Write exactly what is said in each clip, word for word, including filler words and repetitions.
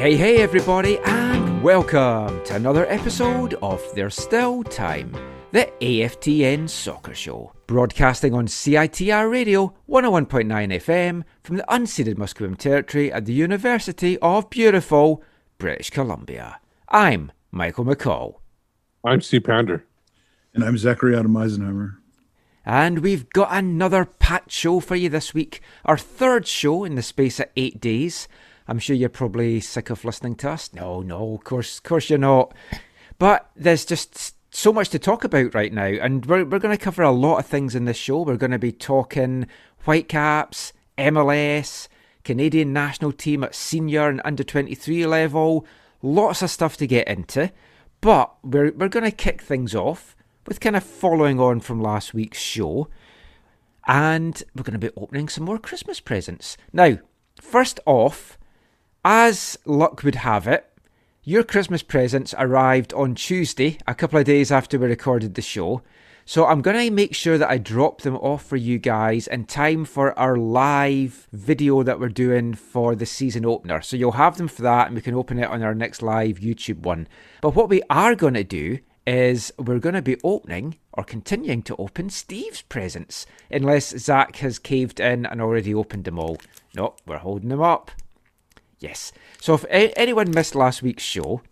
Hey, hey, everybody, and welcome to another episode of There's Still Time, the A F T N Soccer Show, broadcasting on C I T R Radio one oh one point nine F M from the unceded Musqueam Territory at the University of beautiful British Columbia. I'm Michael McCall. I'm Steve Pander. And I'm Zachary Adam Eisenheimer. And we've got another packed show for you this week, our third show in the space of eight days. I'm sure you're probably sick of listening to us. No, no, of course, of course you're not. But there's just so much to talk about right now. And we're, we're going to cover a lot of things in this show. We're going to be talking Whitecaps, M L S, Canadian national team at senior and under twenty-three level. Lots of stuff to get into. But we're, we're going to kick things off with kind of following on from last week's show. And we're going to be opening some more Christmas presents. Now, first off, as luck would have it, your Christmas presents arrived on Tuesday, a couple of days after we recorded the show. So I'm going to make sure that I drop them off for you guys in time for our live video that we're doing for the season opener. So you'll have them for that and we can open it on our next live YouTube one. But what we are going to do is we're going to be opening or continuing to open Steve's presents. Unless Zach has caved in and already opened them all. No, we're holding them up. Yes. So if anyone missed last week's show,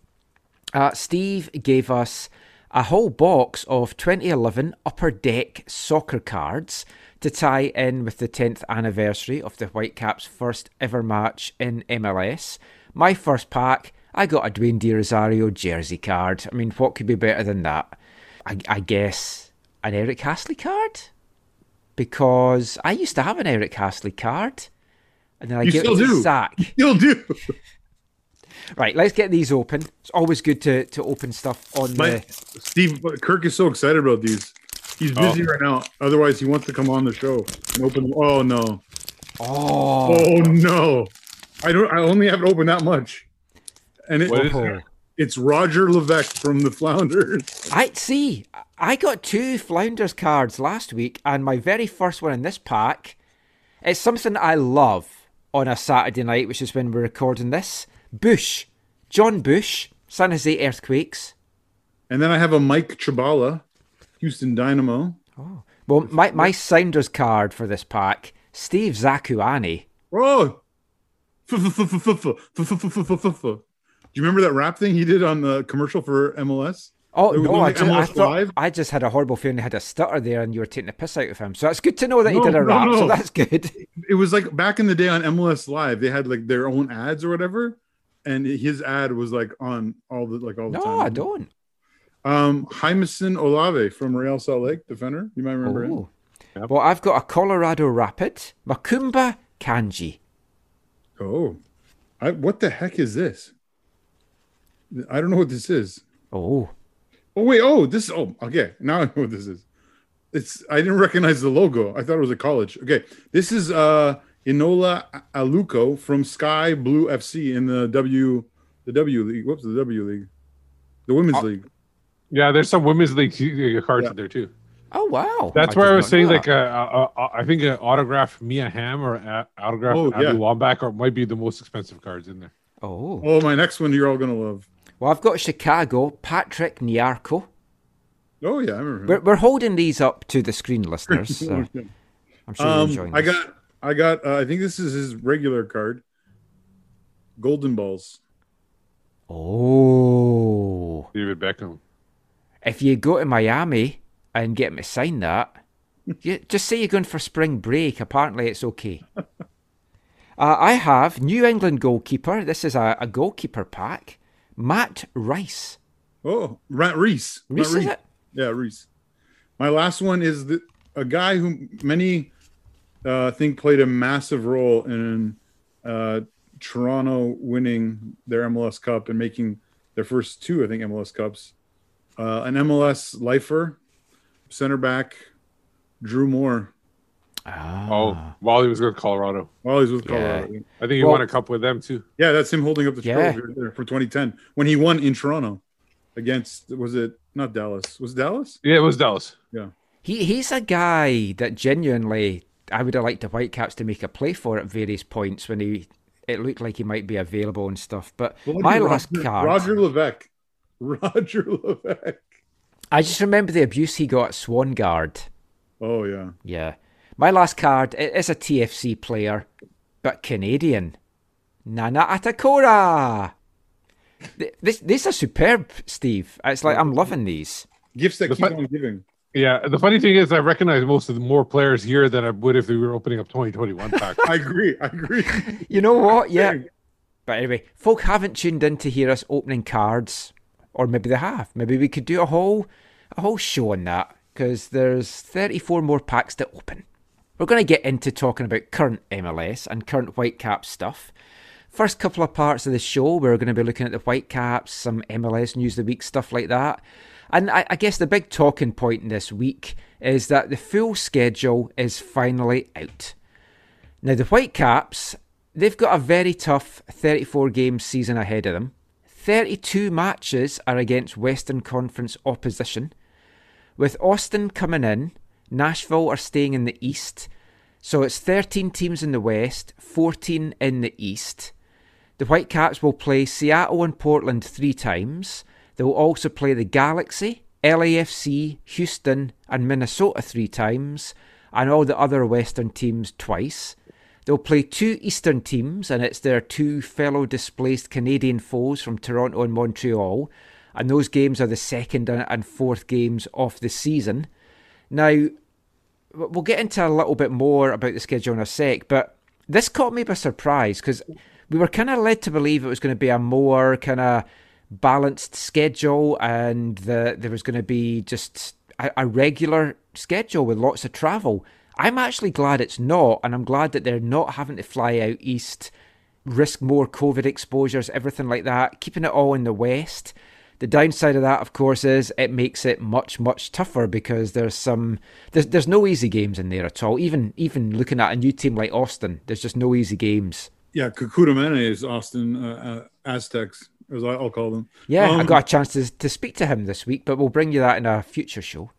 uh, Steve gave us a whole box of twenty eleven Upper Deck soccer cards to tie in with the tenth anniversary of the Whitecaps' first ever match in M L S. My first pack, I got a Dwayne De Rosario jersey card. I mean, what could be better than that? I, I guess an Eric Hassli card? Because I used to have an Eric Hassli card. And then I you give still it to Zach. You still do. Right, let's get these open. It's always good to, to open stuff on My, the... Steve, Kirk is so excited about these. He's busy oh. right now. Otherwise, he wants to come on the show and open them. Oh, no. Oh. Oh, no. I don't. I only haven't opened that much. And it, it, it's Roger Levesque from the Flounders. I see. I got two Flounders cards last week, and my very first one in this pack, it's something I love on a Saturday night, which is when we're recording this. Bush. John Bush, San Jose Earthquakes. And then I have a Mike Chibala, Houston Dynamo. Oh. Well, my, my Sounders card for this pack, Steve Zakuani. Oh! Do you remember that rap thing he did on the commercial for M L S? Oh, no, I just, I, thought, I just had a horrible feeling I had a stutter there and you were taking the piss out of him. So it's good to know that no, he did a no, rap, no. so that's good. It was like back in the day on M L S Live, they had like their own ads or whatever. And his ad was like on all the like all the no, time. No, I don't. Um, Jaimison Olave from Real Salt Lake, defender. You might remember oh. him. Well, I've got a Colorado Rapid, Makumba Kanji. Oh, I, what the heck is this? I don't know what this is. Oh. Oh, wait. Oh, this. Oh, okay. Now I know what this is. It's. I didn't recognize the logo. I thought it was a college. Okay. This is uh, Inola Aluko from Sky Blue F C in the W, the W League. Whoops, the W League. The Women's oh. League. Yeah, there's some Women's League cards yeah. in there too. Oh, wow. That's I where I was saying, like, uh, uh, uh, I think an autograph Mia Hamm or uh, autograph oh, Abby yeah. Wambach or might be the most expensive cards in there. Oh. Oh, my next one you're all going to love. Well, I've got Chicago, Patrick Nyarko. Oh, yeah, I remember. We're, we're holding these up to the screen, listeners. So. I'm sure um, you're enjoying this. I got, I got, uh, I think this is his regular card. Golden balls. Oh. David Beckham. If you go to Miami and get him to sign that, you, just say you're going for spring break. Apparently it's okay. uh, I have New England goalkeeper. This is a, a goalkeeper pack. Matt Reis. Oh, Matt Reis. Reis, Reis. Is it? Yeah, Reis. My last one is the, a guy who many uh, think played a massive role in uh, Toronto winning their M L S Cup and making their first two, I think, M L S Cups. Uh, an M L S lifer, center back, Drew Moore. Ah. Oh, while he was with Colorado. While he was with Colorado. Yeah. I think he well, won a cup with them, too. Yeah, that's him holding up the yeah. trophy for twenty ten when he won in Toronto against, was it not Dallas? Was it Dallas? Yeah, it was Dallas. Yeah. He He's a guy that genuinely, I would have liked the Whitecaps to make a play for at various points when he it looked like he might be available and stuff. But well, my last Roger, card. Roger Levesque. Roger Levesque. I just remember the abuse he got at Swangard. Oh, yeah. Yeah. My last card, it is a T F C player, but Canadian. Nana Atakora. This, these are superb, Steve. It's like, I'm loving these. Gifts that the keep fun- on giving. Yeah. The funny thing is, I recognize most of the more players here than I would if we were opening up twenty twenty-one packs. I agree. I agree. You know what? Yeah. But anyway, folk haven't tuned in to hear us opening cards. Or maybe they have. Maybe we could do a whole a whole show on that, because there's thirty-four more packs to open. We're going to get into talking about current M L S and current Whitecaps stuff. First couple of parts of the show, we're going to be looking at the Whitecaps, some M L S News of the Week, stuff like that. And I, I guess the big talking point this week is that the full schedule is finally out. Now, the Whitecaps, they've got a very tough thirty-four game season ahead of them. thirty-two matches are against Western Conference opposition. With Austin coming in, Nashville are staying in the East. So it's thirteen teams in the West, fourteen in the East. The Whitecaps will play Seattle and Portland three times. They will also play the Galaxy, L A F C, Houston and Minnesota three times, and all the other Western teams twice. They'll play two Eastern teams, and it's their two fellow displaced Canadian foes from Toronto and Montreal. And those games are the second and fourth games of the season. Now, we'll get into a little bit more about the schedule in a sec, but this caught me by surprise because we were kind of led to believe it was going to be a more kind of balanced schedule and the, there was going to be just a, a regular schedule with lots of travel. I'm actually glad it's not, and I'm glad that they're not having to fly out east, risk more COVID exposures, everything like that, keeping it all in the West. The downside of that, of course, is it makes it much, much tougher because there's some there's there's no easy games in there at all. Even even looking at a new team like Austin, there's just no easy games. Yeah, Cucutamene is Austin uh, Aztecs, as I'll call them. Yeah, um, I got a chance to to speak to him this week, but we'll bring you that in a future show.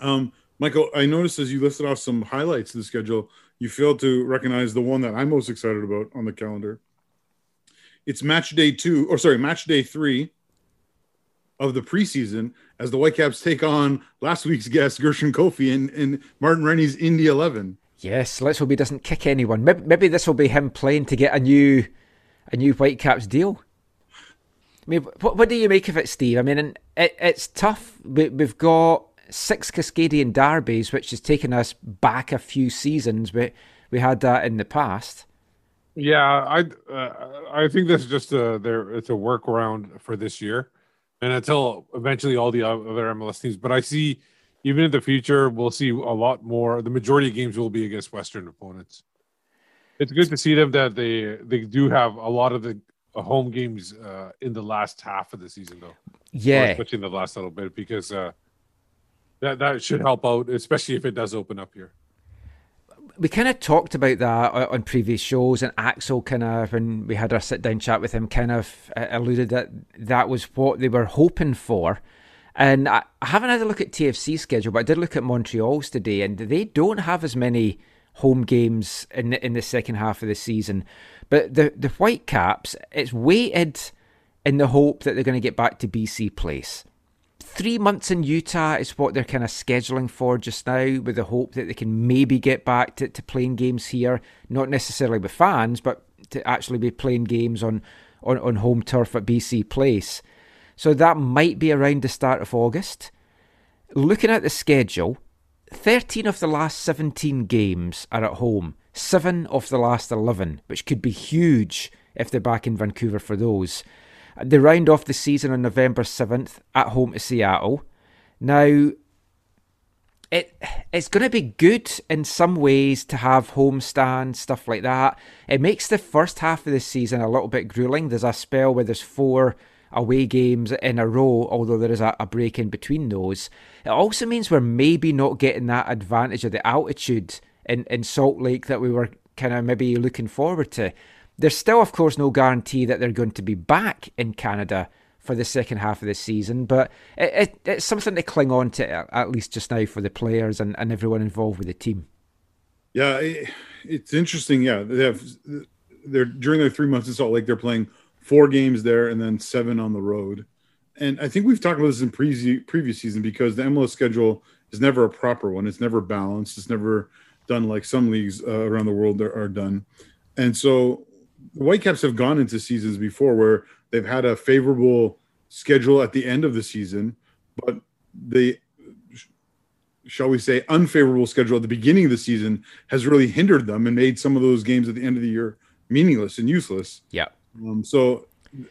Um. Michael, I noticed as you listed off some highlights of the schedule, you failed to recognize the one that I'm most excited about on the calendar. It's match day two, or sorry, match day three of the preseason as the Whitecaps take on last week's guest, Gershon Kofi, in, in Martin Rennie's Indy eleven. Yes, let's hope he doesn't kick anyone. Maybe, maybe this will be him playing to get a new a new Whitecaps deal. I mean, what, what do you make of it, Steve? I mean, it, it's tough. We, we've got six Cascadian derbies, which has taken us back a few seasons. We we had that in the past. Yeah, I uh, I think that's just a there. It's a workaround for this year, and until eventually all the other M L S teams. But I see, even in the future, we'll see a lot more. The majority of games will be against Western opponents. It's good to see them that they they do have a lot of the home games uh, in the last half of the season, though. Yeah, especially in the last little bit because. Uh, That that should help out, especially if it does open up here. We kind of talked about that on previous shows, and Axel kind of, when we had our sit-down chat with him, kind of alluded that that was what they were hoping for. And I haven't had a look at T F C's schedule, but I did look at Montreal's today, and they don't have as many home games in the, in the second half of the season. But the, the Whitecaps, it's weighted in the hope that they're going to get back to B C Place. three months in Utah is what they're kind of scheduling for just now, with the hope that they can maybe get back to, to playing games here, not necessarily with fans, but to actually be playing games on, on, on home turf at B C Place. So that might be around the start of August. Looking at the schedule, thirteen of the last seventeen games are at home, seven of the last eleven, which could be huge if they're back in Vancouver for those. They round off the season on November seventh at home to Seattle. Now, it it's going to be good in some ways to have homestand, stuff like that. It makes the first half of the season a little bit grueling. There's a spell where there's four away games in a row, although there is a, a break in between those. It also means we're maybe not getting that advantage of the altitude in, in Salt Lake that we were kind of maybe looking forward to. There's still, of course, no guarantee that they're going to be back in Canada for the second half of the season, but it, it, it's something to cling on to, at least just now, for the players and, and everyone involved with the team. Yeah, it, it's interesting. Yeah, they have they're during their three months in Salt Lake, they're playing four games there and then seven on the road. And I think we've talked about this in pre- previous season, because the M L S schedule is never a proper one. It's never balanced. It's never done like some leagues uh, around the world are, are done. And so the Whitecaps have gone into seasons before where they've had a favorable schedule at the end of the season, but the, shall we say, unfavorable schedule at the beginning of the season has really hindered them and made some of those games at the end of the year meaningless and useless. Yeah. Um, so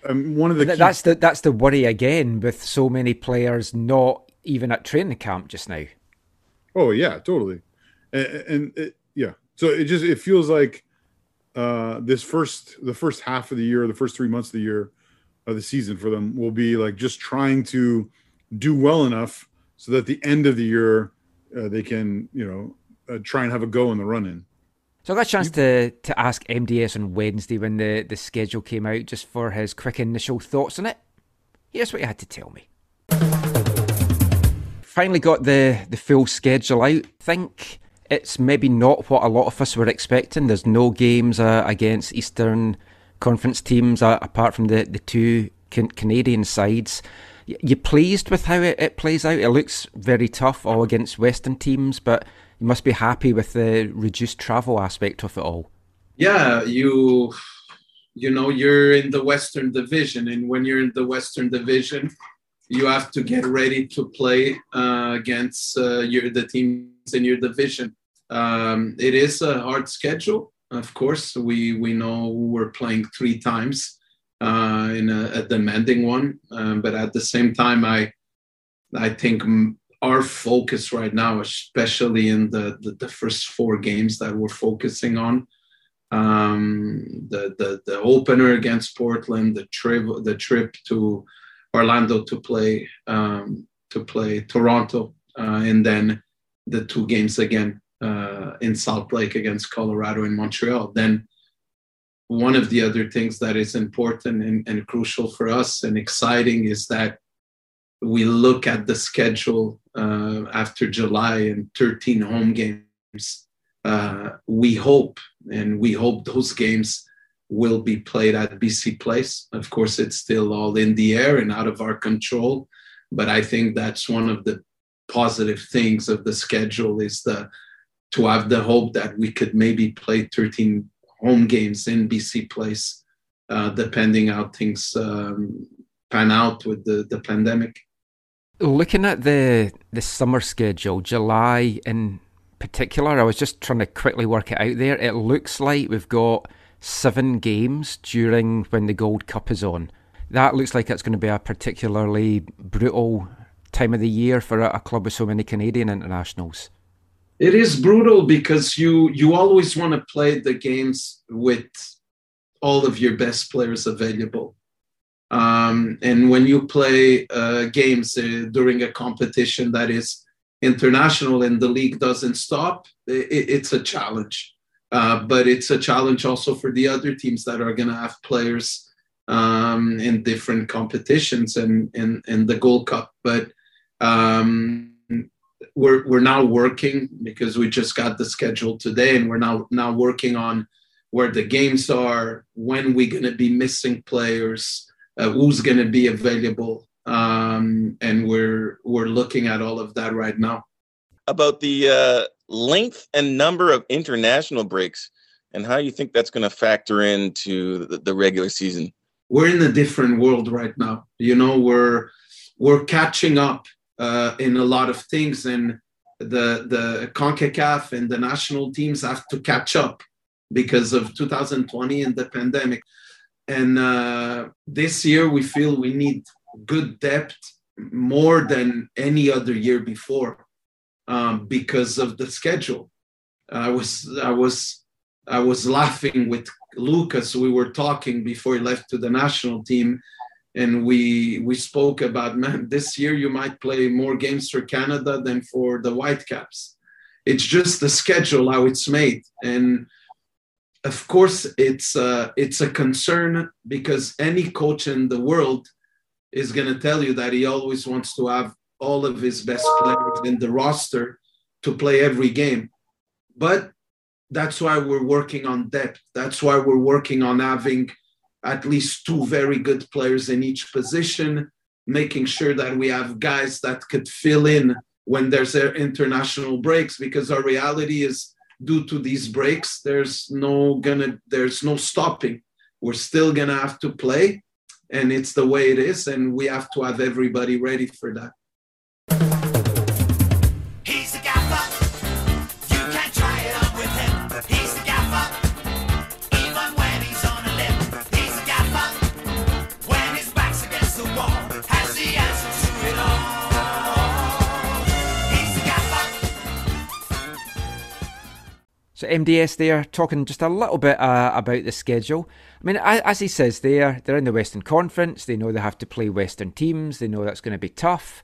um, one of the that's key- the that's the worry again with so many players not even at training camp just now. Oh yeah, totally, and, and it, yeah. So it just it feels like. Uh, this first, the first half of the year, the first three months of the year of the season for them will be like just trying to do well enough so that at the end of the year uh, they can, you know, uh, try and have a go in the run-in. So I got a chance you- to, to ask M D S on Wednesday when the, the schedule came out just for his quick initial thoughts on it. Here's what he had to tell me. Finally got the, the full schedule out. I think it's maybe not what a lot of us were expecting. There's no games uh, against Eastern Conference teams uh, apart from the, the two can- Canadian sides. Y- you pleased with how it, it plays out? It looks very tough, all against Western teams, but you must be happy with the reduced travel aspect of it all. Yeah, you you know, you're in the Western Division, and when you're in the Western Division, you have to get ready to play uh, against uh, your the team in your division. Um, it is a hard schedule, of course. We we know we're playing three times uh, in a, a demanding one, um, but at the same time, I I think our focus right now, especially in the, the, the first four games that we're focusing on, um, the, the the opener against Portland, the trip the trip to Orlando to play um, to play Toronto, uh, and then the two games again uh, in Salt Lake against Colorado and Montreal. Then one of the other things that is important and, and crucial for us and exciting is that we look at the schedule uh, after July and thirteen home games. Uh, we hope, and we hope those games will be played at B C Place. Of course, it's still all in the air and out of our control, but I think that's one of the positive things of the schedule is the to have the hope that we could maybe play thirteen home games in B C Place, uh, depending how things um, pan out with the, the pandemic. Looking at the the summer schedule, July in particular, I was just trying to quickly work it out there. It looks like we've got seven games during when the Gold Cup is on. That looks like it's going to be a particularly brutal time of the year for a club with so many Canadian internationals. It is brutal because you you always want to play the games with all of your best players available. Um, and when you play uh, games uh, during a competition that is international and the league doesn't stop, it, it's a challenge. Uh, but it's a challenge also for the other teams that are going to have players um, in different competitions and in the Gold Cup. But Um, we're we're now working, because we just got the schedule today, and we're now now working on where the games are, when we're going to be missing players, uh, who's going to be available, Um, and we're we're looking at all of that right now. About the uh, length and number of international breaks and how you think that's going to factor into the, the regular season. We're in a different world right now. You know, we're we're catching up uh, in a lot of things, and the the CONCACAF and the national teams have to catch up because of two thousand twenty and the pandemic. And uh, this year we feel we need good depth more than any other year before um, because of the schedule. I was I was I was laughing with Lucas. We were talking before he left to the national team, and we we spoke about, man, this year you might play more games for Canada than for the Whitecaps. It's just the schedule, how it's made. And of course, it's a, it's a concern because any coach in the world is going to tell you that he always wants to have all of his best players in the roster to play every game. But that's why we're working on depth. That's why we're working on having at least two very good players in each position, making sure that we have guys that could fill in when there's international breaks, because our reality is due to these breaks, there's no gonna, there's no stopping. We're still going to have to play, and it's the way it is, and we have to have everybody ready for that. So M D S there, talking just a little bit uh, about the schedule. I mean, as he says there, they're in the Western Conference. They know they have to play Western teams. They know that's going to be tough.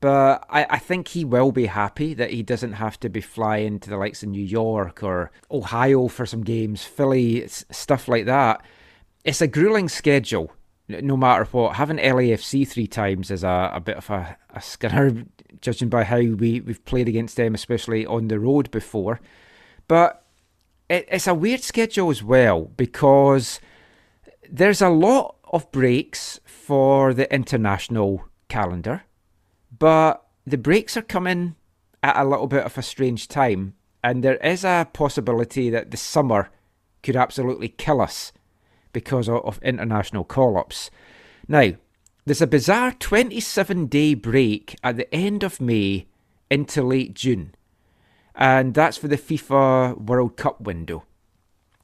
But I, I think he will be happy that he doesn't have to be flying to the likes of New York or Ohio for some games, Philly, stuff like that. It's a grueling schedule, no matter what. Having L A F C three times is a, a bit of a, a skinner, judging by how we, we've played against them, especially on the road before. But it's a weird schedule as well, because there's a lot of breaks for the international calendar, but the breaks are coming at a little bit of a strange time, and there is a possibility that the summer could absolutely kill us because of international call-ups. Now, there's a bizarre twenty-seven day break at the end of May into late June. And that's for the FIFA World Cup window.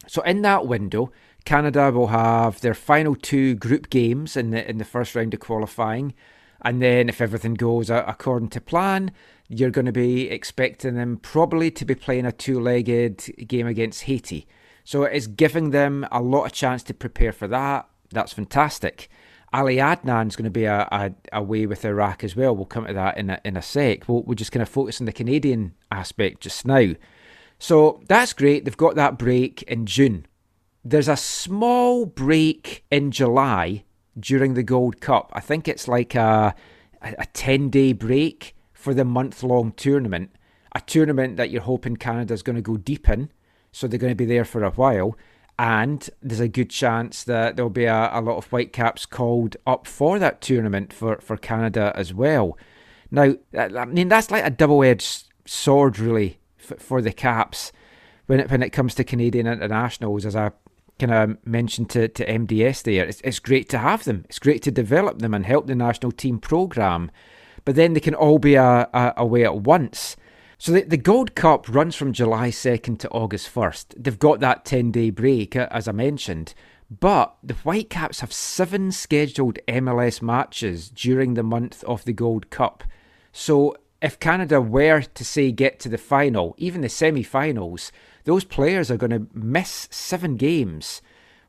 So in that window, Canada will have their final two group games in the in the first round of qualifying. And then if everything goes according to plan, you're going to be expecting them probably to be playing a two-legged game against Haiti. So it is giving them a lot of chance to prepare for that. That's fantastic. Ali Adnan's going to be a, a, away with Iraq as well. We'll come to that in a, in a sec. We'll, we'll just kind of focus on the Canadian aspect just now. So that's great. They've got that break in June. There's a small break in July during the Gold Cup. I think it's like a a ten day break for the month-long tournament. A tournament that you're hoping Canada's going to go deep in. So they're going to be there for a while. And there's a good chance that there'll be a, a lot of Whitecaps called up for that tournament for, for Canada as well. Now, I mean, that's like a double-edged sword, really, for, for the Caps when it, when it comes to Canadian internationals. As I kind of mentioned to, to M D S there, it's, it's great to have them. It's great to develop them and help the national team programme. But then they can all be a, a, away at once. So the, the Gold Cup runs from July second to August first. They've got that ten day break, as I mentioned. But the Whitecaps have seven scheduled M L S matches during the month of the Gold Cup. So if Canada were to, say, get to the final, even the semi-finals, those players are going to miss seven games,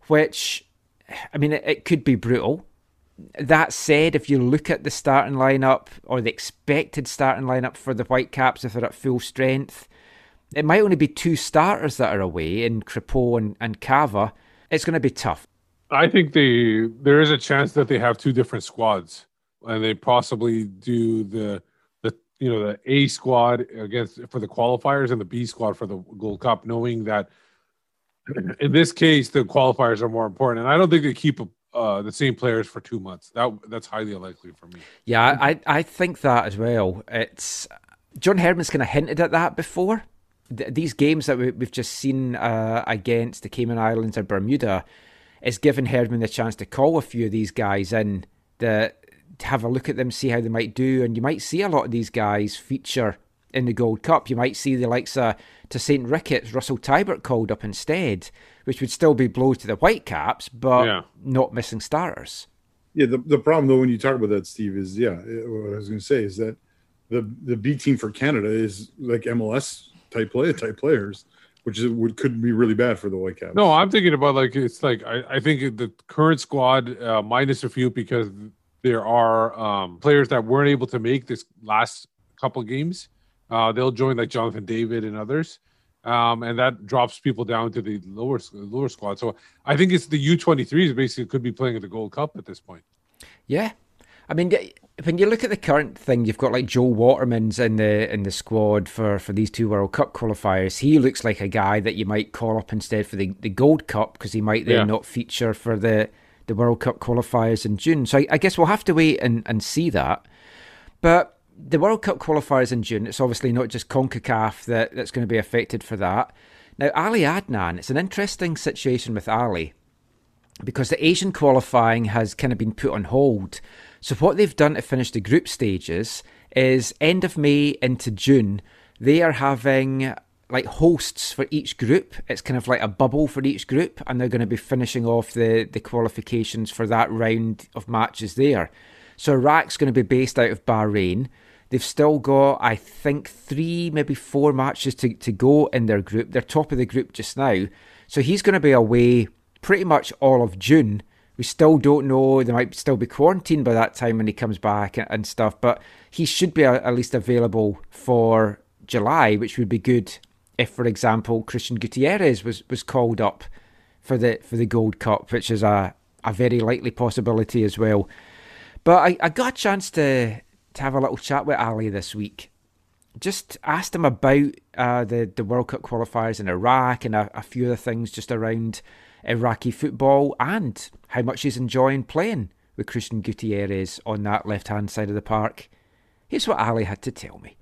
which, I mean, it, it could be brutal. That said, if you look at the starting lineup or the expected starting lineup for the Whitecaps, if they're at full strength, it might only be two starters that are away in Crepeau and, and Cava. It's going to be tough. I think they there is a chance that they have two different squads, and they possibly do the the you know the A squad against for the qualifiers and the B squad for the Gold Cup, knowing that in this case the qualifiers are more important. And I don't think they keep a uh, the same players for two months. That that's highly unlikely for me. Yeah, I I think that as well. It's John Herdman's kind of hinted at that before. Th- these games that we, we've just seen uh, against the Cayman Islands and Bermuda is giving Herdman the chance to call a few of these guys in, the, to have a look at them, see how they might do, and you might see a lot of these guys feature in the Gold Cup. You might see the likes of to Saint Ricketts, Russell Tybert called up instead, which would still be blows to the Whitecaps, but yeah. not missing starters. Yeah, the, the problem, though, when you talk about that, Steve, is, yeah, it, what I was going to say is that the, the B team for Canada is like M L S-type play, type players, which is, would, could be really bad for the Whitecaps. No, I'm thinking about, like, it's like I, I think the current squad, uh, minus a few, because there are um, players that weren't able to make this last couple games. Uh, they'll join like Jonathan David and others, um, and that drops people down to the lower lower squad. So I think it's the U twenty-threes basically could be playing at the Gold Cup at this point. Yeah, I mean, when you look at the current thing, you've got like Joel Waterman's in the in the squad for, for these two World Cup qualifiers. He looks like a guy that you might call up instead for the, the Gold Cup, because he might then yeah. not feature for the, the World Cup qualifiers in June. So I, I guess we'll have to wait and, and see that. But the World Cup qualifiers in June, it's obviously not just CONCACAF that, that's going to be affected for that. Now, Ali Adnan, it's an interesting situation with Ali, because the Asian qualifying has kind of been put on hold. So what they've done to finish the group stages is end of May into June, they are having like hosts for each group. It's kind of like a bubble for each group, and they're going to be finishing off the, the qualifications for that round of matches there. So Iraq's going to be based out of Bahrain. They've still got, I think, three, maybe four matches to, to go in their group. They're top of the group just now. So he's going to be away pretty much all of June. We still don't know. They might still be quarantined by that time when he comes back and, and stuff. But he should be a, at least available for July, which would be good if, for example, Cristian Gutiérrez was, was called up for the for the Gold Cup, which is a, a very likely possibility as well. But I, I got a chance to, to have a little chat with Ali this week. Just asked him about uh, the, the World Cup qualifiers in Iraq and a, a few other things just around Iraqi football and how much he's enjoying playing with Cristian Gutiérrez on that left-hand side of the park. Here's what Ali had to tell me.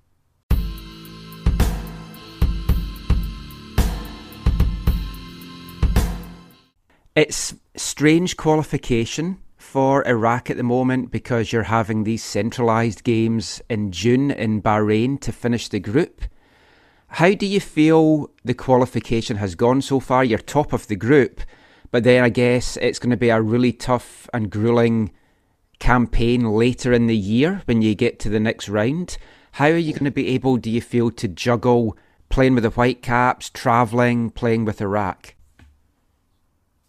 It's strange qualification for Iraq at the moment, because you're having these centralised games in June in Bahrain to finish the group. How do you feel the qualification has gone so far? You're top of the group, but then I guess it's going to be a really tough and gruelling campaign later in the year when you get to the next round. How are you going to be able, do you feel, to juggle playing with the Whitecaps, travelling, playing with Iraq?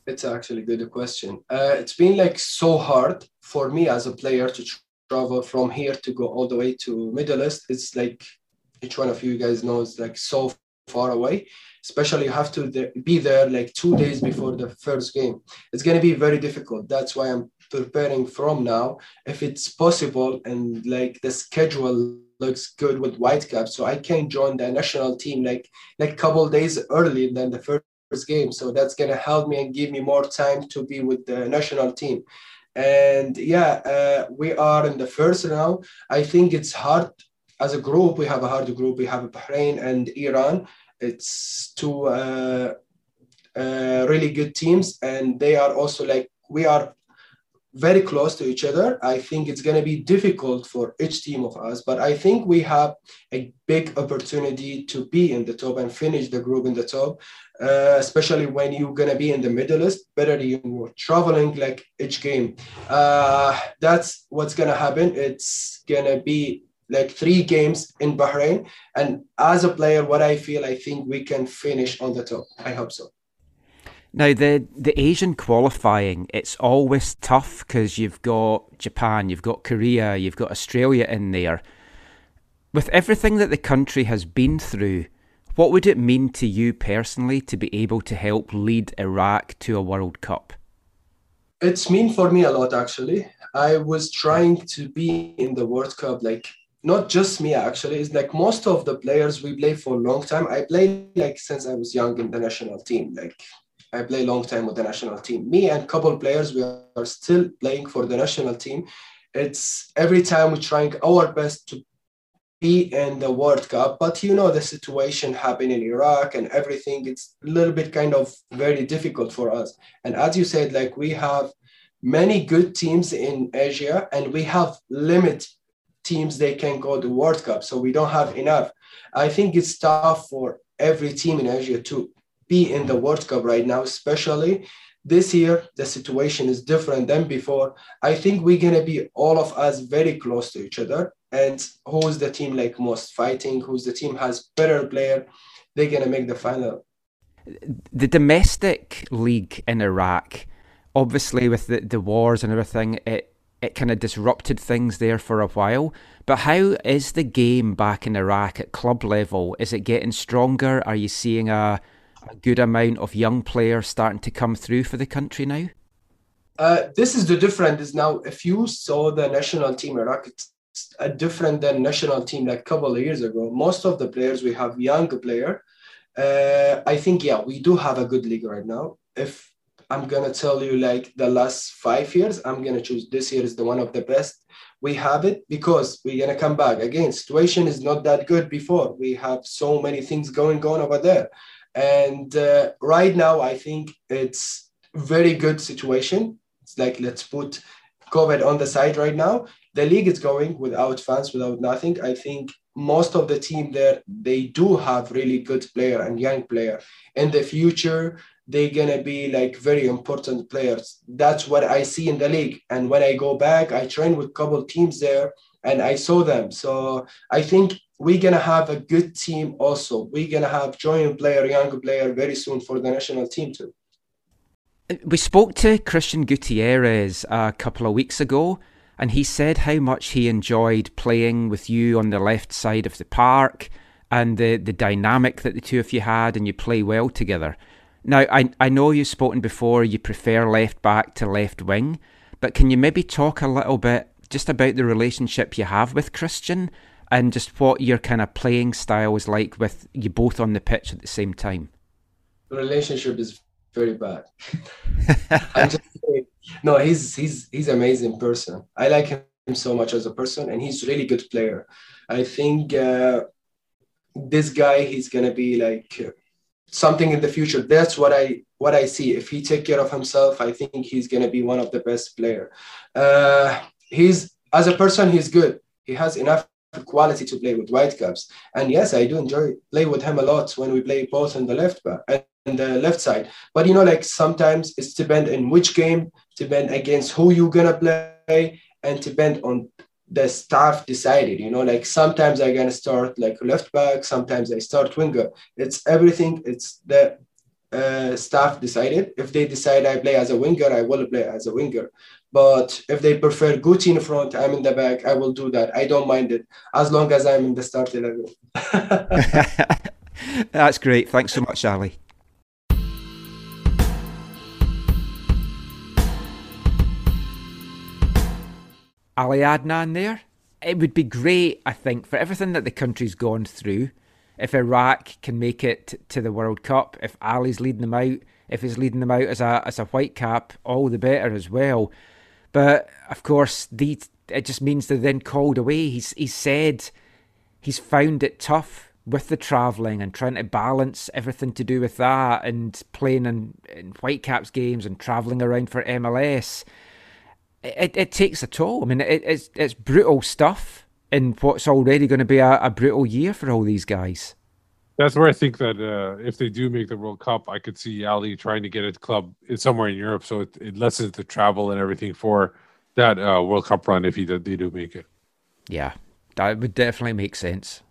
It's actually a good question. Uh, it's been like so hard for me as a player to travel from here to go all the way to Middle East. It's like each one of you guys knows, like so far away, especially you have to de- be there like two days before the first game. It's going to be very difficult. That's why I'm preparing from now, if it's possible, and like the schedule looks good with Whitecaps, so I can join the national team like like couple days earlier than the first game, so that's going to help me and give me more time to be with the national team. And yeah, uh, we are in the first round. I think it's hard as a group. We have a hard group. We have Bahrain and Iran. It's two uh, uh, really good teams, and they are also like, we are very close to each other. I think it's going to be difficult for each team of us, but I think we have a big opportunity to be in the top and finish the group in the top, uh, especially when you're going to be in the Middle East, better you're traveling like each game. Uh, that's what's going to happen. It's going to be like three games in Bahrain. And as a player, what I feel, I think we can finish on the top. I hope so. Now, the, the Asian qualifying, it's always tough because you've got Japan, you've got Korea, you've got Australia in there. With everything that the country has been through, what would it mean to you personally to be able to help lead Iraq to a World Cup? It's mean for me a lot, actually. I was trying to be in the World Cup, like, not just me, actually. It's like most of the players we play for a long time. I played, like, since I was young in the national team, like I play long time with the national team. Me and a couple players, we are still playing for the national team. It's every time we're trying our best to be in the World Cup, but you know the situation happened in Iraq and everything. It's a little bit kind of very difficult for us. And as you said, like we have many good teams in Asia and we have limited teams they can go to World Cup, so we don't have enough. I think it's tough for every team in Asia to be in the World Cup right now, especially this year. The situation is different than before. I think we're going to be all of us very close to each other. And who's the team like most fighting? Who's the team has better player? They're going to make the final. The domestic league in Iraq, obviously with the, the wars and everything, it, it kind of disrupted things there for a while. But how is the game back in Iraq at club level? Is it getting stronger? Are you seeing a... a good amount of young players starting to come through for the country now? Uh, this is the difference is now, if you saw the national team Iraq, it's a different than national team like a couple of years ago. Most of the players, we have young player. Uh, I think, yeah, we do have a good league right now. If I'm going to tell you like the last five years, I'm going to choose this year is the one of the best. We have it because we're going to come back. Again, situation is not that good before. We have so many things going on over there. And uh, right now, I think it's very good situation. It's like, let's put COVID on the side right now. The league is going without fans, without nothing. I think most of the team there, they do have really good player and young player. In the future, they're going to be like very important players. That's what I see in the league. And when I go back, I train with a couple teams there and I saw them. So I think we're going to have a good team also. We're going to have joint player, young player very soon for the national team too. We spoke to Cristian Gutiérrez a couple of weeks ago and he said how much he enjoyed playing with you on the left side of the park and the, the dynamic that the two of you had and you play well together. Now, I, I know you've spoken before, you prefer left back to left wing, but can you maybe talk a little bit just about the relationship you have with Cristian? And just what your kind of playing style is like with you both on the pitch at the same time. The relationship is very bad. I'm just saying, no, he's he's he's an amazing person. I like him so much as a person, and he's a really good player. I think uh, this guy, he's gonna be like uh, something in the future. That's what I what I see. If he take care of himself, I think he's gonna be one of the best player. Uh, he's as a person, he's good. He has enough quality to play with Whitecaps, and yes, I do enjoy play with him a lot when we play both on the left back and the left side. But you know, like sometimes it's depend in which game, depend against who you're gonna play, and depend on the staff decided. You know, like sometimes I'm gonna start like left back, sometimes I start winger. It's everything. It's the uh, staff decided. If they decide I play as a winger, I will play as a winger. But if they prefer Guti in front, I'm in the back, I will do that. I don't mind it, as long as I'm in the starting level. That's great. Thanks so much, Ali. Ali Adnan there. It would be great, I think, for everything that the country's gone through, if Iraq can make it to the World Cup, if Ali's leading them out, if he's leading them out as a, as a Whitecap, all the better as well. But, of course, the, it just means they're then called away. He's, he's said he's found it tough with the travelling and trying to balance everything to do with that and playing in, in Whitecaps games and travelling around for M L S. It, it takes a toll. I mean, it, it's, it's brutal stuff in what's already going to be a, a brutal year for all these guys. That's where I think that uh, if they do make the World Cup, I could see Ali trying to get a club somewhere in Europe, so it, it lessens the travel and everything for that uh, World Cup run if he did, they do make it. Yeah, that would definitely make sense.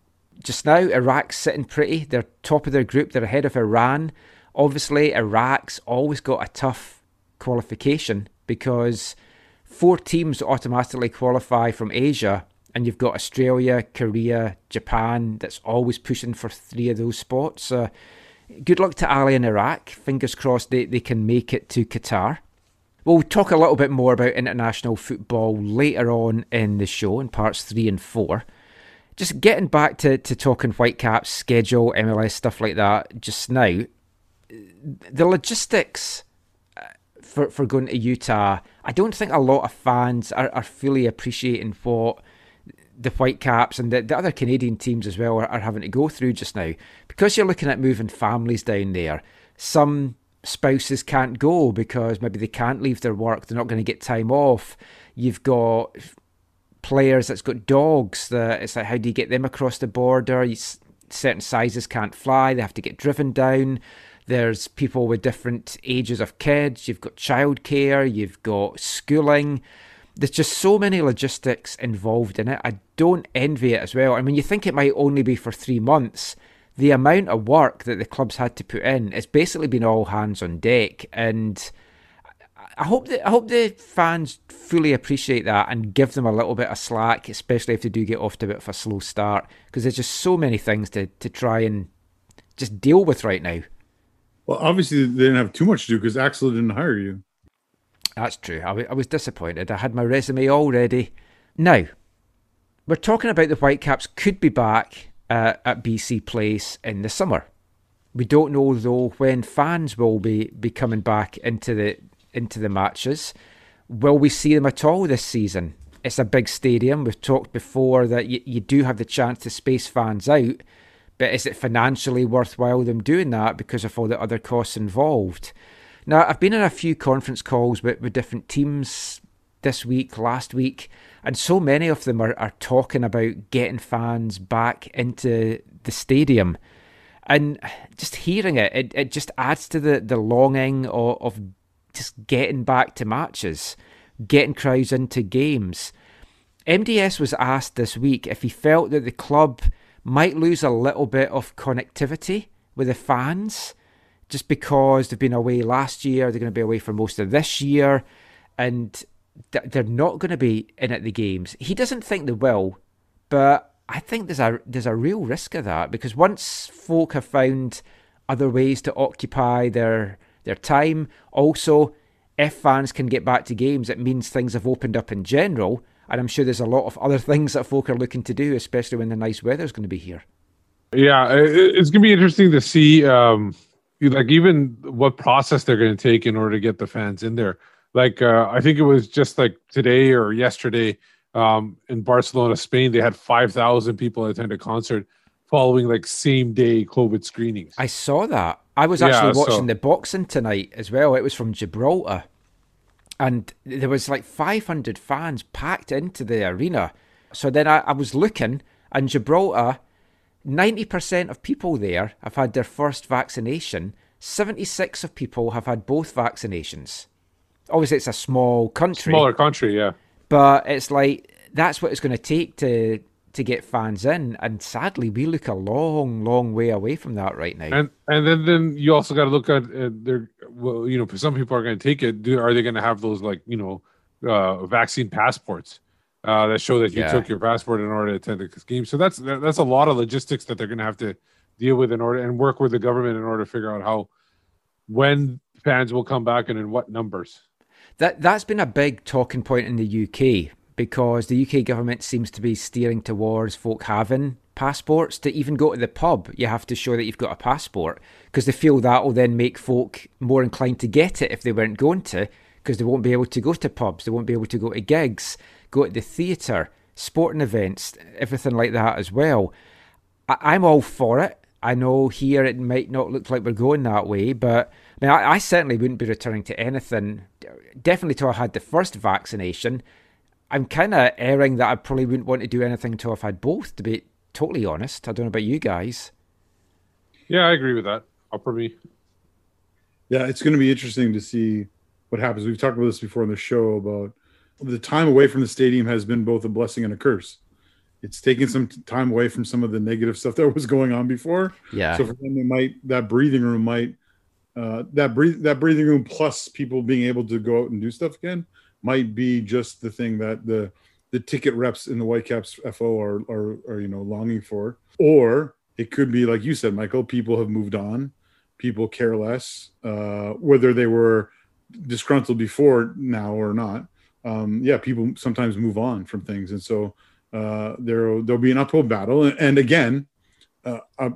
Just now, Iraq's sitting pretty. They're top of their group. They're ahead of Iran. Obviously, Iraq's always got a tough qualification because four teams automatically qualify from Asia. And you've got Australia, Korea, Japan, that's always pushing for three of those spots. Uh, good luck to Ali and Iraq. Fingers crossed they, they can make it to Qatar. We'll talk a little bit more about international football later on in the show in parts three and four. Just getting back to, to talking Whitecaps, schedule, M L S, stuff like that just now. the logistics for for going to Utah, I don't think a lot of fans are, are fully appreciating what the Whitecaps and the, the other Canadian teams as well are, are having to go through just now. Because you're looking at moving families down there, some spouses can't go because maybe they can't leave their work, they're not going to get time off. You've got players that's got dogs, that it's like, how do you get them across the border? You, certain sizes can't fly, they have to get driven down. There's people with different ages of kids, you've got childcare, you've got schooling. There's just so many logistics involved in it. I don't envy it as well. I mean, you think it might only be for three months. The amount of work that the club's had to put in, it's basically been all hands on deck. And I hope that I hope the fans fully appreciate that and give them a little bit of slack, especially if they do get off to a bit of a slow start, because there's just so many things to, to try and just deal with right now. Well, obviously they didn't have too much to do because Axel didn't hire you. That's true. I, w- I was disappointed. I had my resume all ready. Now, we're talking about the Whitecaps could be back uh, at B C Place in the summer. We don't know, though, when fans will be, be coming back into the into the matches. Will we see them at all this season? It's a big stadium. We've talked before that y- you do have the chance to space fans out, but is it financially worthwhile them doing that because of all the other costs involved? Now, I've been in a few conference calls with, with different teams this week, last week, and so many of them are, are talking about getting fans back into the stadium. And just hearing it, it, it just adds to the, the longing of, of just getting back to matches, getting crowds into games. M D S was asked this week if he felt that the club might lose a little bit of connectivity with the fans, just because they've been away last year, they're going to be away for most of this year, and they're not going to be in at the games. He doesn't think they will, but I think there's a there's a real risk of that, because once folk have found other ways to occupy their their time, also if fans can get back to games, it means things have opened up in general, and I'm sure there's a lot of other things that folk are looking to do, especially when the nice weather's going to be here. Yeah, it's going to be interesting to see. Um... Like, even what process they're going to take in order to get the fans in there. Like, uh, I think it was just like today or yesterday um, in Barcelona, Spain, they had five thousand people attend a concert following like same day COVID screenings. I saw that. I was actually yeah, watching so. the boxing tonight as well. It was from Gibraltar. And there was like five hundred fans packed into the arena. So then I, I was looking, and Gibraltar, ninety percent of people there have had their first vaccination. seventy-six of people have had both vaccinations. Obviously, it's a small country. Smaller country, yeah. But it's like, that's what it's going to take to to get fans in. And sadly, we look a long, long way away from that right now. And and then, then you also got to look at, uh, their, well, you know, some people are going to take it. Do, are they going to have those, like, you know, uh, vaccine passports? Uh, that show that you yeah. took your passport in order to attend the game. So that's that's a lot of logistics that they're going to have to deal with in order and work with the government in order to figure out how, when fans will come back and in what numbers. That that's been a big talking point in the U K, because the U K government seems to be steering towards folk having passports. To even go to the pub, you have to show that you've got a passport, because they feel that will then make folk more inclined to get it if they weren't going to, because they won't be able to go to pubs, they won't be able to go to gigs, go to the theatre, sporting events, everything like that as well. I- I'm all for it. I know here it might not look like we're going that way, but I, mean, I-, I certainly wouldn't be returning to anything, definitely till I had the first vaccination. I'm kind of erring that I probably wouldn't want to do anything until I've had both, to be totally honest. I don't know about you guys. Yeah, I agree with that. I'll probably... Yeah, it's going to be interesting to see what happens. We've talked about this before on the show about the time away from the stadium has been both a blessing and a curse. It's taken some time away from some of the negative stuff that was going on before. Yeah. So for them, they might, that breathing room might, uh, that breathe, that breathing room plus people being able to go out and do stuff again might be just the thing that the, the ticket reps in the Whitecaps F O are, are, are, you know, longing for. Or it could be, like you said, Michael, people have moved on, people care less, uh, whether they were disgruntled before now or not. Um, yeah, people sometimes move on from things, and so uh, there there'll be an uphill battle. And, and again, uh, I,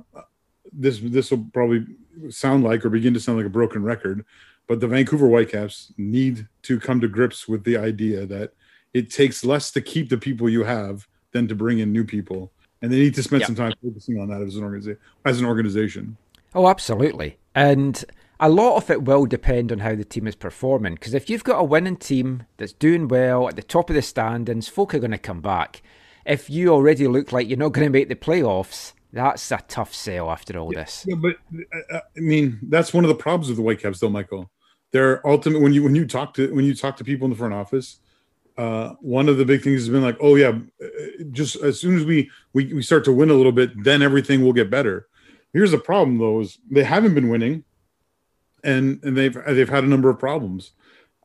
this this will probably sound like or begin to sound like a broken record, but the Vancouver Whitecaps need to come to grips with the idea that it takes less to keep the people you have than to bring in new people. And they need to spend yep. some time focusing on that as an, organiza- as an organization. Oh, absolutely. And a lot of it will depend on how the team is performing. Because if you've got a winning team that's doing well at the top of the standings, folk are going to come back. If you already look like you're not going to make the playoffs, that's a tough sell after all yeah, this. Yeah, but I mean, that's one of the problems with the Whitecaps, though, Michael. They're ultimate when you when you talk to when you talk to people in the front office. Uh, one of the big things has been like, oh yeah, just as soon as we, we we start to win a little bit, then everything will get better. Here's the problem though: is they haven't been winning, and and they've they've had a number of problems.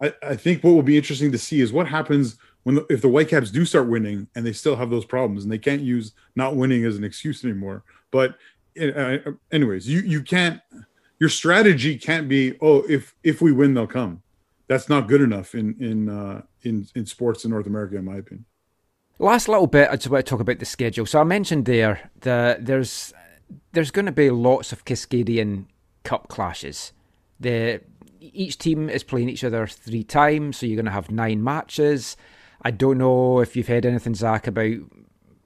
I, I think what will be interesting to see is what happens when the, if the Whitecaps do start winning and they still have those problems, and they can't use not winning as an excuse anymore. But uh, anyways, you you can't. Your strategy can't be, oh, if if we win, they'll come. That's not good enough in in uh, in, in sports in North America, in my opinion. Last little bit, I just want to talk about the schedule. So I mentioned there that there's there's going to be lots of Cascadian Cup clashes. The each team is playing each other three times, so you're going to have nine matches. I don't know if you've heard anything, Zach, about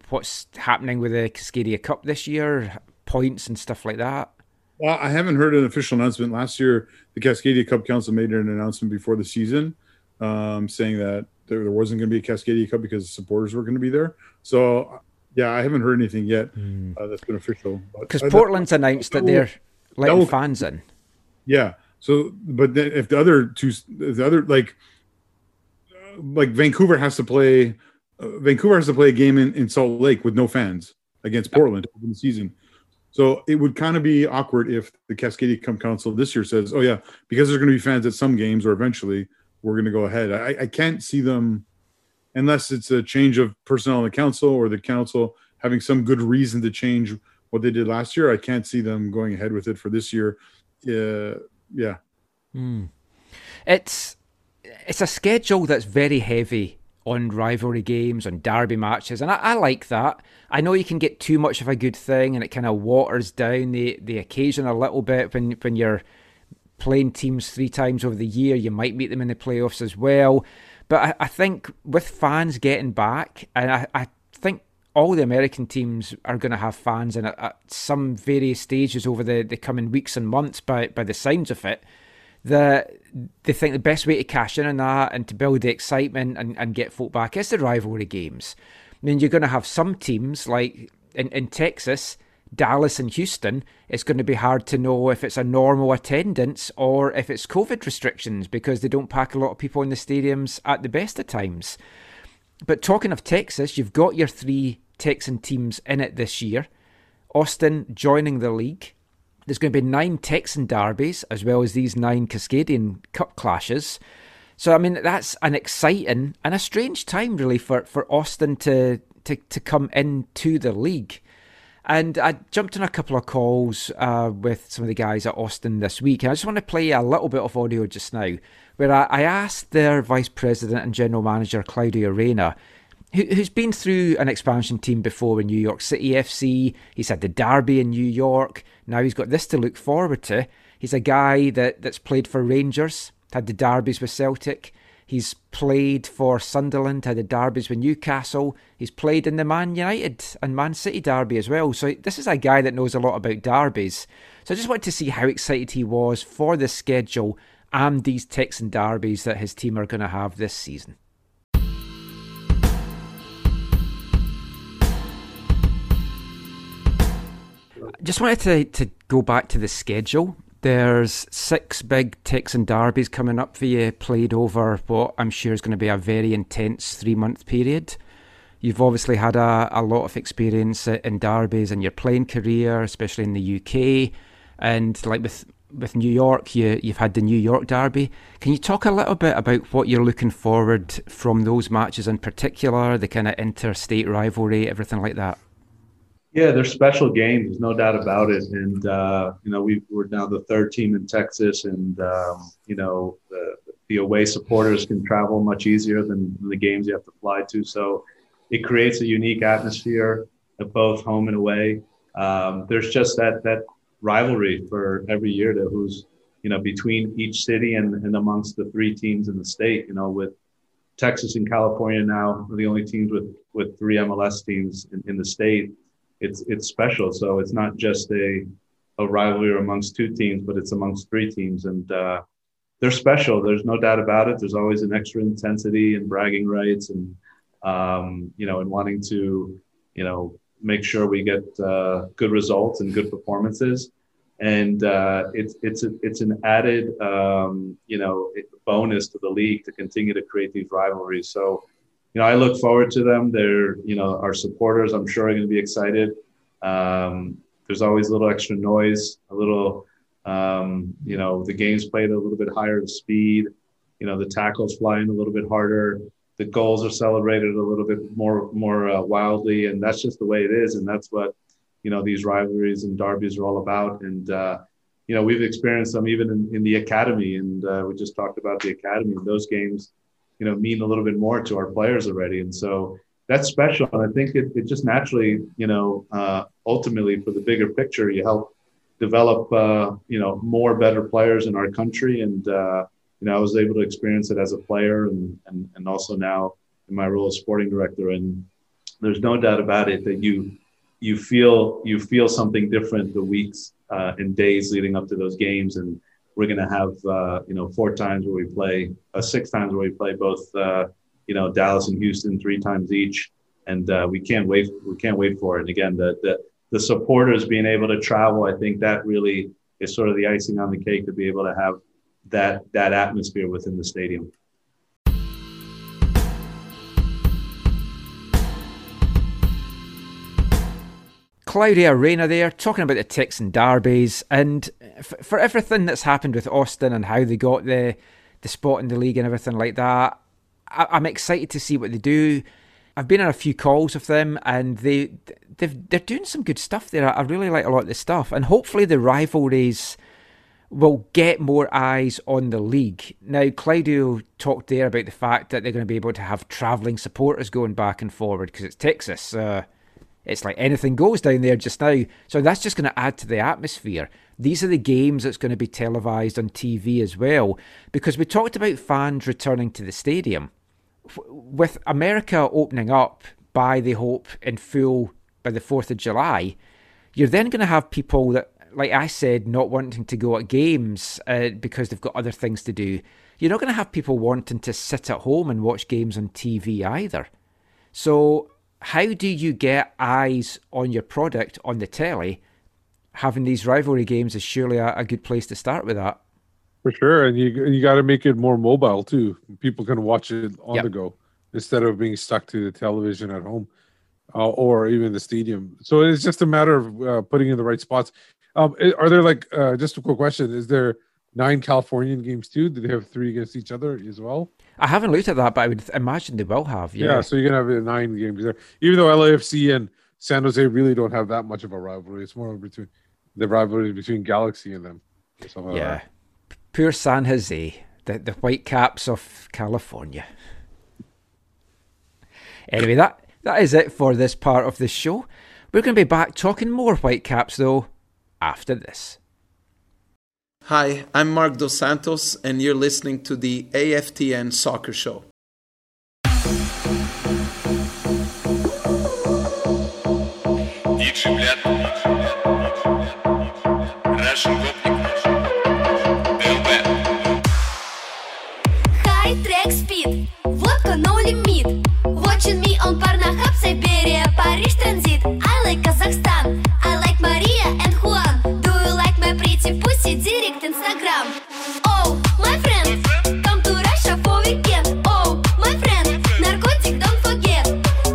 what's happening with the Cascadia Cup this year, points and stuff like that. Well, I haven't heard an official announcement. Last year, the Cascadia Cup Council made an announcement before the season um, saying that there, there wasn't going to be a Cascadia Cup because the supporters were going to be there. So, yeah, I haven't heard anything yet uh, that's been official. Because Portland's that, announced that, that they're will, letting that will, fans in. Yeah. So, but then if the other two, the other like, like Vancouver has to play, uh, Vancouver has to play a game in, in Salt Lake with no fans against Portland to open the season. So it would kind of be awkward if the Cascadia Cup Council this year says, oh, yeah, because there's going to be fans at some games or eventually we're going to go ahead. I, I can't see them unless it's a change of personnel in the council or the council having some good reason to change what they did last year. I can't see them going ahead with it for this year. Uh, yeah. Mm. It's it's a schedule that's very heavy on rivalry games, on derby matches, and I, I like that. I know you can get too much of a good thing and it kind of waters down the, the occasion a little bit when, when you're playing teams three times over the year. You might meet them in the playoffs as well. But I, I think with fans getting back, and I, I think all the American teams are going to have fans in at, at some various stages over the, the coming weeks and months by, by the sounds of it. The, they think the best way to cash in on that and to build the excitement and, and get folk back is the rivalry games. I mean, you're going to have some teams, like in, in Texas, Dallas and Houston, it's going to be hard to know if it's a normal attendance or if it's COVID restrictions because they don't pack a lot of people in the stadiums at the best of times. But talking of Texas, you've got your three Texan teams in it this year. Austin joining the league. There's going to be nine Texan derbies, as well as these nine Cascadian Cup clashes. So, I mean, that's an exciting and a strange time, really, for, for Austin to, to, to come into the league. And I jumped on a couple of calls uh, with some of the guys at Austin this week, and I just want to play a little bit of audio just now, where I, I asked their Vice President and General Manager, Claudio Reyna, who, who's been through an expansion team before in New York City F C. He's had the derby in New York. Now he's got this to look forward to. He's a guy that, that's played for Rangers, had the derbies with Celtic. He's played for Sunderland, had the derbies with Newcastle. He's played in the Man United and Man City derby as well. So this is a guy that knows a lot about derbies. So I just wanted to see how excited he was for the schedule and these Texan derbies that his team are going to have this season. Just wanted to, to go back to the schedule. There's six big Texan derbies coming up for you, played over what I'm sure is going to be a very intense three-month period. You've obviously had a, a lot of experience in derbies in your playing career, especially in the U K. And like with with New York, you, you've had the New York derby. Can you talk a little bit about what you're looking forward from those matches in particular, the kind of interstate rivalry, everything like that? Yeah, they're special games. There's no doubt about it. And, uh, you know, we've, we're now the third team in Texas. And, um, you know, the, the away supporters can travel much easier than the games you have to fly to. So it creates a unique atmosphere at both home and away. Um, there's just that that rivalry for every year to who's, you know, between each city and, and amongst the three teams in the state, you know, with Texas and California now are the only teams with, with three M L S teams in, in the state. It's it's special. So it's not just a, a rivalry amongst two teams, but it's amongst three teams. And uh, they're special. There's no doubt about it. There's always an extra intensity and bragging rights and, um, you know, and wanting to, you know, make sure we get uh, good results and good performances. And uh, it's it's a, it's an added um, you know bonus to the league to continue to create these rivalries. So, you know, I look forward to them. They're you know our supporters, I'm sure, are going to be excited. Um, there's always a little extra noise, a little um, you know the game's played a little bit higher in speed. You know, the tackles fly in a little bit harder. The goals are celebrated a little bit more more uh, wildly, and that's just the way it is, and that's what. You know, these rivalries and derbies are all about. And, uh, you know, we've experienced them even in, in the academy. And uh, we just talked about the academy. Those games, you know, mean a little bit more to our players already. And so that's special. And I think it, it just naturally, you know, uh, ultimately for the bigger picture, you help develop, uh, you know, more better players in our country. And, uh, you know, I was able to experience it as a player and, and, and also now in my role as sporting director. And there's no doubt about it that you, you feel you feel something different the weeks uh, and days leading up to those games. And we're going to have, uh, you know, four times where we play, uh, six times where we play both, uh, you know, Dallas and Houston three times each. And uh, we can't wait. We can't wait for it. And again, the, the the supporters being able to travel, I think that really is sort of the icing on the cake to be able to have that that atmosphere within the stadium. Claudio Reyna there, talking about the Texan derbies and f- for everything that's happened with Austin and how they got the, the spot in the league and everything like that. I- I'm excited to see what they do. I've been on a few calls with them and they, they've, they're doing some good stuff there. I really like a lot of the stuff and hopefully the rivalries will get more eyes on the league. Now, Claudio talked there about the fact that they're going to be able to have travelling supporters going back and forward because it's Texas. Uh, It's like anything goes down there just now. So that's just going to add to the atmosphere. These are the games that's going to be televised on T V as well. Because we talked about fans returning to the stadium. With America opening up by, they hope, in full by the fourth of July, you're then going to have people that, like I said, not wanting to go at games uh, because they've got other things to do. You're not going to have people wanting to sit at home and watch games on T V either. So how do you get eyes on your product on the telly? Having these rivalry games is surely a, a good place to start with that. For sure. And you you got to make it more mobile too. People can watch it on yep. the go instead of being stuck to the television at home uh, or even the stadium. So it's just a matter of uh, putting in the right spots. Um, are there like, uh, just a quick question, is there nine Californian games too? Do they have three against each other as well? I haven't looked at that, but I would imagine they will have. Yeah, yeah so you're going to have nine games there. Even though L A F C and San Jose really don't have that much of a rivalry. It's more between the rivalry between Galaxy and them. Yeah. Like poor San Jose, the, the Whitecaps of California. Anyway, that, that is it for this part of the show. We're going to be back talking more Whitecaps, though, after this. Hi, I'm Mark Dos Santos, and you're listening to the A F T N Soccer Show. High track speed, vodka no limit. Watching me on Pornhub, Siberia, Paris Transit. I like Kazakhstan, I like Maria and Juan. Do you like my pretty pussy? Direct Instagram. Oh, my friend, come to Russia for weekend. Oh, my friend, narcotic, don't forget.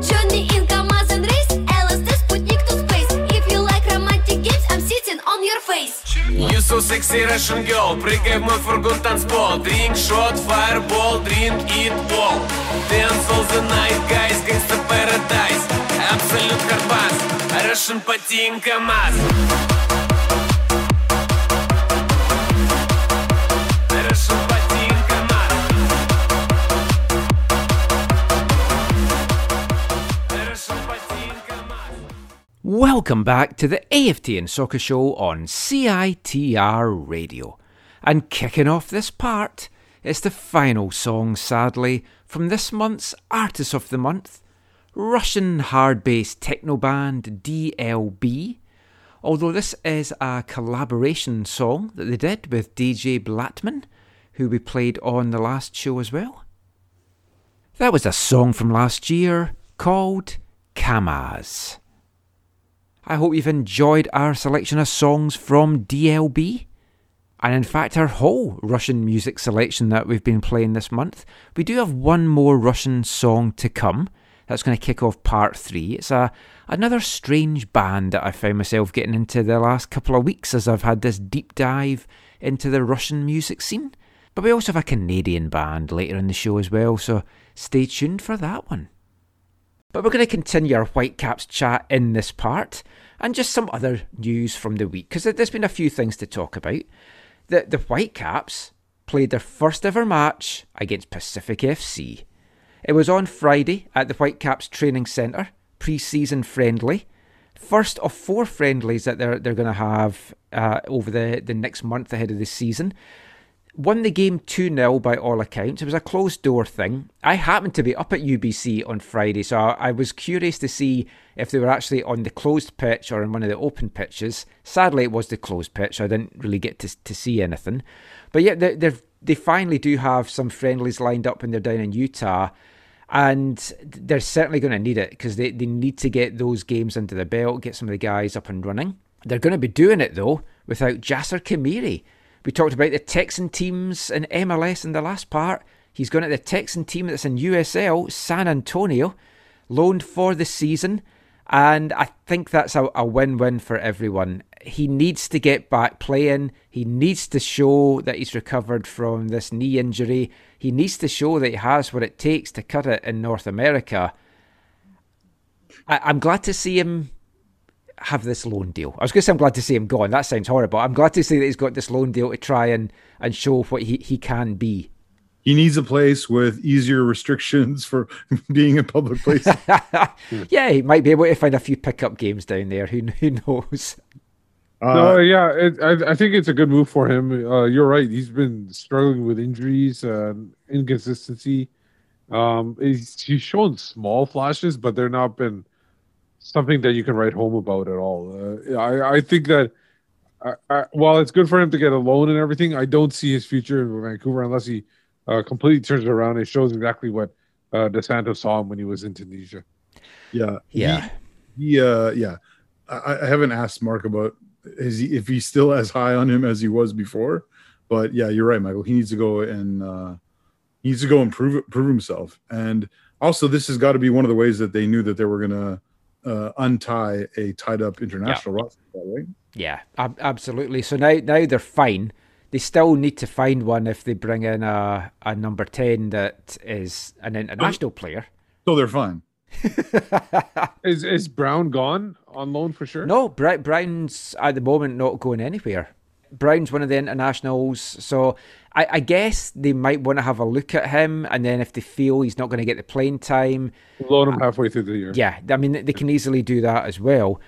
Join me in Kamaz and race, L S D, Sputnik to space. If you like romantic games, I'm sitting on your face. You so sexy Russian girl, прыгай в мой фургон танцпол. Drink, shot, fireball, drink, eat, ball. Dance all the night, guys, gangsta paradise. Absolute карбас, Russian party in Kamaz. Welcome back to the A F T N Soccer Show on C I T R Radio. And kicking off this part, it's the final song, sadly, from this month's Artist of the Month, Russian hard-based techno band D L B, although this is a collaboration song that they did with D J Blatman, who we played on the last show as well. That was a song from last year called Kamaz. I hope you've enjoyed our selection of songs from D L B. And in fact, our whole Russian music selection that we've been playing this month. We do have one more Russian song to come. That's going to kick off part three. It's a, another strange band that I found myself getting into the last couple of weeks as I've had this deep dive into the Russian music scene. But we also have a Canadian band later in the show as well, so stay tuned for that one. But we're going to continue our Whitecaps chat in this part, and just some other news from the week, because there's been a few things to talk about. The, the Whitecaps played their first ever match against Pacific F C. It was on Friday at the Whitecaps Training Centre, pre-season friendly. First of four friendlies that they're, they're going to have uh, over the, the next month ahead of the season. Won the game two nil by all accounts. It was a closed door thing. I happened to be up at U B C on Friday, so I, I was curious to see if they were actually on the closed pitch or in one of the open pitches. Sadly, it was the closed pitch, so I didn't really get to, to see anything. But yeah, they they finally do have some friendlies lined up when they're down in Utah, and they're certainly going to need it because they, they need to get those games under the belt, get some of the guys up and running. They're going to be doing it, though, without Yasser Kamiri. We talked about the Texan teams in M L S in the last part. He's gone at the Texan team that's in U S L, San Antonio, loaned for the season. And I think that's a, a win-win for everyone. He needs to get back playing. He needs to show that he's recovered from this knee injury. He needs to show that he has what it takes to cut it in North America. I, I'm glad to see him have this loan deal. I was going to say I'm glad to see him gone. That sounds horrible. I'm glad to see that he's got this loan deal to try and, and show what he, he can be. He needs a place with easier restrictions for being in public places. Yeah, he might be able to find a few pickup games down there. Who, who knows? Uh, no, yeah, it, I, I think it's a good move for him. Uh, you're right. He's been struggling with injuries, uh, inconsistency. Um, he's, he's shown small flashes, but they're not been something that you can write home about at all. Uh, I, I think that I, I, while it's good for him to get a loan and everything, I don't see his future in Vancouver unless he uh, completely turns it around and shows exactly what uh, DeSanto saw him when he was in Tunisia. Yeah. Yeah. He, he, uh, yeah. I, I haven't asked Mark about is he, if he's still as high on him as he was before. But yeah, you're right, Michael. He needs to go and uh, he needs to go and prove, prove himself. And also, this has got to be one of the ways that they knew that they were going to Uh, untie a tied-up international yeah. roster, right? Yeah, ab- absolutely. So now, now they're fine. They still need to find one if they bring in a, a number ten that is an international so, player. So they're fine. is is Brown gone on loan for sure? No, Br- Brown's at the moment not going anywhere. Brown's one of the internationals, so I, I guess they might want to have a look at him, and then if they feel he's not going to get the playing time, loan him halfway through the year. Yeah, I mean, they can easily do that as well.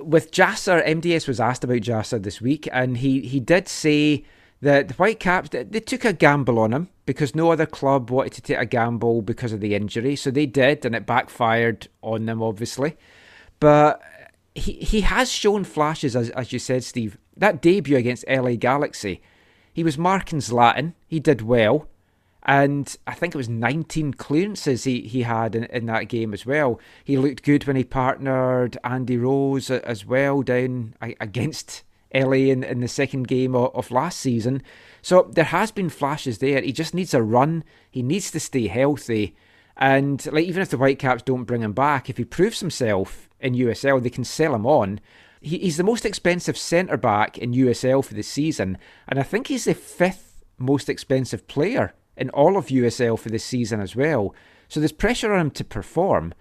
With Yasser, M D S was asked about Yasser this week, and he, he did say that the Whitecaps, they took a gamble on him because no other club wanted to take a gamble because of the injury, so they did, and it backfired on them, obviously. But he, he has shown flashes, as, as you said, Steve. That debut against L A Galaxy, he was marking Zlatan. He did well. And I think it was nineteen clearances he, he had in, in that game as well. He looked good when he partnered Andy Rose as well down against L A in, in the second game of, of last season. So there has been flashes there. He just needs a run. He needs to stay healthy. And like even if the Whitecaps don't bring him back, if he proves himself in U S L, they can sell him on. He's the most expensive centre-back in U S L for the season, and I think he's the fifth most expensive player in all of U S L for the season as well. So there's pressure on him to perform,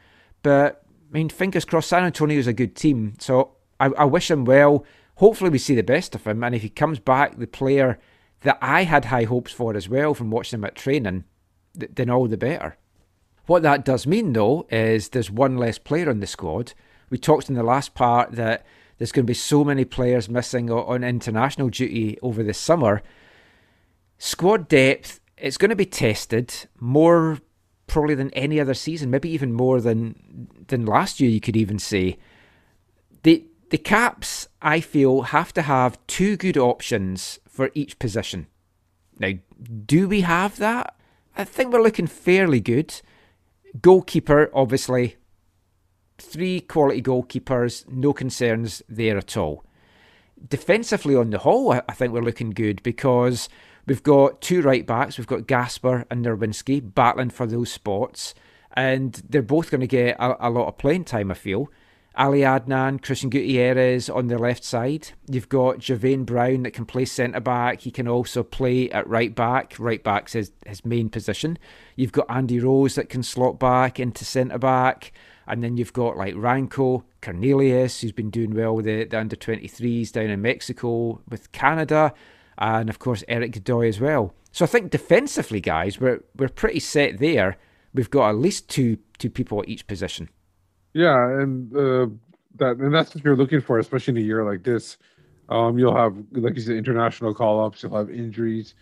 but I mean, fingers crossed, San Antonio's a good team, so I, I wish him well. Hopefully we see the best of him, and if he comes back the player that I had high hopes for as well from watching him at training, th- then all the better. What that does mean, though, is there's one less player on the squad, we talked in the last part that there's going to be so many players missing on international duty over the summer. Squad depth, it's going to be tested more probably than any other season, maybe even more than than last year, you could even say. The, the Caps, I feel, have to have two good options for each position. Now, do we have that? I think we're looking fairly good. Goalkeeper, obviously. Three quality goalkeepers, no concerns there at all. Defensively on the whole, I think we're looking good because we've got two right-backs. We've got Gasper and Nerwinski battling for those spots. And they're both going to get a, a lot of playing time, I feel. Ali Adnan, Cristian Gutiérrez on the left side. You've got Javane Brown that can play centre-back. He can also play at right-back. Right-back's his, his main position. You've got Andy Rose that can slot back into centre-back. And then you've got like Ranko, Cornelius, who's been doing well with the, the under twenty-threes down in Mexico with Canada. And, of course, Eric Godoy as well. So I think defensively, guys, we're we're pretty set there. We've got at least two two people at each position. Yeah, and uh, that and that's what you're looking for, especially in a year like this. Um, you'll have, like you said, international call-ups. You'll have injuries.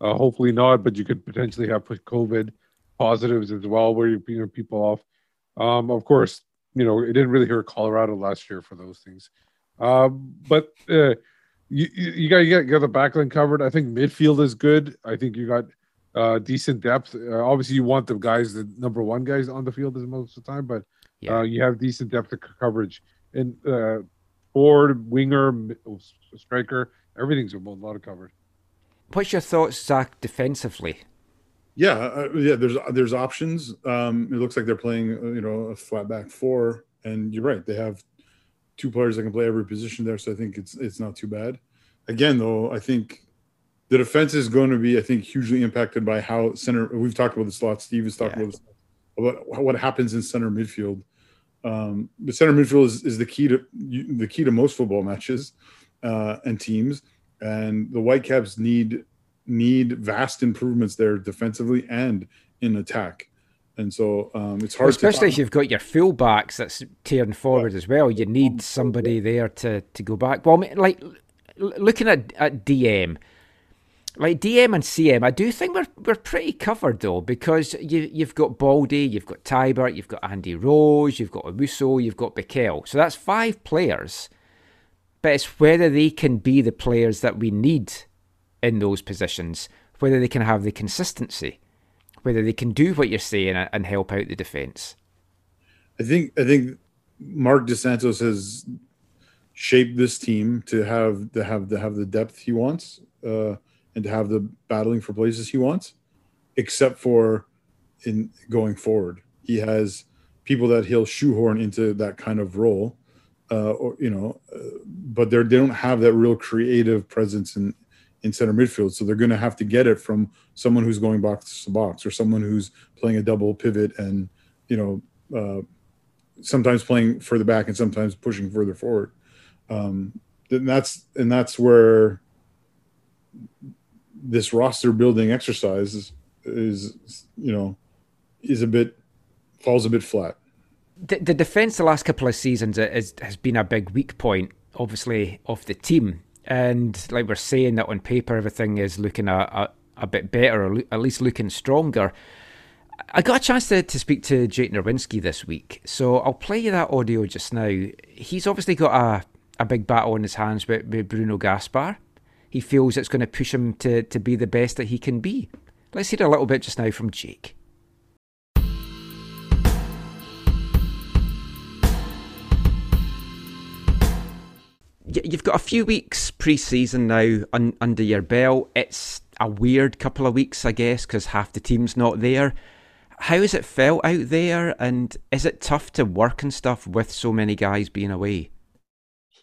Uh, hopefully not, but you could potentially have COVID positives as well where you're beating people off. Um, of course, you know, it didn't really hurt Colorado last year for those things. Um, but uh, you, you, you got to get the backline covered. I think midfield is good. I think you got uh, decent depth. Uh, obviously, you want the guys, the number one guys on the field most of the time, but yeah. uh, you have decent depth of coverage. And uh, forward, winger, striker, everything's a lot of coverage. What's your thoughts, Zach, defensively? Yeah, uh, yeah. There's there's options. Um, it looks like they're playing, you know, a flat back four, and you're right. They have two players that can play every position there, so I think it's it's not too bad. Again, though, I think the defense is going to be, I think, hugely impacted by how center. We've talked about this a lot. Steve has talked yeah. about this, about what happens in center midfield. Um, the center midfield is, is the key to the key to most football matches uh, and teams, and the Whitecaps need. need vast improvements there defensively and in attack. And so um, it's hard well, especially to... if you've got your full-backs that's tearing forward yeah. as well. You need somebody there to, to go back. Well, I mean, like, looking at, at D M, like D M and C M, I do think we're we're pretty covered, though, because you, you've got Baldy, you've got Tybert, you've got Andy Rose, you've got Owusu, you've got Bikel. So that's five players, but it's whether they can be the players that we need in those positions, whether they can have the consistency, whether they can do what you're saying and help out the defense. I think I think Mark DeSantis has shaped this team to have to have to have the depth he wants uh, and to have the battling for places he wants, except for in going forward. He has people that he'll shoehorn into that kind of role, uh, or you know, uh, but they don't have that real creative presence in. in center midfield. So they're going to have to get it from someone who's going box to box or someone who's playing a double pivot and, you know, uh, sometimes playing further back and sometimes pushing further forward. Um, and that's, and that's where this roster building exercise is, is, you know, is a bit, falls a bit flat. The, the defense the last couple of seasons is, has been a big weak point, obviously, of the team. And like we're saying that on paper, everything is looking a, a, a bit better, or lo- at least looking stronger. I got a chance to, to speak to Jake Nerwinski this week. So I'll play you that audio just now. He's obviously got a, a big battle on his hands with, with Bruno Gaspar. He feels it's going to push him to, to be the best that he can be. Let's hear a little bit just now from Jake. You've got a few weeks pre-season now un- under your belt. It's a weird couple of weeks, I guess, because half the team's not there. How has it felt out there, and is it tough to work and stuff with so many guys being away?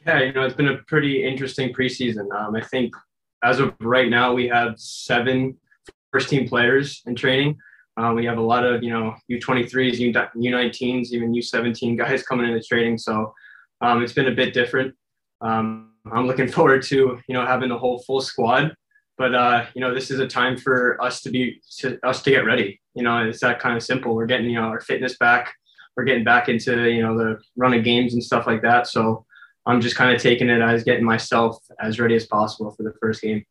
Yeah, you know, it's been a pretty interesting pre-season. Um, I think as of right now, we have seven first-team players in training. Uh, we have a lot of, you know, U twenty-threes, U nineteens, even U seventeen guys coming into training. So um, it's been a bit different. Um, I'm looking forward to, you know, having the whole full squad, but, uh, you know, this is a time for us to be, to, us to get ready. You know, it's that kind of simple. We're getting, you know, our fitness back. we're getting back into, you know, the run of games and stuff like that. So I'm just kind of taking it as getting myself as ready as possible for the first game.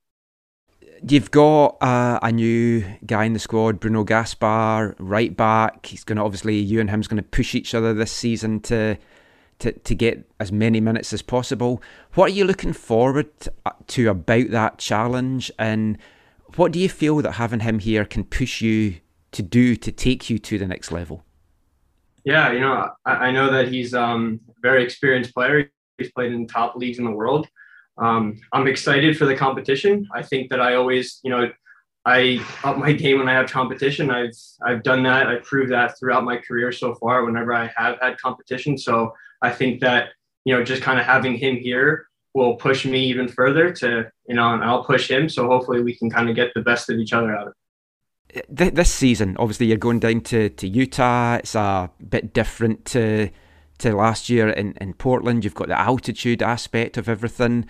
You've got uh, a new guy in the squad, Bruno Gaspar, right back. He's going to, obviously, you and him's going to push each other this season to, to to get as many minutes as possible. What are you looking forward to about that challenge? And what do you feel that having him here can push you to do to take you to the next level? Yeah, you know, I, I know that he's um, a very experienced player. He's played in the top leagues in the world. Um, I'm excited for the competition. I think that I always, you know, I up my game when I have competition. I've I've done that. I've proved that throughout my career so far whenever I have had competition. So I think that, you know, just kind of having him here will push me even further to, you know, and I'll push him. So hopefully we can kind of get the best of each other out of it. This season, obviously, you're going down to, to Utah. It's a bit different to... to last year in, in Portland. You've got the altitude aspect of everything.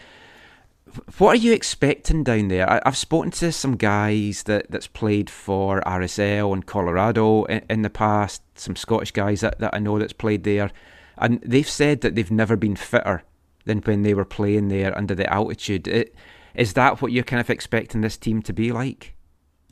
What are you expecting down there? I, I've spoken to some guys that, that's played for R S L and Colorado in, in the past, some Scottish guys that, that I know that's played there, and they've said that they've never been fitter than when they were playing there under the altitude. It, is that what you're kind of expecting this team to be like?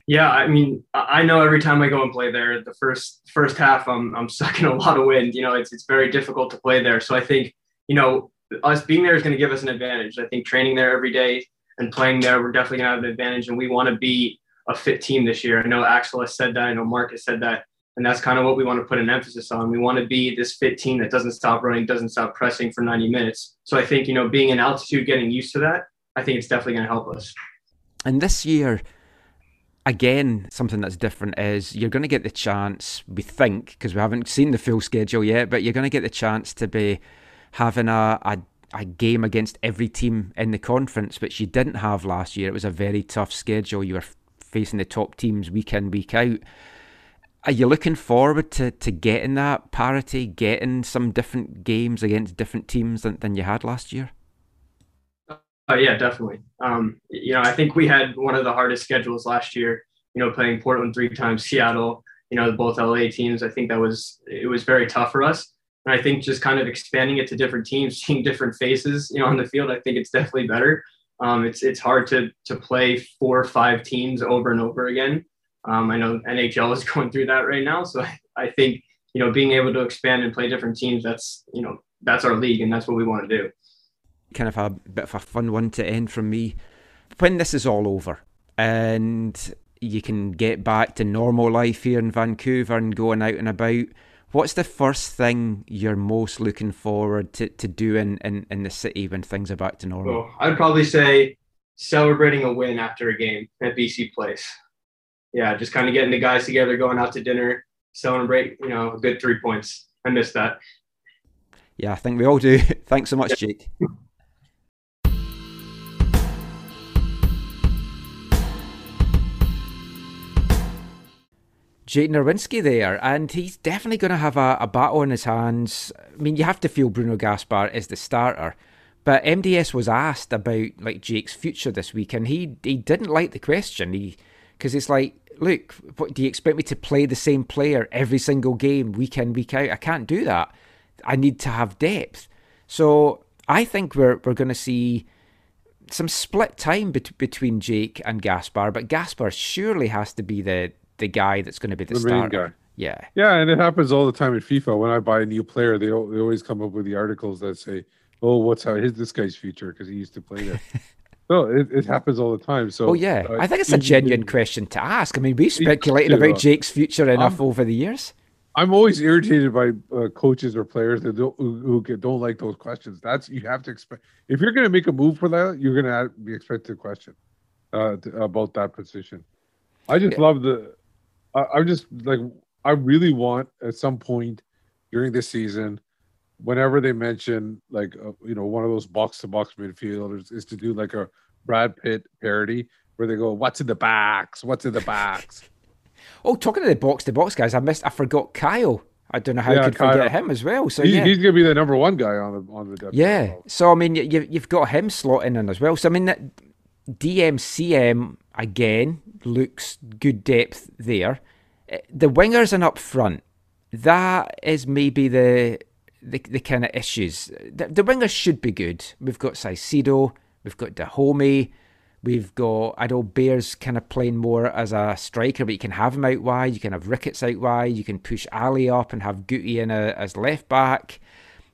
Yeah, I mean, I know every time I go and play there, the first first half, I'm I'm sucking a lot of wind. You know, it's it's very difficult to play there. So I think, you know, us being there is going to give us an advantage. I think training there every day and playing there, we're definitely going to have an advantage. And we want to be a fit team this year. I know Axel has said that. I know Mark has said that. And that's kind of what we want to put an emphasis on. We want to be this fit team that doesn't stop running, doesn't stop pressing for ninety minutes. So I think, you know, being in altitude, getting used to that, I think it's definitely going to help us. And this year... Again, something that's different is you're going to get the chance, we think, because we haven't seen the full schedule yet, but you're going to get the chance to be having a, a, a game against every team in the conference, which you didn't have last year. It was a very tough schedule. You were facing the top teams week in, week out. Are you looking forward to, to getting that parity, getting some different games against different teams than, than you had last year? Oh, yeah, definitely. Um, you know, I think we had one of the hardest schedules last year, you know, playing Portland three times, Seattle, you know, both L A teams. I think that was, it was very tough for us. And I think just kind of expanding it to different teams, seeing different faces, you know, on the field, I think it's definitely better. Um, it's it's hard to to play four or five teams over and over again. Um, I know N H L is going through that right now. So I, I think, you know, being able to expand and play different teams, that's, you know, that's our league and that's what we want to do. Kind of a bit of a fun one to end from me. When this is all over and you can get back to normal life here in Vancouver and going out and about, what's the first thing you're most looking forward to, to doing in, in the city when things are back to normal? Oh, I'd probably say celebrating a win after a game at B C Place. Yeah, just kind of getting the guys together, going out to dinner, celebrate, you know, a good three points. I miss that. Yeah, I think we all do. Thanks so much, Jake. Jake Nerwinski there, and he's definitely going to have a, a battle in his hands. I mean, you have to feel Bruno Gaspar is the starter, but M D S was asked about like Jake's future this week, and he he didn't like the question. He because it's like, look, what, do you expect me to play the same player every single game, week in, week out? I can't do that. I need to have depth. So I think we're we're going to see some split time be- between Jake and Gaspar, but Gaspar surely has to be the the guy that's going to be the, the starter. Guy. Yeah. Yeah, and it happens all the time in FIFA. When I buy a new player, they, they always come up with the articles that say, oh, what's how, his, this guy's future because he used to play there. No, it, it happens all the time. So, oh, yeah. Uh, I think it's a genuine he, question to ask. I mean, we've speculated about though. Jake's future enough um, over the years. I'm always irritated by uh, coaches or players that don't, who, who don't like those questions. That's you have to expect. If you're going to make a move for that, you're going to be expected a question uh, to, about that position. I just yeah. love the. I, I'm just like I really want at some point during this season, whenever they mention like uh, you know one of those box to box midfielders, is to do like a Brad Pitt parody where they go, "What's in the box? What's in the box?" Oh, talking to the box-to-box guys, I missed. I forgot Kyle. I don't know how yeah, I could Kyle. forget him as well. So he, yeah. he's going to be the number one guy on the on the depth. Yeah. Level. So I mean, you, you've got him slotting in as well. So I mean, that D M C M again looks good depth there. The wingers and up front, that is maybe the the, the kind of issues. The, the wingers should be good. We've got Saicedo, we've got Dahomey, we've got, I know Bears kind of playing more as a striker, but you can have him out wide, you can have Ricketts out wide, you can push Ali up and have Guti in a, as left back,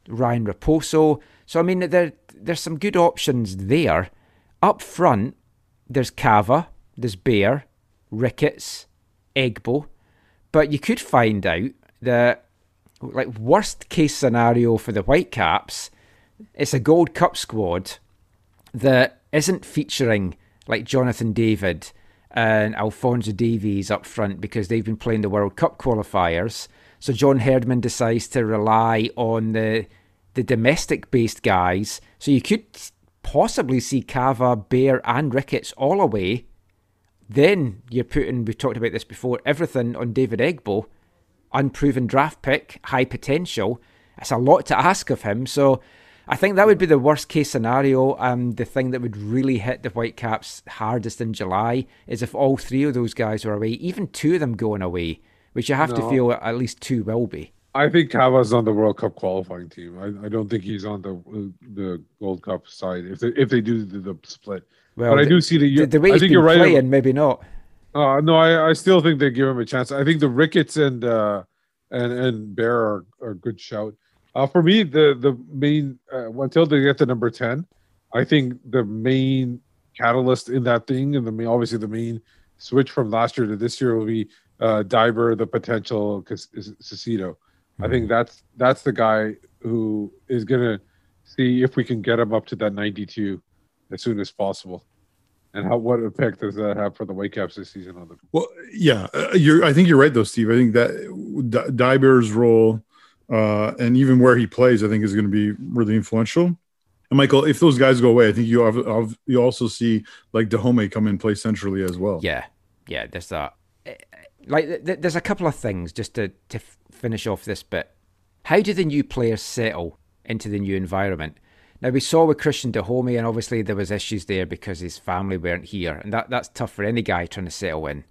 Ryan Raposo. So I mean, there there's some good options there. Up front, there's Cava, there's Bear, Ricketts, Egbo, but you could find out that, like, worst case scenario for the Whitecaps, it's a Gold Cup squad that isn't featuring like Jonathan David and Alphonso Davies up front because they've been playing the World Cup qualifiers. So John Herdman decides to rely on the the domestic based guys. So you could possibly see Cava, Bear, and Ricketts all away. Then you're putting, we talked about this before, everything on David Egbo, unproven draft pick, high potential. It's a lot to ask of him. So I think that would be the worst case scenario, and the thing that would really hit the Whitecaps hardest in July is if all three of those guys were away, even two of them going away, which you have no. to feel at least two will be. I think Cava's on the World Cup qualifying team. I, I don't think he's on the the Gold Cup side if they, if they do the, the split. Well, but I the, do see that you. The way he's I think been you're right playing, about, maybe not. Uh, no, I, I still think they give him a chance. I think the Ricketts and uh, and and Bear are, are a good shout. Uh, for me, the the main uh, until they get to number ten, I think the main catalyst in that thing, and the main, obviously the main switch from last year to this year will be uh, Diber, the potential Caicedo. I think that's that's the guy who is going to see if we can get him up to that ninety-two as soon as possible. And how what effect does that have for the Whitecaps this season? On the well, yeah, uh, you're. I think you're right though, Steve. I think that D- Diber's role uh, and even where he plays, I think, is going to be really influential. And Michael, if those guys go away, I think you have, have, you also see like Dahomey come in play centrally as well. Yeah, yeah, there's that. Like, there's a couple of things just to, to finish off this bit. How do the new players settle into the new environment? Now, we saw with Cristian Gutiérrez, and obviously there was issues there because his family weren't here, and that, that's tough for any guy trying to settle in.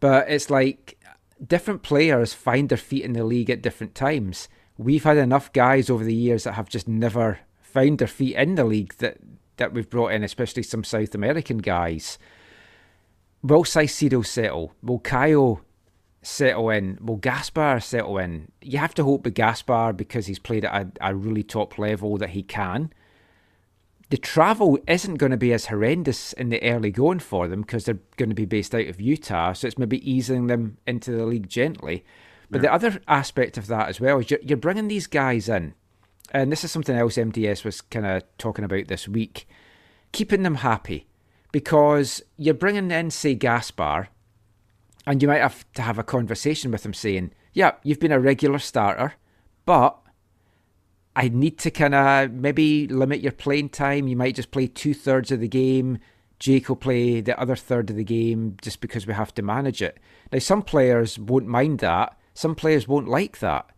But it's like different players find their feet in the league at different times. We've had enough guys over the years that have just never found their feet in the league that, that we've brought in, especially some South American guys. Will Saicedo settle? Will Caio settle in? Will Gaspar settle in? You have to hope with Gaspar, because he's played at a, a really top level, that he can. The travel isn't going to be as horrendous in the early going for them because they're going to be based out of Utah, so it's maybe easing them into the league gently. But yeah. The other aspect of that as well is you're, you're bringing these guys in, and this is something else M D S was kind of talking about this week, keeping them happy. Because you're bringing in, say, Gaspar, and you might have to have a conversation with him saying, yeah, you've been a regular starter, but I need to kind of maybe limit your playing time. You might just play two-thirds of the game. Jake will play the other third of the game just because we have to manage it. Now, some players won't mind that. Some players won't like that.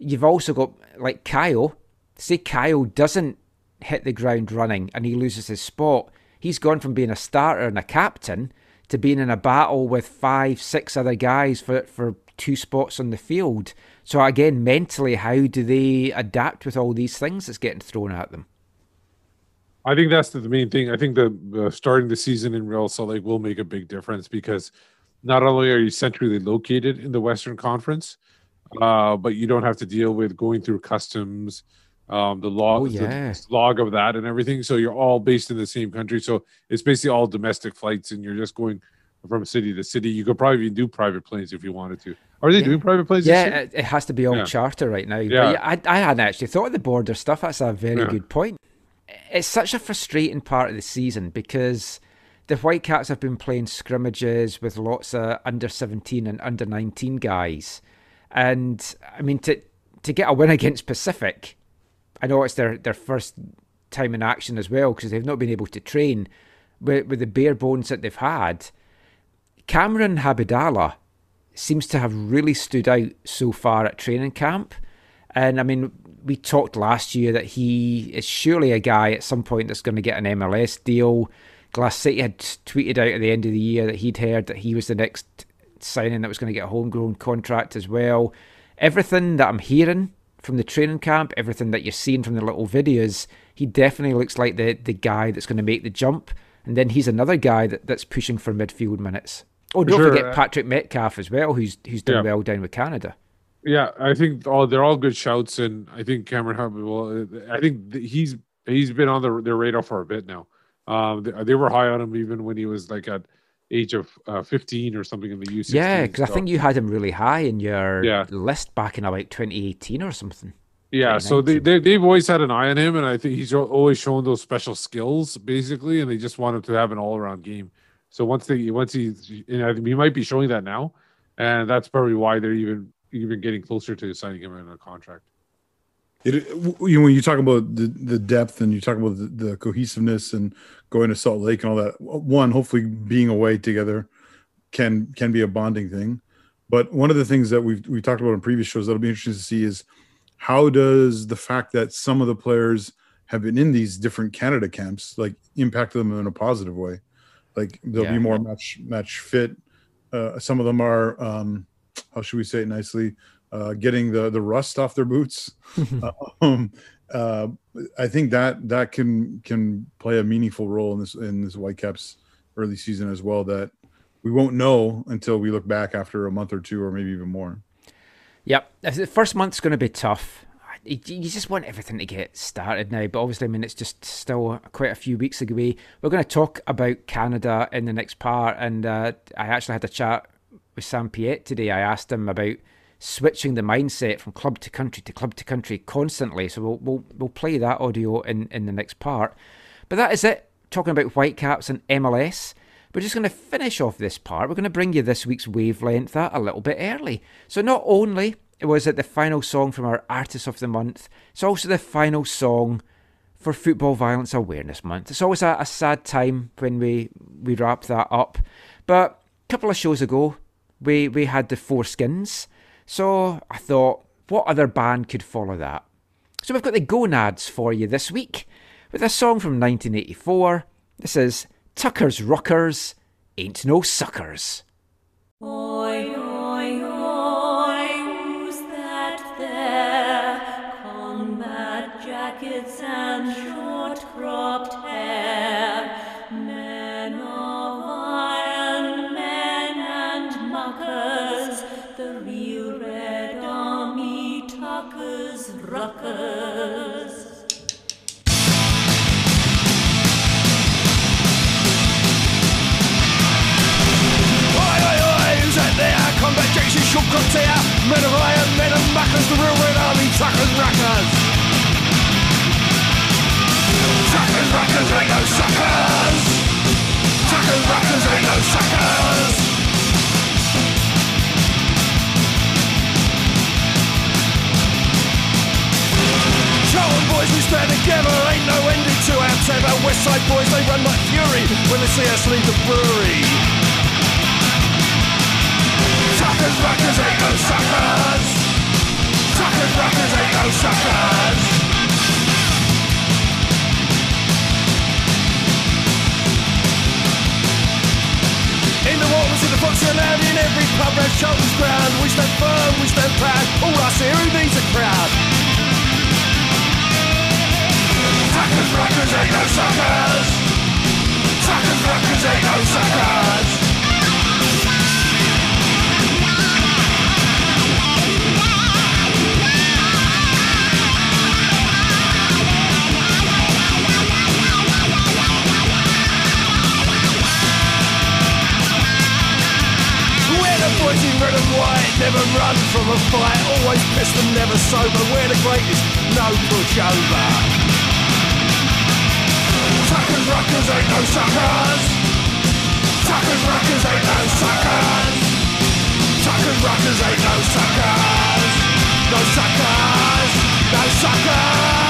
You've also got, like, Kyle. Say Kyle doesn't hit the ground running and he loses his spot. He's gone from being a starter and a captain to being in a battle with five, six other guys for, for two spots on the field. So again, mentally, how do they adapt with all these things that's getting thrown at them? I think that's the main thing. I think the uh, starting the season in Real Salt Lake will make a big difference, because not only are you centrally located in the Western Conference, uh, but you don't have to deal with going through customs, um the log, oh, yeah. the log of that and everything. So you're all based in the same country, so it's basically all domestic flights, and you're just going from city to city. You could probably do private planes if you wanted to. Are they yeah. doing private planes? Yeah, it has to be all yeah. charter right now. Yeah, yeah I, I hadn't actually thought of the border stuff. That's a very yeah. good point. It's such a frustrating part of the season, because the Whitecaps have been playing scrimmages with lots of under seventeen and under nineteen guys, and I mean, to to get a win against Pacific. I know it's their, their first time in action as well, because they've not been able to train with, with the bare bones that they've had. Cameron Habidallah seems to have really stood out so far at training camp. And I mean, we talked last year that he is surely a guy at some point that's going to get an M L S deal. Glass City had tweeted out at the end of the year that he'd heard that he was the next signing that was going to get a homegrown contract as well. everything that I'm hearing from the training camp, everything that you're seeing from the little videos, he definitely looks like the, the guy that's going to make the jump. And then he's another guy that, that's pushing for midfield minutes. Oh, don't sure. forget Patrick Metcalf as well, who's who's done yeah. well down with Canada. Yeah, I think all they're all good shouts, and I think Cameron Hubbard will. I think he's he's been on the, their radar for a bit now. Um, they, they were high on him even when he was like at age of uh, fifteen or something in the U sixteen. Yeah, because I think you had him really high in your yeah. list back in like twenty eighteen or something. Yeah, so they, they, they've always had an eye on him, and I think he's always shown those special skills basically, and they just want him to have an all-around game. So once they once he, you know, he might be showing that now, and that's probably why they're even even getting closer to signing him in a contract. It, you know, when you talk about the, the depth and you talk about the, the cohesiveness and going to Salt Lake and all that, one, hopefully being away together can can be a bonding thing. But one of the things that we've we talked about in previous shows that'll be interesting to see is how does the fact that some of the players have been in these different Canada camps like impact them in a positive way. Like they'll yeah. be more match match fit. Uh, some of them are, um, how should we say it nicely, uh, getting the, the rust off their boots. um, uh, I think that that can can play a meaningful role in this in this Whitecaps early season as well. That we won't know until we look back after a month or two, or maybe even more. Yep, the first month's going to be tough. You just want everything to get started now, but obviously, I mean, it's just still quite a few weeks away. We're going to talk about Canada in the next part, and uh, I actually had a chat with Sam Piet today. I asked him about switching the mindset from club to country to club to country constantly, so we'll we'll, we'll play that audio in, in the next part. But that is it, talking about Whitecaps and M L S. We're just going to finish off this part. We're going to bring you this week's Wavelength a little bit early. So not only was it the final song from our Artist of the Month, it's also the final song for Football Violence Awareness Month. It's always a, a sad time when we, we wrap that up. But a couple of shows ago, we, we had the Four Skins. So I thought, what other band could follow that? So we've got the Gonads for you this week with a song from nineteen eighty-four. This is Tucker's Ruckers, Ain't No Suckers. Oy, oy, oy, who's that there? Combat jackets and short cropped hair. Men of iron, men and muckers, the real Red Army, Tucker's Ruckers. Combat jacks and short cropped hair, men of iron, men of muckers, the real Red Army, Tucker's Ruckers. Tucker's Ruckers ain't no suckers. Tucker's Ruckers ain't no suckers. Charlton boys, we stand together, ain't no ending to our tether. Westside boys, they run like fury when they see us leave the brewery. Tuckers, Ruckers, ain't no suckers. Tuckers, Ruckers, ain't no suckers. In the waters, in the foxy land, in every pub round Charlton's ground, we stand firm, we stand proud, all us here who needs a crowd. Tuckers, Ruckers, ain't no suckers. Tuckers, Ruckers, ain't no suckers. Boys in red and white, never run from a fight, always pissed and never sober. We're the greatest, no push over. Tuckers, Ruckers, ain't no suckers. Tuckers, Ruckers, ain't no suckers. Tuckers, Ruckers, ain't no suckers. No suckers, no suckers.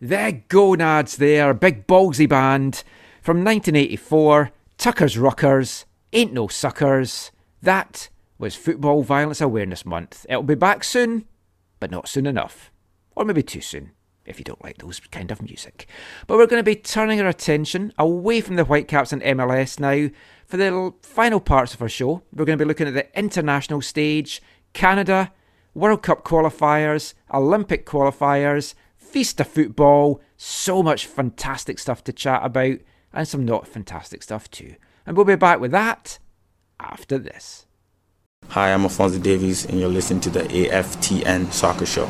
The Gonads there, big ballsy band from nineteen eighty-four, Tucker's Ruckers, Ain't No Suckers. That was Football Violence Awareness Month. It'll be back soon, but not soon enough. Or maybe too soon, if you don't like those kind of music. But we're going to be turning our attention away from the Whitecaps and M L S now. For the final parts of our show, we're going to be looking at the international stage, Canada, World Cup qualifiers, Olympic qualifiers, Fiesta football, so much fantastic stuff to chat about, and some not fantastic stuff too. And we'll be back with that after this. Hi, I'm Alphonso Davies, and you're listening to the A F T N Soccer Show.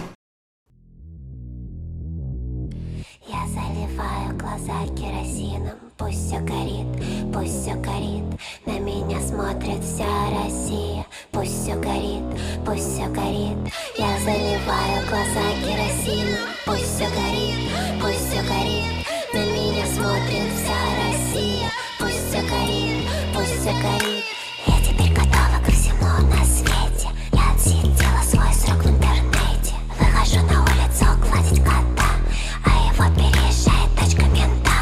Я заливаю глаза керосином, пусть все горит, пусть все горит, на меня смотрит вся Россия, пусть все горит, пусть все горит, я заливаю глаза керосином, пусть все горит, пусть все горит, на меня смотрит вся Россия, пусть все горит, пусть все горит, я теперь готова ко всему на свете, я отсидела свой срок в интернете, выхожу на улицу гладить кота. Вот переезжает тачка мента.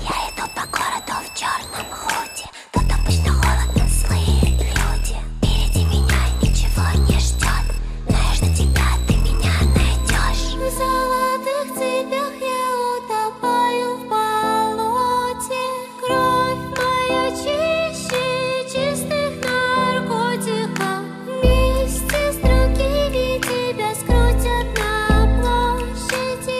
Я иду по городу в черном худе. Тут обычно холодно, злые люди. Впереди меня ничего не ждет. Знаешь, до тебя ты меня найдешь. В золотых цепях я утопаю в болоте. Кровь моя чище чистых наркотиков. Вместе с другими тебя скрутят на площади.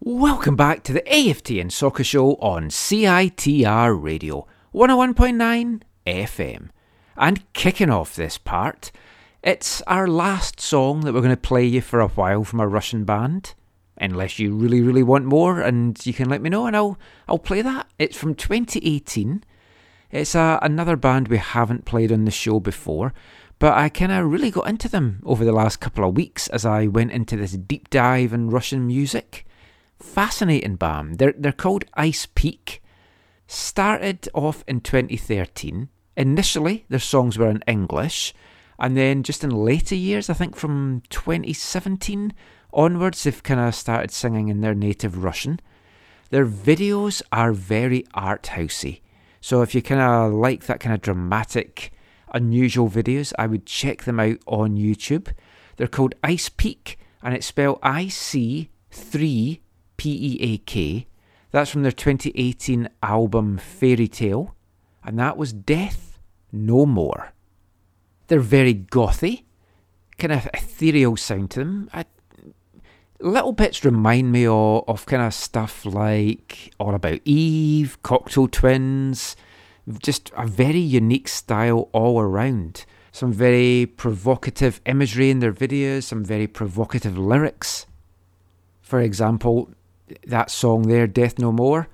Welcome back to the A F T N Soccer Show on C I T R Radio, one oh one point nine F M. And kicking off this part, it's our last song that we're going to play you for a while from a Russian band. Unless you really, really want more, and you can let me know and I'll I'll play that. It's from twenty eighteen. It's a, another band we haven't played on the show before, but I kind of really got into them over the last couple of weeks as I went into this deep dive in Russian music. Fascinating band. They're, they're called Ice Peak. Started off in twenty thirteen. Initially, their songs were in English, and then just in later years, I think from twenty seventeen onwards, they've kind of started singing in their native Russian. Their videos are very art housey. So if you kind of like that kind of dramatic, unusual videos, I would check them out on YouTube. They're called Ice Peak, and it's spelled I C three P E A K. That's from their twenty eighteen album Fairy Tale, and that was Death No More. They're very gothy, kind of ethereal sound to them. I, little bits remind me of, of kind of stuff like All About Eve, Cocktail Twins, just a very unique style all around. Some very provocative imagery in their videos, some very provocative lyrics. For example, that song there, Death No More,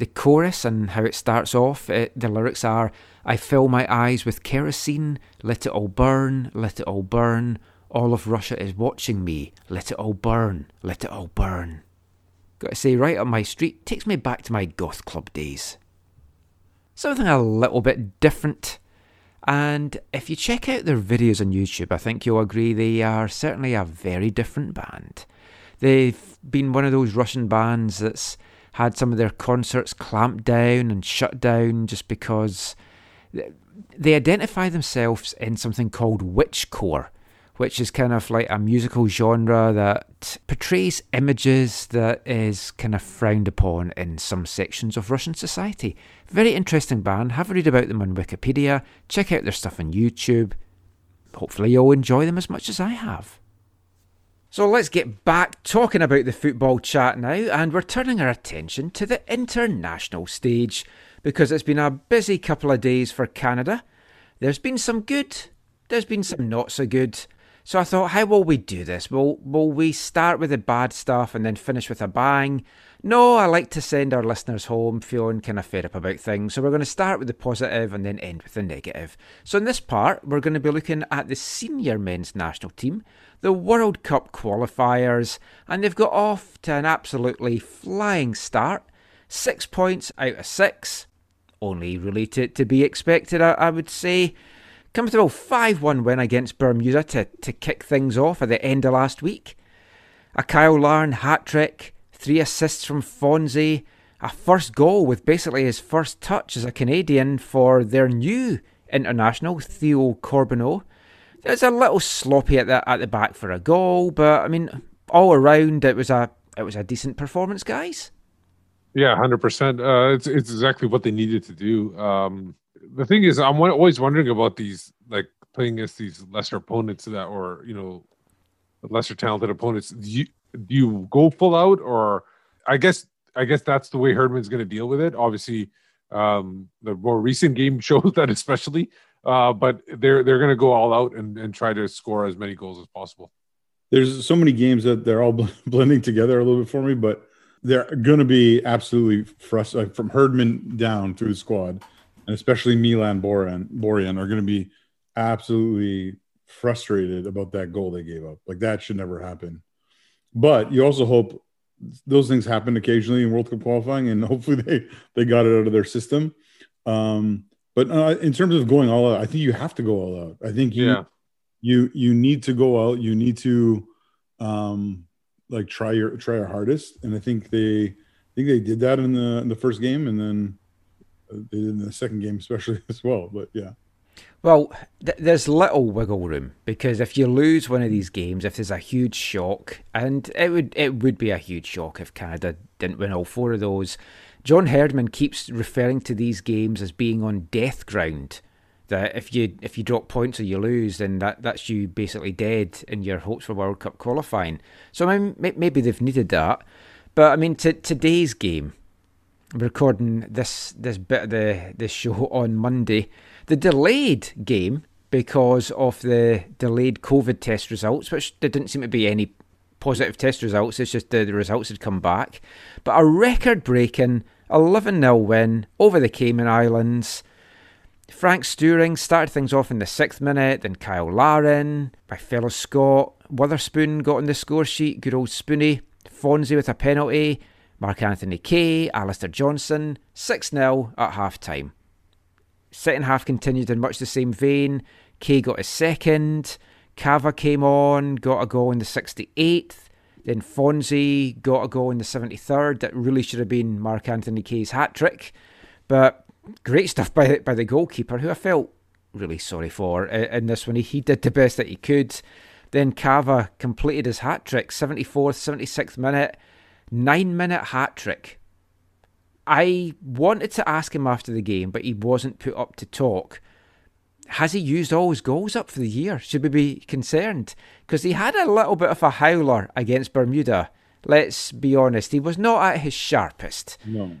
the chorus and how it starts off, it, the lyrics are, I fill my eyes with kerosene, let it all burn, let it all burn, all of Russia is watching me, let it all burn, let it all burn. Gotta say, right up my street, takes me back to my goth club days. Something a little bit different, and if you check out their videos on YouTube, I think you'll agree they are certainly a very different band. They've been one of those Russian bands that's had some of their concerts clamped down and shut down just because they identify themselves in something called witchcore, which is kind of like a musical genre that portrays images that is kind of frowned upon in some sections of Russian society. Very interesting band. Have a read about them on Wikipedia. Check out their stuff on YouTube. Hopefully you'll enjoy them as much as I have. So let's get back talking about the football chat now, and we're turning our attention to the international stage because it's been a busy couple of days for Canada. There's been some good, there's been some not so good. So I thought, how will we do this? Will, will we start with the bad stuff and then finish with a bang? No, I like to send our listeners home feeling kind of fed up about things. So we're going to start with the positive and then end with the negative. So in this part, we're going to be looking at the senior men's national team, the World Cup qualifiers, and they've got off to an absolutely flying start. Six points out of six. Only really to, to be expected, I, I would say. Comfortable five one win against Bermuda to, to kick things off at the end of last week. a Kyle Larn hat-trick, three assists from Fonzie, a first goal with basically his first touch as a Canadian for their new international, Theo Corbineau. It was a little sloppy at the, at the back for a goal, but I mean, all around it was a it was a decent performance, guys. Yeah, one hundred percent. Uh, it's it's exactly what they needed to do. Um, the thing is, I'm always wondering about these, like playing against these lesser opponents that were, you know, lesser talented opponents. Do you, do you go full out, or I guess I guess that's the way Herdman's going to deal with it. Obviously, um, the more recent game shows that, especially. Uh, but they're they're going to go all out and, and try to score as many goals as possible. There's so many games that they're all bl- blending together a little bit for me, but they're going to be absolutely frustrated from Herdman down through the squad, and especially Milan Boran Borjan are going to be absolutely frustrated about that goal they gave up. Like, that should never happen. But you also hope those things happen occasionally in World Cup qualifying, and hopefully they they got it out of their system. Um, But uh, in terms of going all out, I think you have to go all out. I think you yeah. you you need to go out. You need to um, like try your try your hardest. And I think they I think they did that in the in the first game, and then they did in the second game especially as well. But yeah. Well, th- there's little wiggle room, because if you lose one of these games, if there's a huge shock, and it would it would be a huge shock if Canada didn't win all four of those. John Herdman keeps referring to these games as being on death ground. That if you if you drop points or you lose, then that, that's you basically dead in your hopes for World Cup qualifying. So I mean, maybe they've needed that. But I mean, to, today's game, I'm recording this this bit of the this show on Monday, the delayed game because of the delayed COVID test results, which there didn't seem to be any positive test results. It's just the, the results had come back. But a record-breaking eleven nil win over the Cayman Islands. Frank Stuering started things off in the sixth minute, then Kyle Larin, my fellow Scott. Witherspoon got on the score sheet, good old Spoonie. Fonzie with a penalty. Mark-Anthony Kaye, Alistair Johnson, six nil at half-time. Second half continued in much the same vein. Kaye got his second. Cava came on, got a goal in the sixty-eighth. Then Fonzie got a goal in the seventy-third. That really should have been Marc-Anthony Kaye's hat-trick. But great stuff by the, by the goalkeeper, who I felt really sorry for in this one. He, he did the best that he could. Then Cava completed his hat-trick, seventy-fourth, seventy-sixth minute, nine-minute hat-trick. I wanted to ask him after the game, but he wasn't put up to talk. Has he used all his goals up for the year? Should we be concerned? Because he had a little bit of a howler against Bermuda. Let's be honest, he was not at his sharpest. No.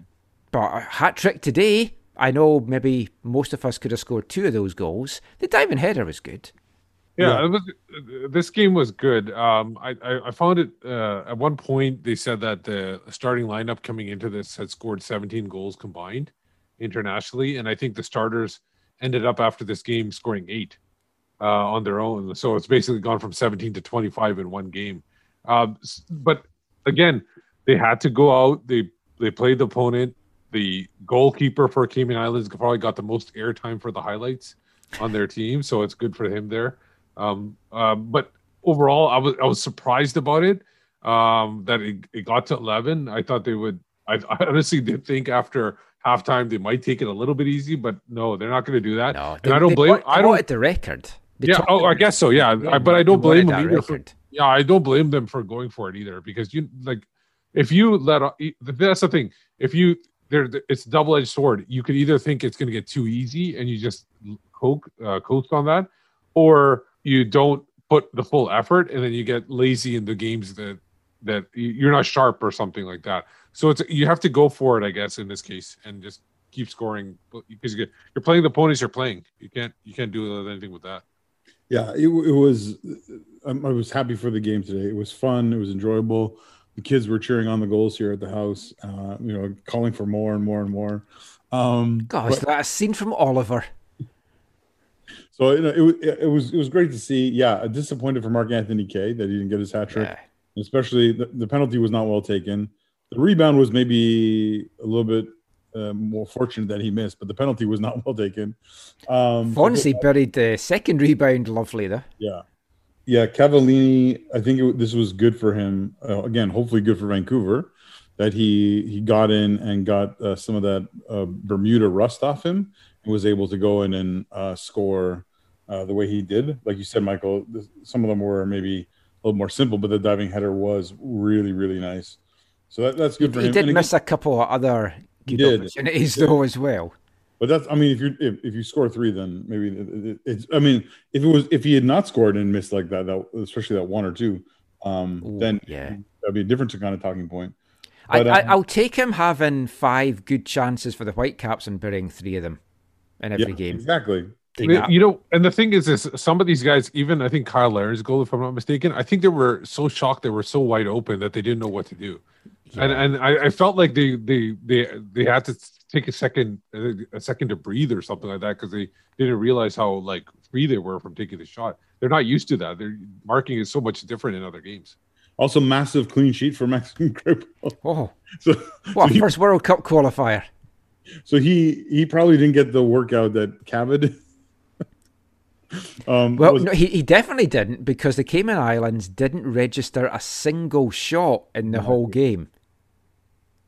But a hat-trick today, I know maybe most of us could have scored two of those goals. The diving header was good. Yeah, yeah. It was, this game was good. Um, I, I, I found it, uh, at one point, they said that the starting lineup coming into this had scored seventeen goals combined internationally. And I think the starters ended up after this game scoring eight uh, on their own. So it's basically gone from seventeen to twenty-five in one game. Um, but again, they had to go out. They they played the opponent. The goalkeeper for Cayman Islands probably got the most airtime for the highlights on their team. So it's good for him there. Um, um, but overall, I was I was surprised about it, um, that it, it got to eleven. I thought they would. I, I honestly did think after halftime they might take it a little bit easy, but no, they're not going to do that. No, they, and I don't blame. Want, I don't at the record. They yeah, oh, I guess so. Yeah, yeah I, but I don't blame them either. For, yeah, I don't blame them for going for it either, because you like if you let that's the thing. If you there, it's a double-edged sword. You could either think it's going to get too easy and you just coke uh, coast on that, or you don't put the full effort and then you get lazy in the games that that you're not sharp or something like that. So it's you have to go for it, I guess, in this case, and just keep scoring because you you're playing the opponents you're playing. You can't you can't do anything with that. Yeah, it, it was. I was happy for the game today. It was fun. It was enjoyable. The kids were cheering on the goals here at the house. Uh, you know, calling for more and more and more. Um, Gosh, but, that scene from Oliver. So you know, it, it, it was it was great to see. Yeah, disappointed for Marc-Anthony Kaye that he didn't get his hat trick. Yeah. Especially the, the penalty was not well taken. The rebound was maybe a little bit uh, more fortunate that he missed, but the penalty was not well taken. Um, Fonzie buried the second rebound lovely, though. Yeah. yeah, Cavallini, I think it, this was good for him. Uh, again, hopefully good for Vancouver that he, he got in and got uh, some of that uh, Bermuda rust off him and was able to go in and uh, score uh, the way he did. Like you said, Michael, th- some of them were maybe a little more simple, but the diving header was really, really nice. So that, that's good he, for him. He did and miss again, a couple of other good did, opportunities, though, as well. But that's, I mean, if you if, if you score three, then maybe it, it, it's, I mean, if it was, if he had not scored and missed like that, that especially that one or two, um, Ooh, then yeah. that'd be a different kind of talking point. But, I, I, um, I'll take him having five good chances for the Whitecaps and burying three of them in every yeah, game. Exactly. It, you know, and the thing is, is some of these guys, even I think Kyle Laren's goal, if I'm not mistaken, I think they were so shocked, they were so wide open that they didn't know what to do. Yeah. And and I, I felt like they, they they they had to take a second a second to breathe or something like that because they didn't realize how like free they were from taking the shot. They're not used to that. Their marking is so much different in other games. Also, massive clean sheet for Maxim Kripo. Oh, so, what so he, first World Cup qualifier. So he he probably didn't get the workout that Cava did. Um, well, was, no, he, he definitely didn't because the Cayman Islands didn't register a single shot in the whole game.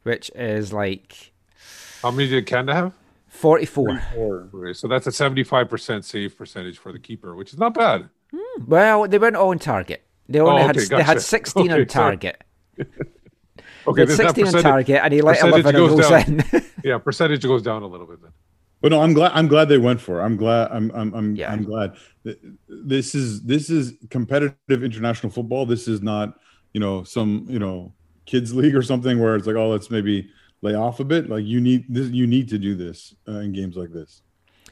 Which is like... How many did Canada have? forty-four. forty-four. So that's a seventy-five percent save percentage for the keeper, which is not bad. Hmm. Well, they weren't all on target. They only oh, okay, had gotcha. They had sixteen okay, on target. Okay, they had sixteen on target, and he let eleven goes in. Yeah, percentage goes down a little bit then. But no, I'm glad. I'm glad they went for it. I'm glad. I'm. I'm. I'm, yeah. I'm glad. This is this is competitive international football. This is not, you know, some you know kids league or something where it's like, oh, let's maybe lay off a bit. Like you need this. You need to do this uh, in games like this.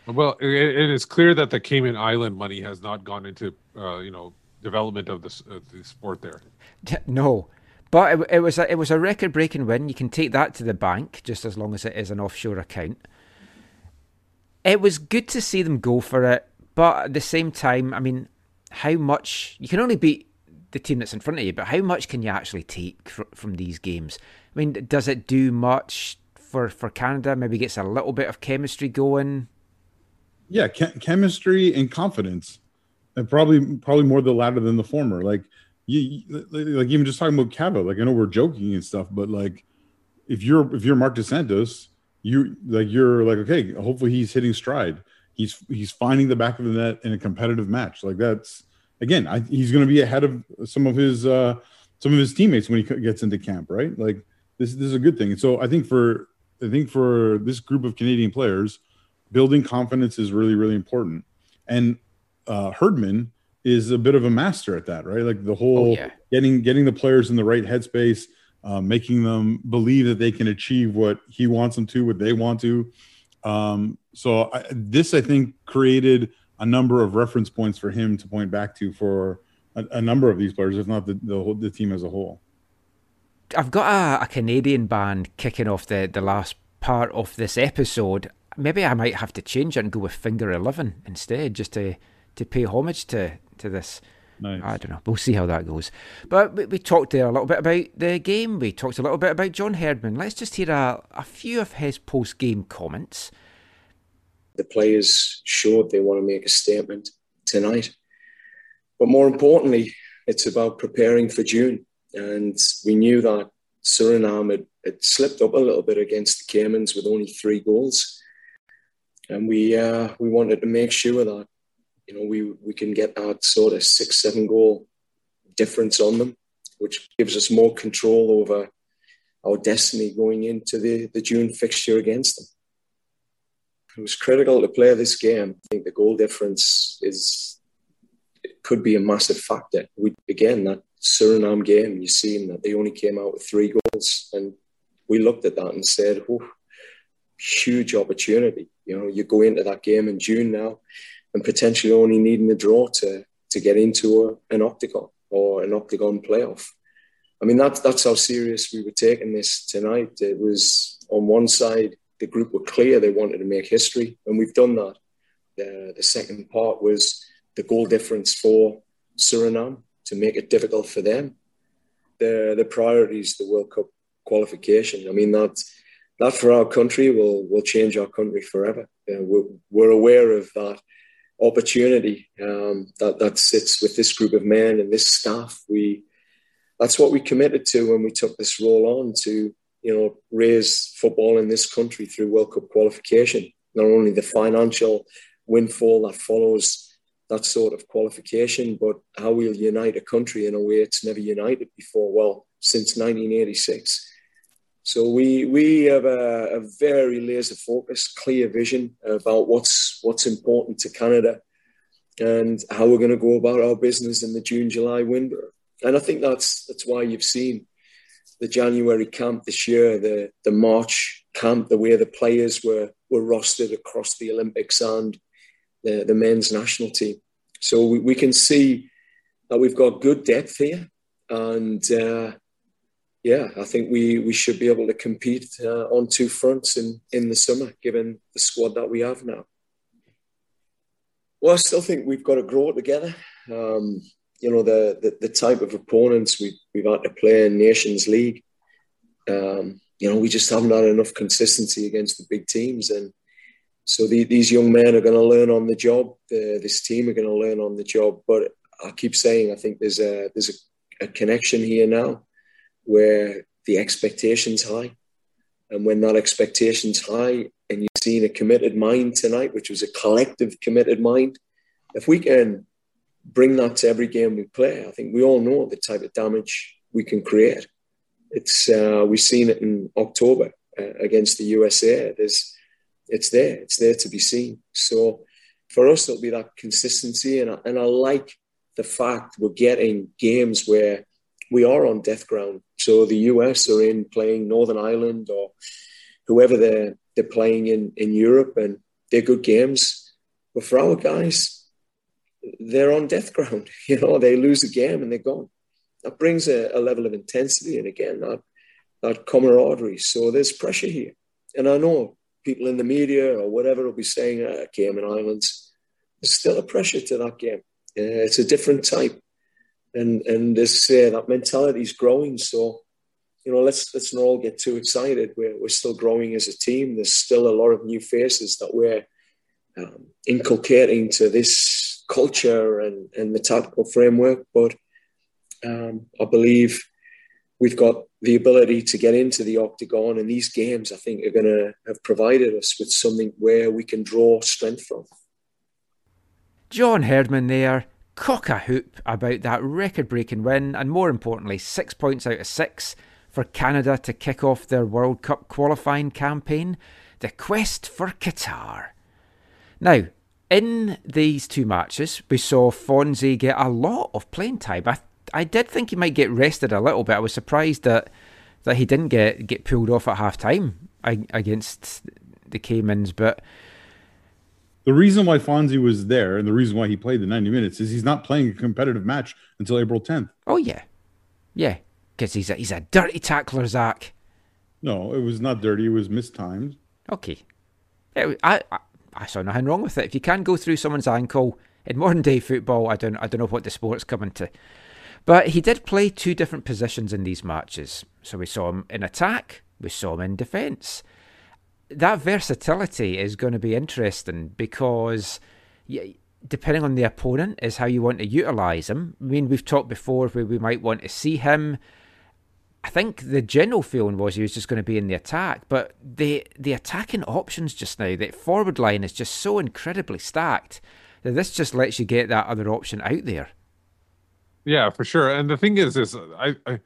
Well, it, it is clear that the Cayman Island money has not gone into uh, you know development of the uh, the sport there. No. But it, it was a, it was a record breaking win. You can take that to the bank, just as long as it is an offshore account. It was good to see them go for it, but at the same time, I mean, how much... You can only beat the team that's in front of you, but how much can you actually take fr- from these games? I mean, does it do much for, for Canada? Maybe gets a little bit of chemistry going? Yeah, ke- chemistry and confidence. And probably probably more the latter than the former. Like, you, like even just talking about Cava, like, I know we're joking and stuff, but, like, if you're if you're Mark DeSantis... You like you're like okay. Hopefully he's hitting stride. He's he's finding the back of the net in a competitive match. Like that's again. I, he's going to be ahead of some of his uh, some of his teammates when he gets into camp. Right. Like this this is a good thing. And so I think for I think for this group of Canadian players, building confidence is really really important. And uh, Herdman is a bit of a master at that. Right. Like the whole oh, yeah. getting getting the players in the right headspace. Uh, making them believe that they can achieve what he wants them to, what they want to. Um, so I, this, I think, created a number of reference points for him to point back to for a, a number of these players, if not the the, whole, the team as a whole. I've got a, a Canadian band kicking off the, the last part of this episode. Maybe I might have to change it and go with Finger eleven instead, just to, to pay homage to, to this. Nice. I don't know. We'll see how that goes. But we, we talked there a little bit about the game. We talked a little bit about John Herdman. Let's just hear a, a few of his post-game comments. The players showed they want to make a statement tonight. But more importantly, it's about preparing for June. And we knew that Suriname had, had slipped up a little bit against the Caymans with only three goals. And we uh, we wanted to make sure that You know, we, we can get that sort of six, seven goal difference on them, which gives us more control over our destiny going into the, the June fixture against them. It was critical to play this game. I think the goal difference is it could be a massive factor. We again, that Suriname game, you seen that they only came out with three goals. And we looked at that and said, oh, huge opportunity. You know, you go into that game in June now, and potentially only needing a draw to to get into a, an octagon or an octagon playoff. I mean, that's, that's how serious we were taking this tonight. It was, on one side, the group were clear they wanted to make history, and we've done that. The, the second part was the goal difference for Suriname to make it difficult for them. The, the priorities, the World Cup qualification, I mean, that, that for our country will, will change our country forever. Uh, we're, we're aware of that. opportunity um, that, that sits with this group of men and this staff. We, that's what we committed to when we took this role on, to, you know, raise football in this country through World Cup qualification. Not only the financial windfall that follows that sort of qualification, but how we'll unite a country in a way it's never united before, well, since nineteen eighty-six. So we we have a, a very laser-focused, clear vision about what's what's important to Canada and how we're going to go about our business in the June-July window. And I think that's that's why you've seen the January camp this year, the the March camp, the way the players were were rostered across the Olympics and the, the men's national team. So we, we can see that we've got good depth here, and uh, yeah, I think we, we should be able to compete uh, on two fronts in, in the summer, given the squad that we have now. Well, I still think we've got to grow together. Um, you know, the, the the type of opponents we, we've had to play in Nations League, um, you know, we just haven't had enough consistency against the big teams. And so the, these young men are going to learn on the job. Uh, this team are going to learn on the job. But I keep saying, I think there's a, there's a, a connection here now, where the expectation's high. And when that expectation's high and you've seen a committed mind tonight, which was a collective committed mind, if we can bring that to every game we play, I think we all know the type of damage we can create. It's uh, we've seen it in October uh, against the U S A. There's, it's there. It's there to be seen. So for us, it'll be that consistency. And I, and I like the fact we're getting games where we are on death ground. So the U S are in playing Northern Ireland or whoever they're, they're playing in, in Europe, and they're good games. But for our guys, they're on death ground. You know, they lose a game and they're gone. That brings a, a level of intensity, and again, that, that camaraderie. So there's pressure here. And I know people in the media or whatever will be saying, uh, Cayman Islands, there's still a pressure to that game. Uh, it's a different type. And and this uh, that mentality is growing. So, you know, let's let's not all get too excited. We're we're still growing as a team. There's still a lot of new faces that we're um, inculcating to this culture and, and the tactical framework. But um, I believe we've got the ability to get into the octagon, and these games, I think, are going to have provided us with something where we can draw strength from. John Herdman there. Cock a hoop about that record-breaking win, and more importantly, six points out of six for Canada to kick off their World Cup qualifying campaign, the quest for Qatar. Now, in these two matches, we saw Fonzie get a lot of playing time. I, I did think he might get rested a little bit. I was surprised that that he didn't get, get pulled off at half-time against the Caymans, but the reason why Fonzie was there and the reason why he played the ninety minutes is he's not playing a competitive match until April tenth. Oh, yeah. Yeah, because he's a, he's a dirty tackler, Zach. No, it was not dirty. It was mistimed. Okay. It, I, I I saw nothing wrong with it. If you can go through someone's ankle in modern-day football, I don't I don't know what the sport's coming to. But he did play two different positions in these matches. So we saw him in attack, we saw him in defence. That versatility is going to be interesting, because depending on the opponent is how you want to utilise him. I mean, we've talked before where we might want to see him. I think the general feeling was he was just going to be in the attack, but the the attacking options just now, that forward line is just so incredibly stacked that this just lets you get that other option out there. Yeah, for sure. And the thing is, is I... I...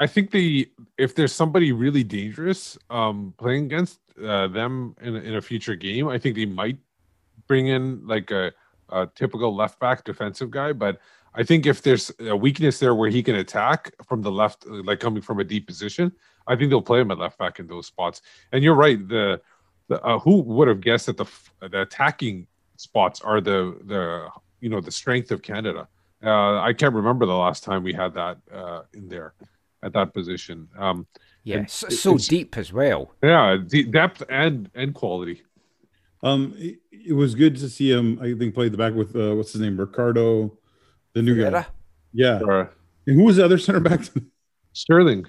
I think the if there's somebody really dangerous um, playing against uh, them in, in a future game, I think they might bring in like a, a typical left back defensive guy. But I think if there's a weakness there where he can attack from the left, like coming from a deep position, I think they'll play him at left back in those spots. And you're right, the, the uh, who would have guessed that the the attacking spots are the the you know the strength of Canada. Uh, I can't remember the last time we had that uh, in there. At that position, um, yeah, and, so, so deep as well. Yeah, deep depth and and quality. Um, it, it was good to see him. I think played the back with uh, what's his name, Ricardo, the new Herrera? guy. Yeah, uh, and who was the other center back? Sterling.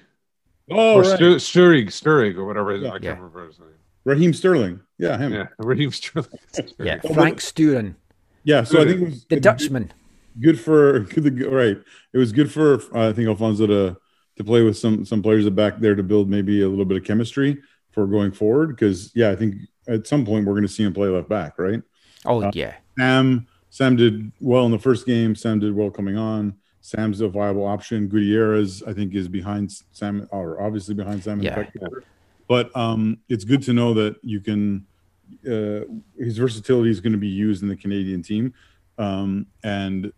Oh, or right. Ster- Sturrig, Sturrig, or whatever. Yeah. I can't yeah. remember his name. Raheem Sterling. Yeah, him. Yeah, Raheem Sterling. yeah, Frank Sturen. Yeah, so I think it was the Dutchman. Good, good for good, right. It was good for uh, I think Alfonso to to play with some some players back there to build maybe a little bit of chemistry for going forward. Because yeah, I think at some point we're going to see him play left back, right? Oh uh, yeah. Sam Sam did well in the first game. Sam did well coming on. Sam's a viable option. Gutiérrez, I think, is behind Sam, or obviously behind Sam. Yeah. In the but um, it's good to know that you can. Uh, his versatility is going to be used in the Canadian team, um, and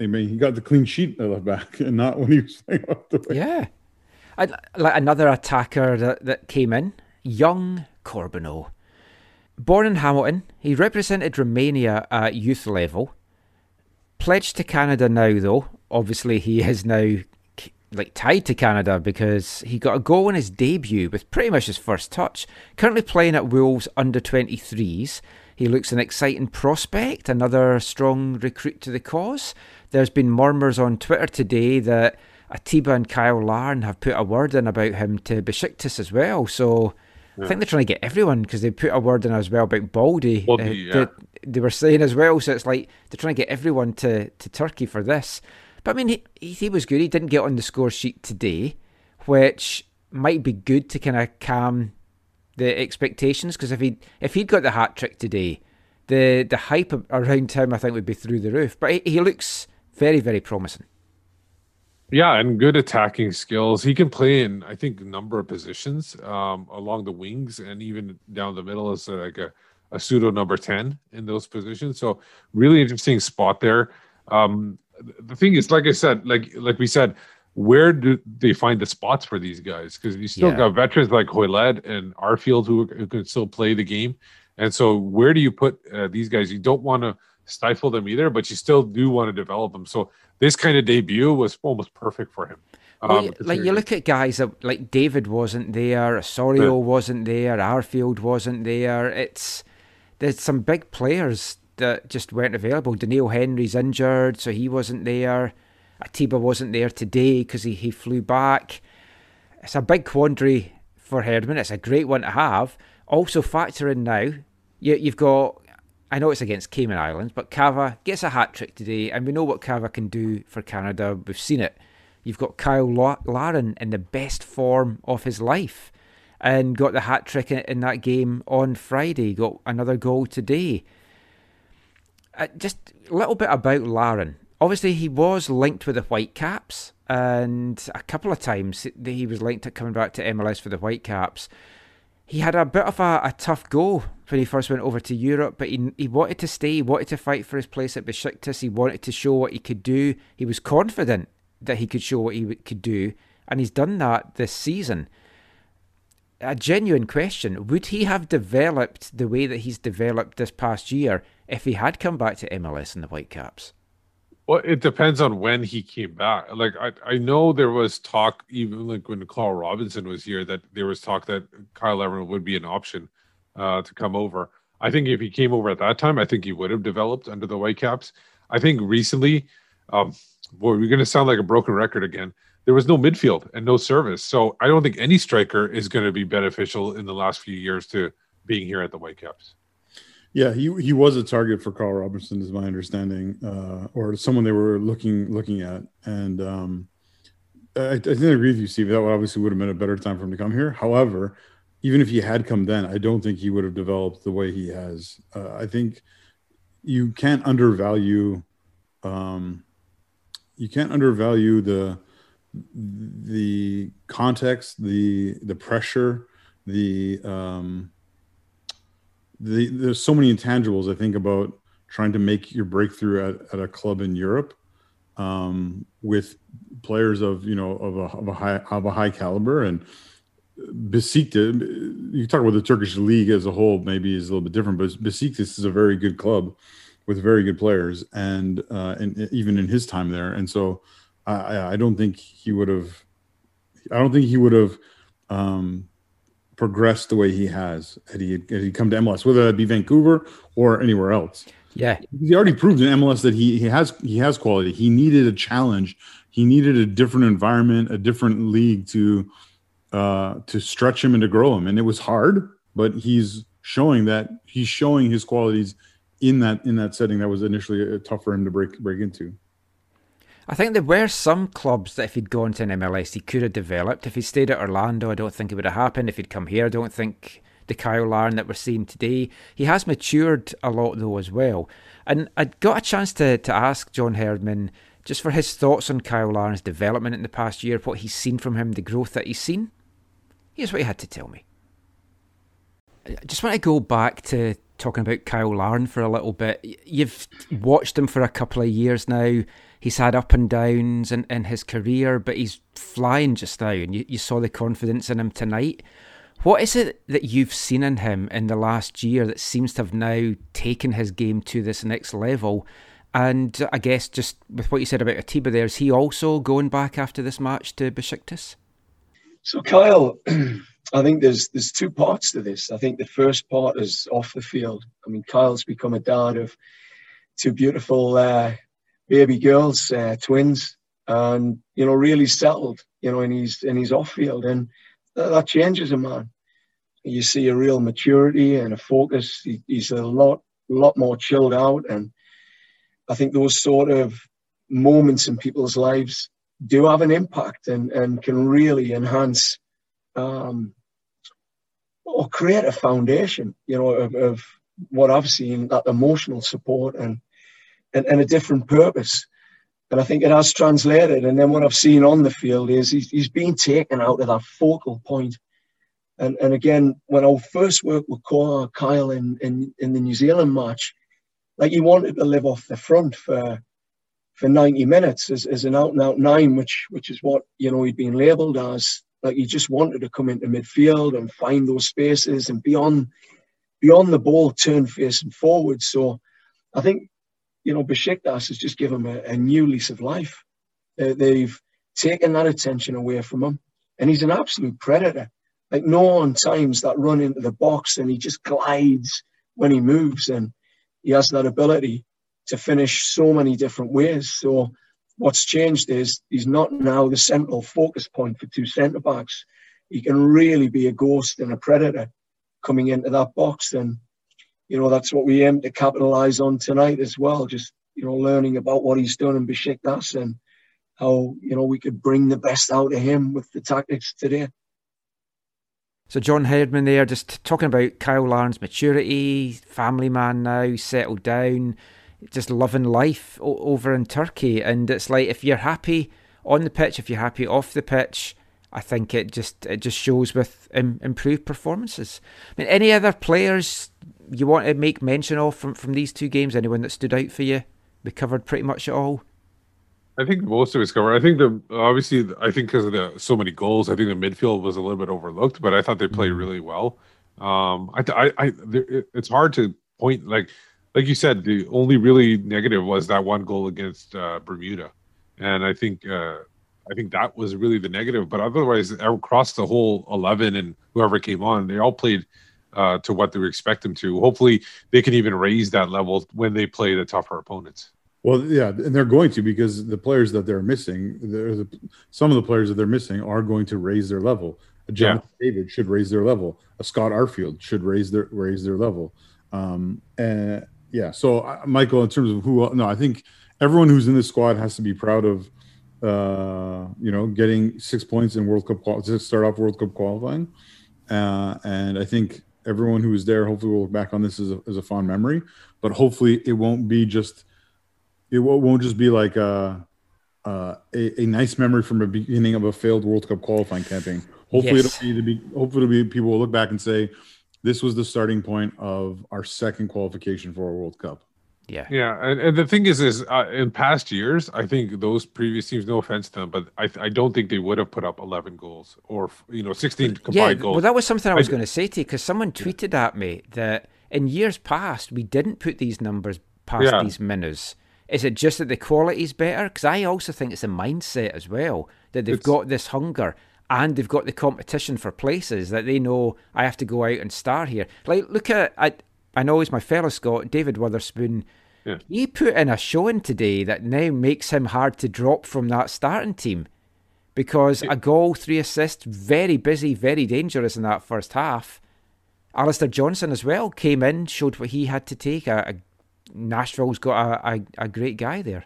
I mean he got the clean sheet at left back, and not when he was playing off the way. Yeah, I, like another attacker that, that came in, young Corbineau, born in Hamilton. He represented Romania at youth level, pledged to Canada now though. Obviously, he is now like tied to Canada because he got a goal in his debut with pretty much his first touch. Currently playing at Wolves under twenty-threes. He looks an exciting prospect, another strong recruit to the cause. There's been murmurs on Twitter today that Atiba and Kyle Larn have put a word in about him to Besiktas as well. So yeah. I think they're trying to get everyone because they put a word in as well about Baldy. Baldy uh, yeah. they, they were saying as well. So it's like they're trying to get everyone to, to Turkey for this. But, I mean, he, he he was good. He didn't get on the score sheet today, which might be good to kind of calm the expectations. Because if he'd, if he'd got the hat-trick today, the, the hype around him, I think, would be through the roof. But he, he looks very, very promising. Yeah, and good attacking skills. He can play in, I think, a number of positions um, along the wings and even down the middle as a, like a, a pseudo-number ten in those positions. So, really interesting spot there. Um The thing is, like I said, like like we said, where do they find the spots for these guys? Because you still yeah. got veterans like Hoylett and Arfield who, who can still play the game. And so where do you put uh, these guys? You don't want to stifle them either, but you still do want to develop them. So this kind of debut was almost perfect for him. Um, well, like you look at guys that, like David wasn't there, Osorio yeah. wasn't there, Arfield wasn't there. It's there's some big players that just weren't available. Daniel Henry's injured, so he wasn't there. Atiba wasn't there today because he, he flew back. It's a big quandary for Herdman. It's a great one to have. Also factor in now, you, you've got, I know it's against Cayman Islands, but Cava gets a hat-trick today, and we know what Cava can do for Canada. We've seen it. You've got Kyle Larin in the best form of his life and got the hat-trick in, in that game on Friday. Got another goal today. Uh, just a little bit about Larin. Obviously, he was linked with the Whitecaps, and a couple of times he was linked to coming back to M L S for the Whitecaps. He had a bit of a, a tough go when he first went over to Europe, but he he wanted to stay. He wanted to fight for his place at Besiktas. He wanted to show what he could do. He was confident that he could show what he could do, and he's done that this season. A genuine question, would he have developed the way that he's developed this past year if he had come back to M L S in the Whitecaps? Well, it depends on when he came back. Like, I, I know there was talk, even like when Carl Robinson was here, that there was talk that Kyle Everett would be an option uh, to come over. I think if he came over at that time, I think he would have developed under the Whitecaps. I think recently, um, boy, we're going to sound like a broken record again. There was no midfield and no service. So I don't think any striker is going to be beneficial in the last few years to being here at the Whitecaps. Yeah, he he was a target for Carl Robinson, is my understanding, uh, or someone they were looking looking at. And um, I, I think I agree with you, Steve. That obviously would have been a better time for him to come here. However, even if he had come then, I don't think he would have developed the way he has. Uh, I think you can't undervalue um, you can't undervalue the the context, the the pressure, the um the there's so many intangibles I think about trying to make your breakthrough at, at a club in Europe um with players of you know of a, of a high of a high caliber. And Besiktas, you talk about the Turkish league as a whole, maybe is a little bit different, but Besiktas is a very good club with very good players, and uh and even in his time there. And so I, I don't think he would have. I don't think he would have um, progressed the way he has had he had he come to M L S, whether that be Vancouver or anywhere else. Yeah, he already proved in M L S that he he has he has quality. He needed a challenge. He needed a different environment, a different league to uh, to stretch him and to grow him. And it was hard, but he's showing that he's showing his qualities in that in that setting that was initially tough for him to break break into. I think there were some clubs that if he'd gone to an M L S, he could have developed. If he stayed at Orlando, I don't think it would have happened. If he'd come here, I don't think the Kyle Larn that we're seeing today. He has matured a lot, though, as well. And I got a chance to, to ask John Herdman just for his thoughts on Kyle Larn's development in the past year, what he's seen from him, the growth that he's seen. Here's what he had to tell me. I just want to go back to talking about Kyle Larn for a little bit. You've watched him for a couple of years now. He's had up and downs in, in his career, but he's flying just now, and you, you saw the confidence in him tonight. What is it that you've seen in him in the last year that seems to have now taken his game to this next level? And I guess just with what you said about Atiba there, is he also going back after this match to Besiktas? So Kyle, I think there's there's two parts to this. I think the first part is off the field. I mean, Kyle's become a dad of two beautiful uh baby girls, uh, twins, and, you know, really settled, you know, and he's, and he's off-field, and that, that changes a man. You see a real maturity and a focus. He, he's a lot, lot more chilled out, and I think those sort of moments in people's lives do have an impact and, and can really enhance um, or create a foundation, you know, of, of what I've seen, that emotional support and And, and a different purpose. And I think it has translated. And then what I've seen on the field is he's, he's been taken out of that focal point. And and again, when I first worked with Kyle in, in, in the New Zealand match, like, he wanted to live off the front for for ninety minutes as, as an out-and-out nine, which which is what, you know, he'd been labelled as. Like, he just wanted to come into midfield and find those spaces and beyond beyond the ball, turn facing forward. So I think, you know, Besiktas has just given him a, a new lease of life. Uh, they've taken that attention away from him. And he's an absolute predator. Like, no one times that run into the box, and he just glides when he moves. And he has that ability to finish so many different ways. So what's changed is he's not now the central focus point for two centre-backs. He can really be a ghost and a predator coming into that box. And you know, that's what we aim to capitalise on tonight as well. Just, you know, learning about what he's done in Besiktas and how, you know, we could bring the best out of him with the tactics today. So John Herdman there, just talking about Kyle Larn's maturity, family man now, settled down, just loving life o- over in Turkey. And it's like, if you're happy on the pitch, if you're happy off the pitch, I think it just it just shows with um, improved performances. I mean, any other players you want to make mention of from, from these two games? Anyone that stood out for you? We covered pretty much it all. I think most of it's covered. I think the obviously I think because of the so many goals, I think the midfield was a little bit overlooked, but I thought they played really well. Um, I, I, I it's hard to point like like you said. The only really negative was that one goal against uh, Bermuda, and I think uh, I think that was really the negative. But otherwise, across the whole eleven and whoever came on, they all played Uh, to what they would expect them to. Hopefully they can even raise that level when they play the tougher opponents. Well, yeah, and they're going to, because the players that they're missing, the, some of the players that they're missing are going to raise their level. A Jonathan yeah. David should raise their level. A Scott Arfield should raise their raise their level. Um, and yeah, so uh, Michael, in terms of who, no, I think everyone who's in this squad has to be proud of, uh, you know, getting six points in World Cup qual- to start off World Cup qualifying, uh, and I think everyone who was there, hopefully we'll look back on this as a, as a fond memory, but hopefully it won't be just, it won't just be like a, a, a nice memory from the beginning of a failed World Cup qualifying campaign. Hopefully yes. it'll be, to be, hopefully it'll be, people will look back and say, this was the starting point of our second qualification for a World Cup. Yeah. Yeah. And, and the thing is, is uh, in past years, I think those previous teams, no offense to them, but I I don't think they would have put up eleven goals or, you know, sixteen combined yeah, goals. Well, that was something I was I, going to say to you, because someone tweeted at me that in years past, we didn't put these numbers past yeah. these minnows. Is it just that the quality's better? Because I also think it's a mindset as well, that they've it's, got this hunger and they've got the competition for places that they know I have to go out and star here. Like, look at... I, I know he's my fellow Scot, David Witherspoon. Yeah. He put in a showing today that now makes him hard to drop from that starting team, because yeah. a goal, three assists, very busy, very dangerous in that first half. Alistair Johnson as well came in, showed what he had to take, a, a Nashville's got a, a, a great guy there.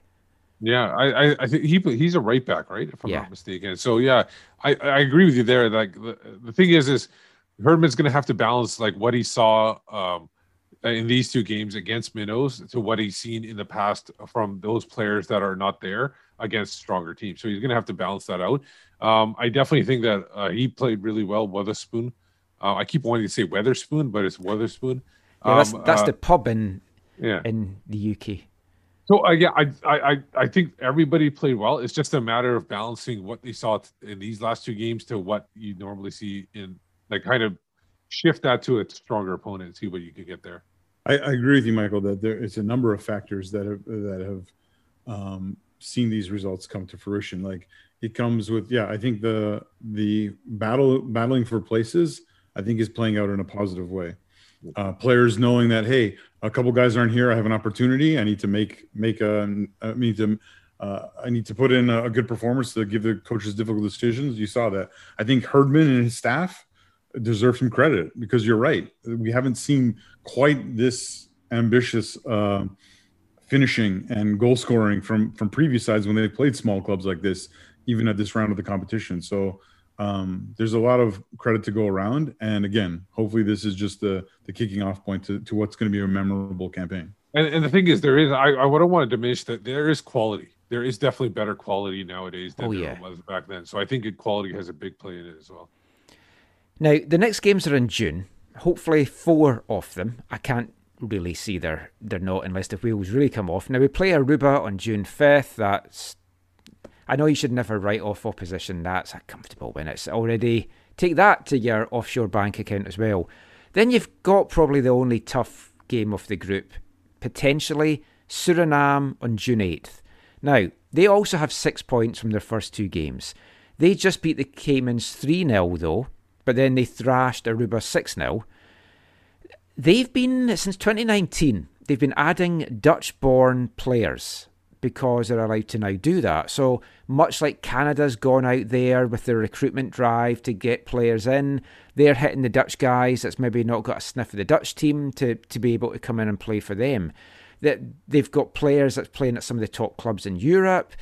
Yeah, I, I, I think he he's a right back, right? If I'm yeah. not mistaken. So yeah, I, I agree with you there. Like the, the thing is, is Herdman's going to have to balance like what he saw um, in these two games against Minnows to what he's seen in the past from those players that are not there against stronger teams. So he's going to have to balance that out. Um, I definitely think that uh, he played really well. Weatherspoon. Uh, I keep wanting to say Weatherspoon, but it's Weatherspoon. Um, yeah, that's that's uh, the pub in yeah. in the U K. So uh, yeah, I I I think everybody played well. It's just a matter of balancing what they saw in these last two games to what you normally see in like kind of shift that to a stronger opponent and see what you could get there. I, I agree with you, Michael, that there it's a number of factors that have, that have um, seen these results come to fruition. Like it comes with yeah, I think the the battle battling for places I think is playing out in a positive way. Uh, players knowing that, hey, a couple guys aren't here. I have an opportunity. I need to make make a. I need to uh, I need to put in a, a good performance to give the coaches difficult decisions. You saw that. I think Herdman and his staff deserve some credit because you're right. We haven't seen quite this ambitious uh, finishing and goal scoring from from previous sides when they played small clubs like this, even at this round of the competition. So. Um, there's a lot of credit to go around. And again, hopefully this is just the, the kicking off point to, to what's going to be a memorable campaign. And, and the thing is, there is, I, I don't want to diminish that there is quality. There is definitely better quality nowadays than oh, yeah. there was back then. So I think good quality has a big play in it as well. Now, the next games are in June, hopefully four of them. I can't really see they're, they're not unless the wheels really come off. Now we play Aruba on June fifth. That's I know you should never write off opposition. That's a comfortable win. It's already... Take that to your offshore bank account as well. Then you've got probably the only tough game of the group, potentially Suriname on June eighth. Now, they also have six points from their first two games. They just beat the Caymans three nil though, but then they thrashed Aruba six nil. They've been, since twenty nineteen, they've been adding Dutch-born players, because they're allowed to now do that. So much like Canada's gone out there with their recruitment drive to get players in, they're hitting the Dutch guys that's maybe not got a sniff of the Dutch team to, to be able to come in and play for them. That they've got players that's playing at some of the top clubs in Europe,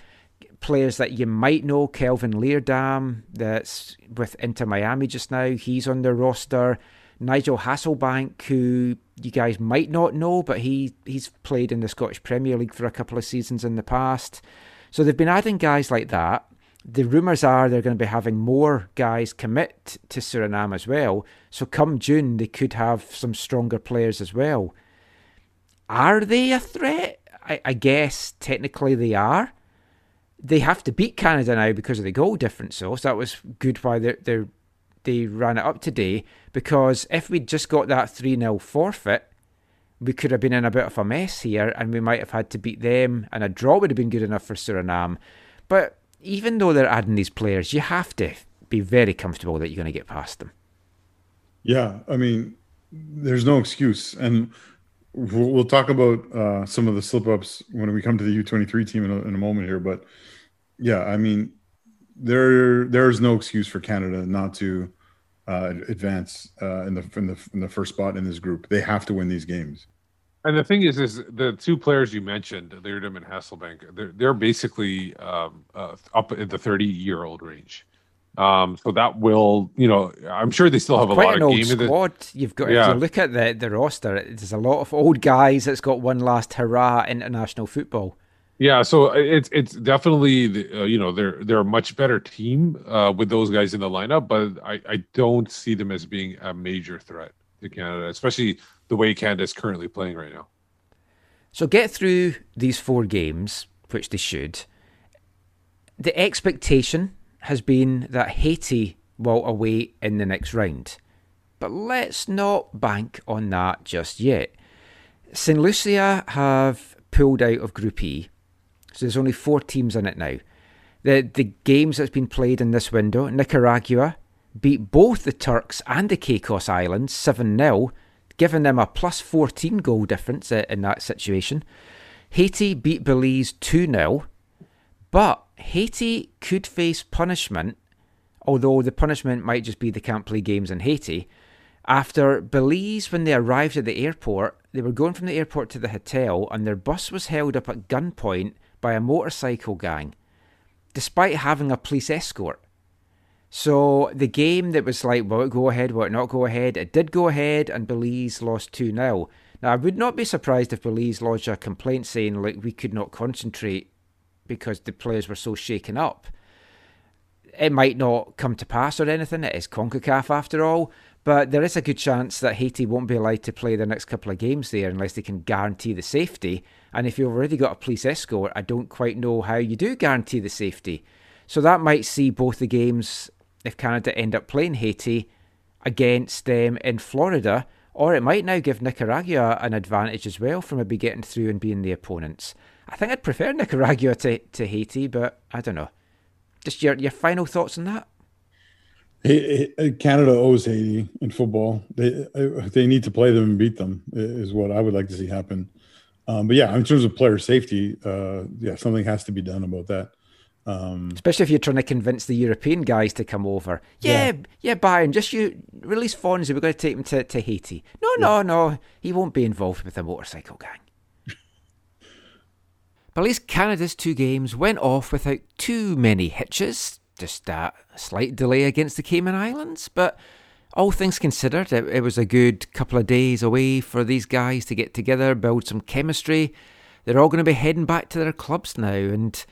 players that you might know, Kelvin Leerdam, that's with Inter Miami just now, he's on their roster. Nigel Hasselbank, who you guys might not know, but he, he's played in the Scottish Premier League for a couple of seasons in the past. So they've been adding guys like that. The rumours are they're going to be having more guys commit to Suriname as well. So come June, they could have some stronger players as well. Are they a threat? I, I guess technically they are. They have to beat Canada now because of the goal difference, though. So that was good why they're... they're they ran it up today, because if we'd just got that three nil forfeit, we could have been in a bit of a mess here and we might have had to beat them, and a draw would have been good enough for Suriname. But even though they're adding these players, you have to be very comfortable that you're going to get past them. Yeah, I mean, there's no excuse. And we'll talk about uh, some of the slip-ups when we come to the U twenty-three team in a, in a moment here. But yeah, I mean... There, there is no excuse for Canada not to uh, advance uh, in the in the in the first spot in this group. They have to win these games. And the thing is, is the two players you mentioned, Leerdam and Hasselbank, they're they're basically um, uh, up in the thirty-year-old range. Um, so that will, you know, I'm sure they still have a lot of game squad. You've got yeah. if you look at the the roster, there's a lot of old guys that's got one last hurrah international football. Yeah, so it's it's definitely the, uh, you know they're they're a much better team uh, with those guys in the lineup, but I, I don't see them as being a major threat to Canada, especially the way Canada's currently playing right now. So get through these four games, which they should. The expectation has been that Haiti will away in the next round, but let's not bank on that just yet. Saint Lucia have pulled out of Group E. So there's only four teams in it now. The the games that's been played in this window, Nicaragua beat both the Turks and the Caicos Islands seven nil, giving them a plus fourteen goal difference in that situation. Haiti beat Belize two nil, but Haiti could face punishment, although the punishment might just be they can't play games in Haiti. After Belize, when they arrived at the airport, They were going from the airport to the hotel, and their bus was held up at gunpoint by a motorcycle gang, despite having a police escort. So the game that was like, will it go ahead, will it not go ahead? It did go ahead, and Belize lost two nil. Now, I would not be surprised if Belize lodged a complaint saying, like, we could not concentrate because the players were so shaken up. It might not come to pass or anything. It is CONCACAF after all. But there is a good chance that Haiti won't be allowed to play the next couple of games there unless they can guarantee the safety. And if you've already got a police escort, I don't quite know how you do guarantee the safety. So that might see both the games, if Canada end up playing Haiti, against them in Florida. Or it might now give Nicaragua an advantage as well from maybe getting through and being the opponents. I think I'd prefer Nicaragua to, to Haiti, but I don't know. Just your, your final thoughts on that? Canada owes Haiti in football. They they need to play them and beat them is what I would like to see happen. Um, but yeah, in terms of player safety, uh, yeah, something has to be done about that. Um, Especially if you're trying to convince the European guys to come over. Yeah, yeah, yeah Bayern, just you release Fonzie. We're going to take him to, to Haiti. No, no, yeah. no. He won't be involved with the motorcycle gang. But at least Canada's two games went off without too many hitches. Just a slight delay against the Cayman Islands. But all things considered, it, it was a good couple of days away for these guys to get together, build some chemistry. They're all going to be heading back to their clubs now. And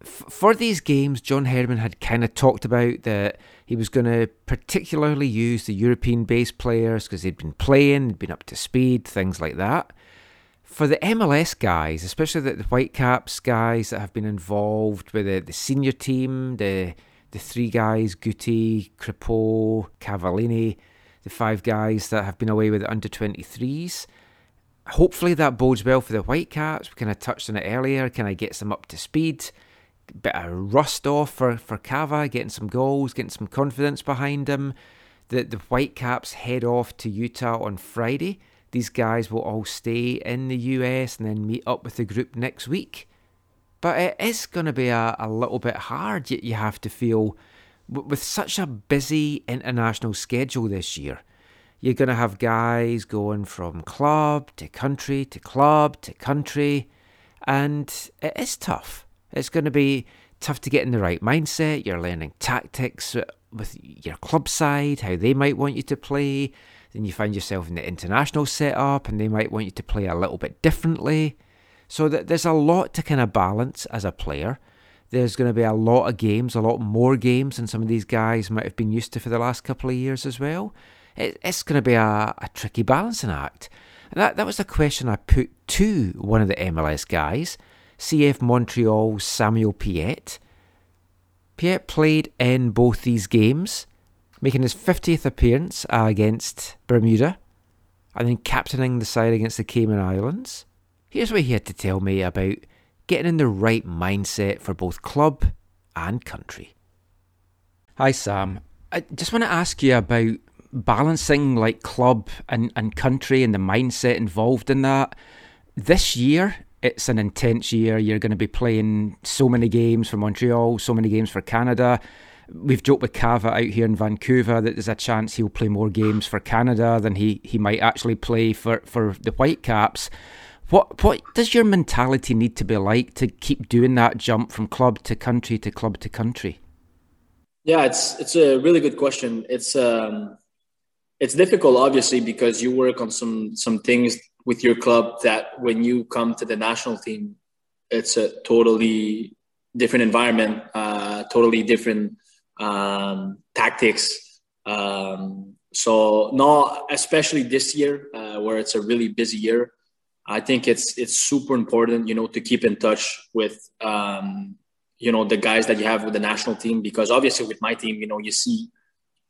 f- for these games, John Herdman had kind of talked about that he was going to particularly use the European-based players because they'd been playing, been up to speed, things like that. For the M L S guys, especially the, the Whitecaps guys that have been involved with the, the senior team, the the three guys, Guti, Crepeau, Cavallini, the five guys that have been away with the under twenty-threes, hopefully that bodes well for the Whitecaps. We kind of touched on it earlier, kind of gets them up to speed, bit of rust off for, for Cava, getting some goals, getting some confidence behind him. The, the Whitecaps head off to Utah on Friday. These guys will all stay in the U S and then meet up with the group next week. But it is going to be a, a little bit hard, you have to feel, with such a busy international schedule this year. You're going to have guys going from club to country to club to country. And it is tough. It's going to be tough to get in the right mindset. You're learning tactics with your club side, how they might want you to play. Then you find yourself in the international setup and they might want you to play a little bit differently. So that there's a lot to kind of balance as a player. There's going to be a lot of games, a lot more games than some of these guys might have been used to for the last couple of years as well. It, it's going to be a, a tricky balancing act. And that, that was a question I put to one of the M L S guys, C F Montreal's Samuel Piet. Piet played in both these games, making his fiftieth appearance uh, against Bermuda and then captaining the side against the Cayman Islands. Here's what he had to tell me about getting in the right mindset for both club and country. Hi Sam, I just want to ask you about balancing like club and, and country and the mindset involved in that. This year, it's an intense year. You're going to be playing so many games for Montreal, so many games for Canada. We've joked with Cava out here in Vancouver that there's a chance he'll play more games for Canada than he, he might actually play for, for the Whitecaps. What what does your mentality need to be like to keep doing that jump from club to country to club to country? Yeah, it's it's a really good question. It's um it's difficult, obviously, because you work on some some things with your club that when you come to the national team, it's a totally different environment, uh, totally different um tactics um so no especially this year uh, where it's a really busy year. I think it's it's super important, you know, to keep in touch with um you know the guys that you have with the national team, because obviously with my team, you know, you see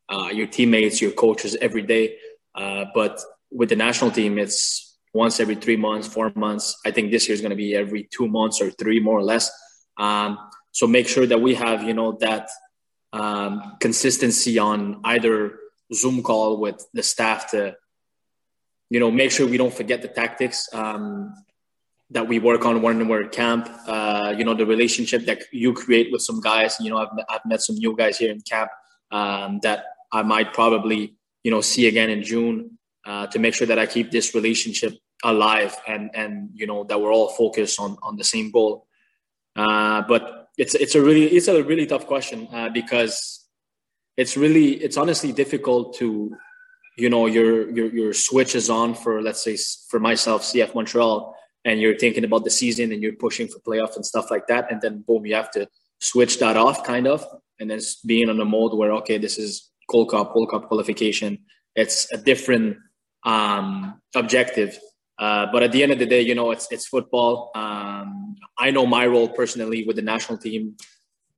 uh your teammates, your coaches every day, uh but with the national team it's once every three months, four months. I think this year is going to be every two months or three, more or less. Um so make sure that we have, you know, that Um, consistency on either Zoom call with the staff to, you know, make sure we don't forget the tactics um, that we work on when we're at camp. Uh, you know, the relationship that you create with some guys. You know, I've, I've met some new guys here in camp um, that I might probably, you know, see again in June. uh, to make sure that I keep this relationship alive and, and you know, that we're all focused on, on the same goal. Uh, but it's it's a really it's a really tough question uh, because it's really it's honestly difficult to, you know, your your your switch is on for, let's say, for myself, C F Montreal, and you're thinking about the season and you're pushing for playoff and stuff like that, and then boom, you have to switch that off kind of, and then being on a mode where, okay, this is Gold Cup, Gold Cup qualification. It's a different um, objective. Uh, but at the end of the day, you know, it's it's football. Um, I know my role personally with the national team.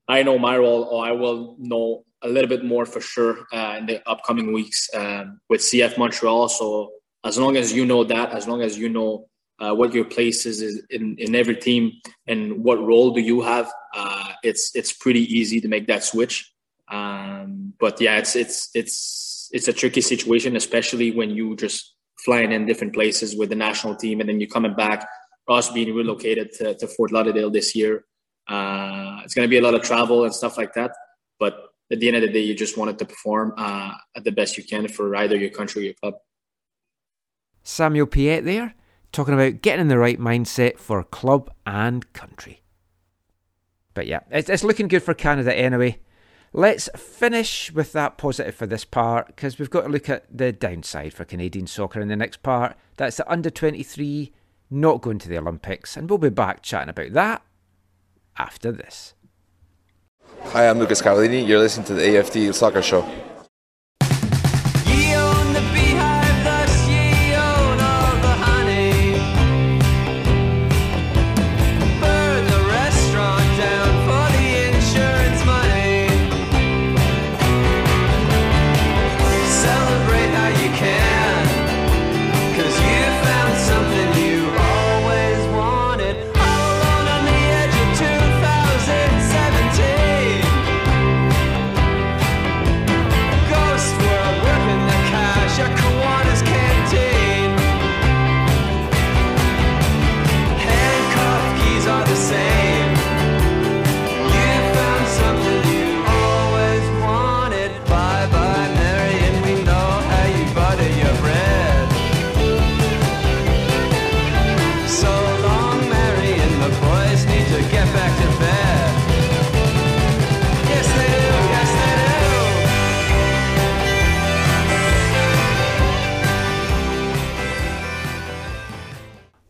I know my role, or I will know a little bit more for sure uh, in the upcoming weeks um, with C F Montreal. So as long as you know that, as long as you know uh, what your place is in, in every team and what role do you have, uh, it's it's pretty easy to make that switch. Um, but yeah, it's it's it's it's a tricky situation, especially when you just flying in different places with the national team, and then you're coming back, us being relocated to, to Fort Lauderdale this year. Uh, it's going to be a lot of travel and stuff like that. But at the end of the day, you just wanted to perform uh, at the best you can for either your country or your club. Samuel Piet there, talking about getting in the right mindset for club and country. But yeah, it's, it's looking good for Canada anyway. Let's finish with that positive for this part, because we've got to look at the downside for Canadian soccer in the next part. That's the under twenty-three not going to the Olympics, and we'll be back chatting about that after this. Hi, I'm Lucas Cavallini. You're listening to the A F T N Soccer Show.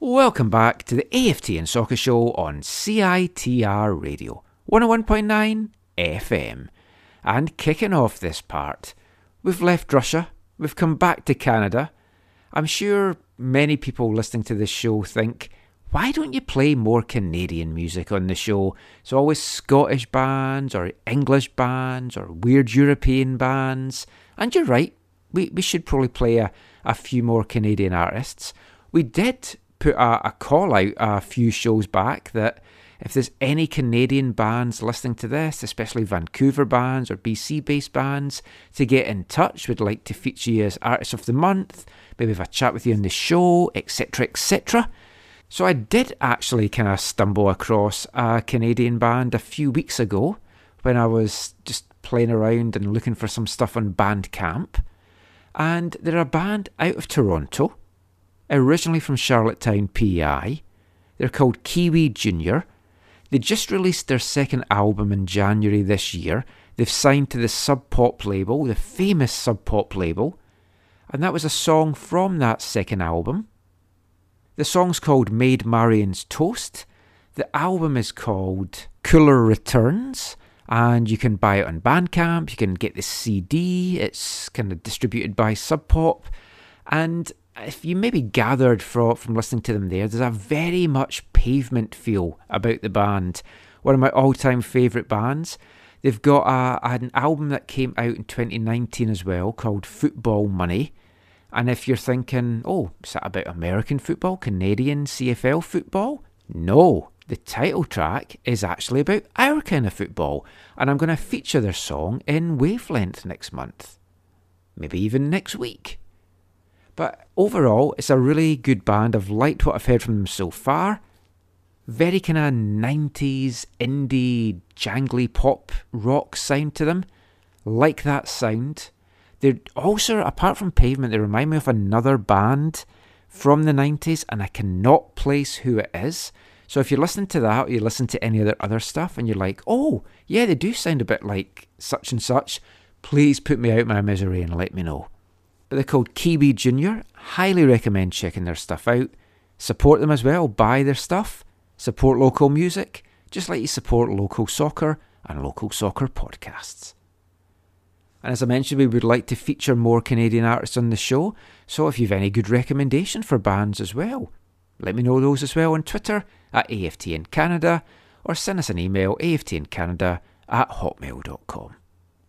Welcome back to the A F T N Soccer Show on C I T R Radio, one oh one point nine F M. And kicking off this part, we've left Russia, we've come back to Canada. I'm sure many people listening to this show think, why don't you play more Canadian music on the show? It's always Scottish bands or English bands or weird European bands. And you're right, we, we should probably play a, a few more Canadian artists. We did put a, a call out a few shows back that if there's any Canadian bands listening to this, especially Vancouver bands or B C based bands, to get in touch. We'd like to feature you as Artist of the Month, maybe have a chat with you on the show, etc, et cetera. So I did actually kind of stumble across a Canadian band a few weeks ago when I was just playing around and looking for some stuff on Bandcamp, and they're a band out of Toronto, originally from Charlottetown, P E I. They're called Kiwi Junior. They just released their second album in January this year. They've signed to the Sub Pop label, the famous Sub Pop label, and that was a song from that second album. The song's called Maid Marian's Toast. The album is called Cooler Returns, and you can buy it on Bandcamp. You can get the C D. It's kind of distributed by Sub Pop, and if you maybe gathered from, from listening to them there, there's a very much Pavement feel about the band. One of my all-time favourite bands. They've got a, an album that came out in twenty nineteen as well called Football Money. And if you're thinking, oh, is that about American football, Canadian C F L football? No, the title track is actually about our kind of football. And I'm going to feature their song in Wavelength next month. Maybe even next week. But overall, it's a really good band. I've liked what I've heard from them so far. Very kind of nineties, indie, jangly pop rock sound to them. Like that sound. They also, apart from Pavement, they remind me of another band from the nineties, and I cannot place who it is. So if you're listening to that, or you listen to any of their other stuff, and you're like, oh, yeah, they do sound a bit like such and such, please put me out my misery and let me know. But they're called Kiwi Junior. Highly recommend checking their stuff out. Support them as well. Buy their stuff. Support local music, just like you support local soccer and local soccer podcasts. And as I mentioned, we would like to feature more Canadian artists on the show, so if you've any good recommendation for bands as well, let me know those as well on Twitter at A F T N Canada, or send us an email, A F T N Canada at hotmail dot com.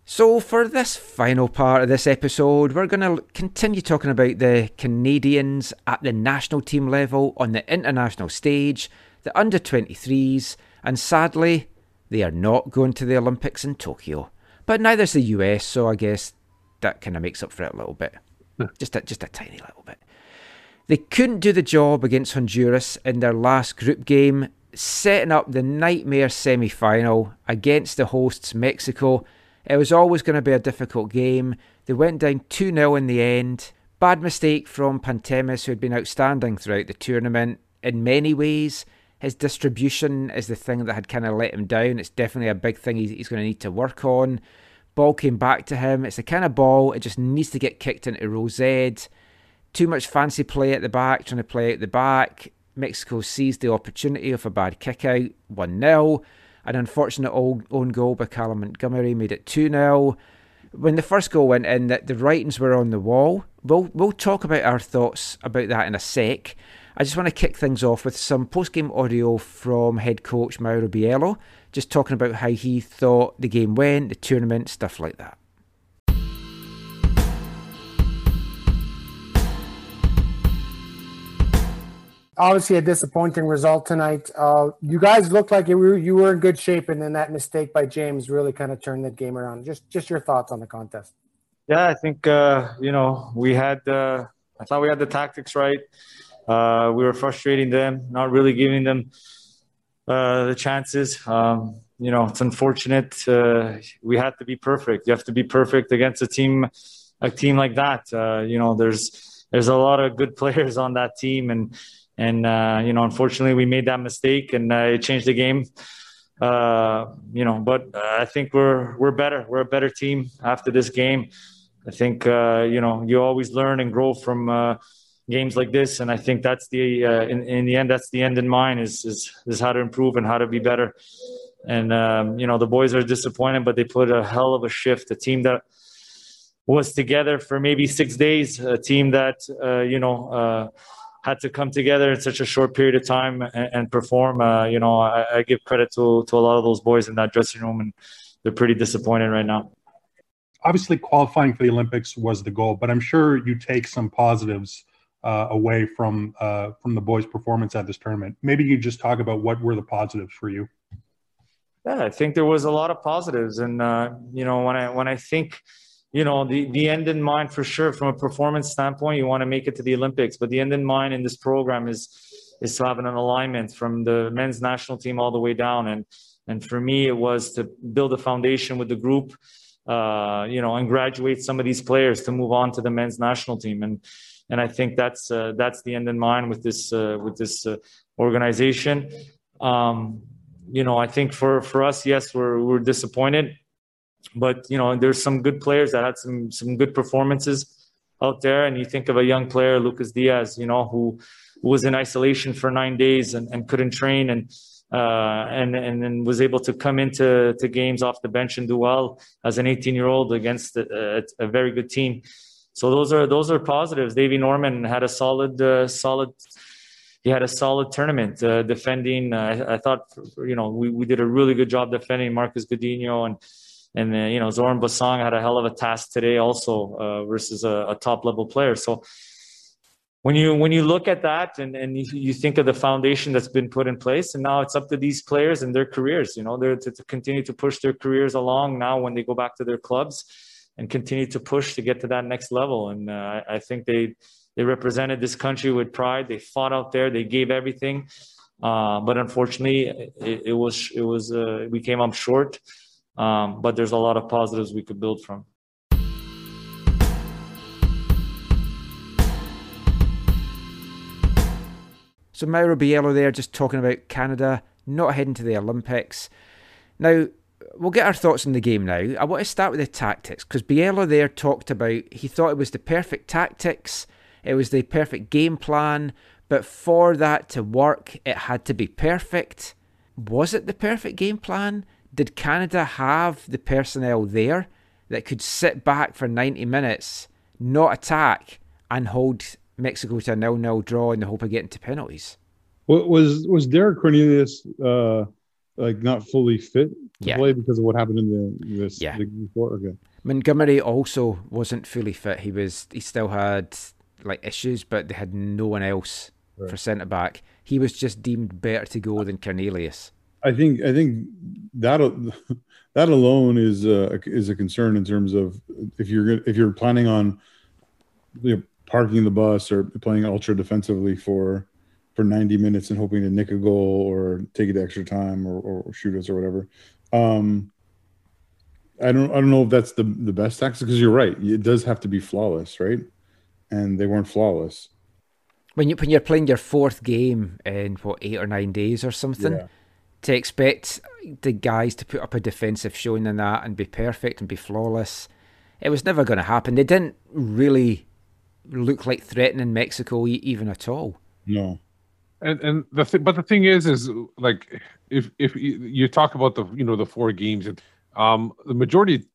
So for this final part of this episode, we're going to continue talking about the Canadians at the national team level, on the international stage, the under twenty-threes, and sadly, they are not going to the Olympics in Tokyo. But neither's the U S, so I guess that kind of makes up for it a little bit. Yeah. Just a, just a tiny little bit. They couldn't do the job against Honduras in their last group game, setting up the nightmare semi-final against the hosts, Mexico. It was always going to be a difficult game. They went down two nil in the end. Bad mistake from Pantemis, who had been outstanding throughout the tournament in many ways. His distribution is the thing that had kind of let him down. It's definitely a big thing he's going to need to work on. Ball came back to him. It's the kind of ball, it just needs to get kicked into row Z. Too much fancy play at the back, trying to play out the back. Mexico seized the opportunity of a bad kick out, one nil. An unfortunate own goal by Callum Montgomery made it two nil. When the first goal went in, the writings were on the wall. We'll, we'll talk about our thoughts about that in a sec. I just want to kick things off with some post-game audio from head coach Mauro Biello, just talking about how he thought the game went, the tournament, stuff like that. Obviously a disappointing result tonight. Uh, you guys looked like you were, you were in good shape, and then that mistake by James really kind of turned that game around. Just just your thoughts on the contest. Yeah, I think, uh, you know, we had uh, – I thought we had the tactics right. Uh, we were frustrating them, not really giving them uh, the chances. Um, you know, it's unfortunate. Uh, we had to be perfect. You have to be perfect against a team a team like that. Uh, you know, there's there's a lot of good players on that team, and and uh, you know, unfortunately, we made that mistake, and uh, it changed the game. Uh, you know, but I think we're we're better. We're a better team after this game. I think uh, you know, you always learn and grow from. Uh, games like this, and I think that's the uh, in, in the end that's the end in mind is, is is how to improve and how to be better. And um, you know, the boys are disappointed, but they put a hell of a shift. A team that was together for maybe six days, a team that uh, you know uh, had to come together in such a short period of time and, and perform. Uh, you know, I, I give credit to to a lot of those boys in that dressing room, and they're pretty disappointed right now. Obviously qualifying for the Olympics was the goal, but I'm sure you take some positives Uh, away from uh, from the boys' performance at this tournament. Maybe you just talk about what were the positives for you. Yeah, I think there was a lot of positives, and uh, you know, when I when I think, you know, the the end in mind for sure from a performance standpoint, you want to make it to the Olympics, but the end in mind in this program is is to have an alignment from the men's national team all the way down, and and for me it was to build a foundation with the group, uh, you know, and graduate some of these players to move on to the men's national team. And. And I think that's uh, that's the end in mind with this uh, with this uh, organization. Um, you know, I think for, for us, yes, we're we're disappointed, but you know, there's some good players that had some some good performances out there. And you think of a young player, Lucas Diaz, you know, who was in isolation for nine days and, and couldn't train, and uh, and and then was able to come into to games off the bench and do well as an eighteen-year-old against a, a, a very good team. So those are those are positives. Davey Norman had a solid, uh, solid. He had a solid tournament uh, defending. Uh, I, I thought, you know, we, we did a really good job defending Marcus Godinho, and and uh, you know, Zoran Bossong had a hell of a task today also uh, versus a, a top level player. So when you when you look at that and and you, you think of the foundation that's been put in place, and now it's up to these players and their careers. You know, they're to, to continue to push their careers along now when they go back to their clubs, and continue to push to get to that next level. And uh, I think they they represented this country with pride. They fought out there. They gave everything. Uh, but unfortunately, it, it was it was uh, we came up short. Um, but there's a lot of positives we could build from. So Mauro Biello there just talking about Canada not heading to the Olympics. Now, we'll get our thoughts on the game now. I want to start with the tactics, because Biello there talked about, he thought it was the perfect tactics, it was the perfect game plan, but for that to work, it had to be perfect. Was it the perfect game plan? Did Canada have the personnel there that could sit back for ninety minutes, not attack, and hold Mexico to a nil-nil draw in the hope of getting to penalties? Was was Derek Cornelius uh, like not fully fit to yeah. play because of what happened in the this yeah. the game before? Okay. Montgomery also wasn't fully fit. He was he still had like issues, but they had no one else right. for centre back. He was just deemed better to go than Cornelius. I think I think that that alone is a, is a concern in terms of if you're if you're planning on you know, parking the bus or playing ultra defensively for for ninety minutes and hoping to nick a goal or take it to extra time or, or shoot us or whatever. Um, I don't I don't know if that's the the best tactics, because you're right, it does have to be flawless, right? And they weren't flawless. When you when you're playing your fourth game in what eight or nine days or something. Yeah. To expect the guys to put up a defensive showing in that and be perfect and be flawless, it was never going to happen. They didn't really look like threatening Mexico even at all. No, and and the th- but the thing is, is like if if you talk about the you know the four games, um, the majority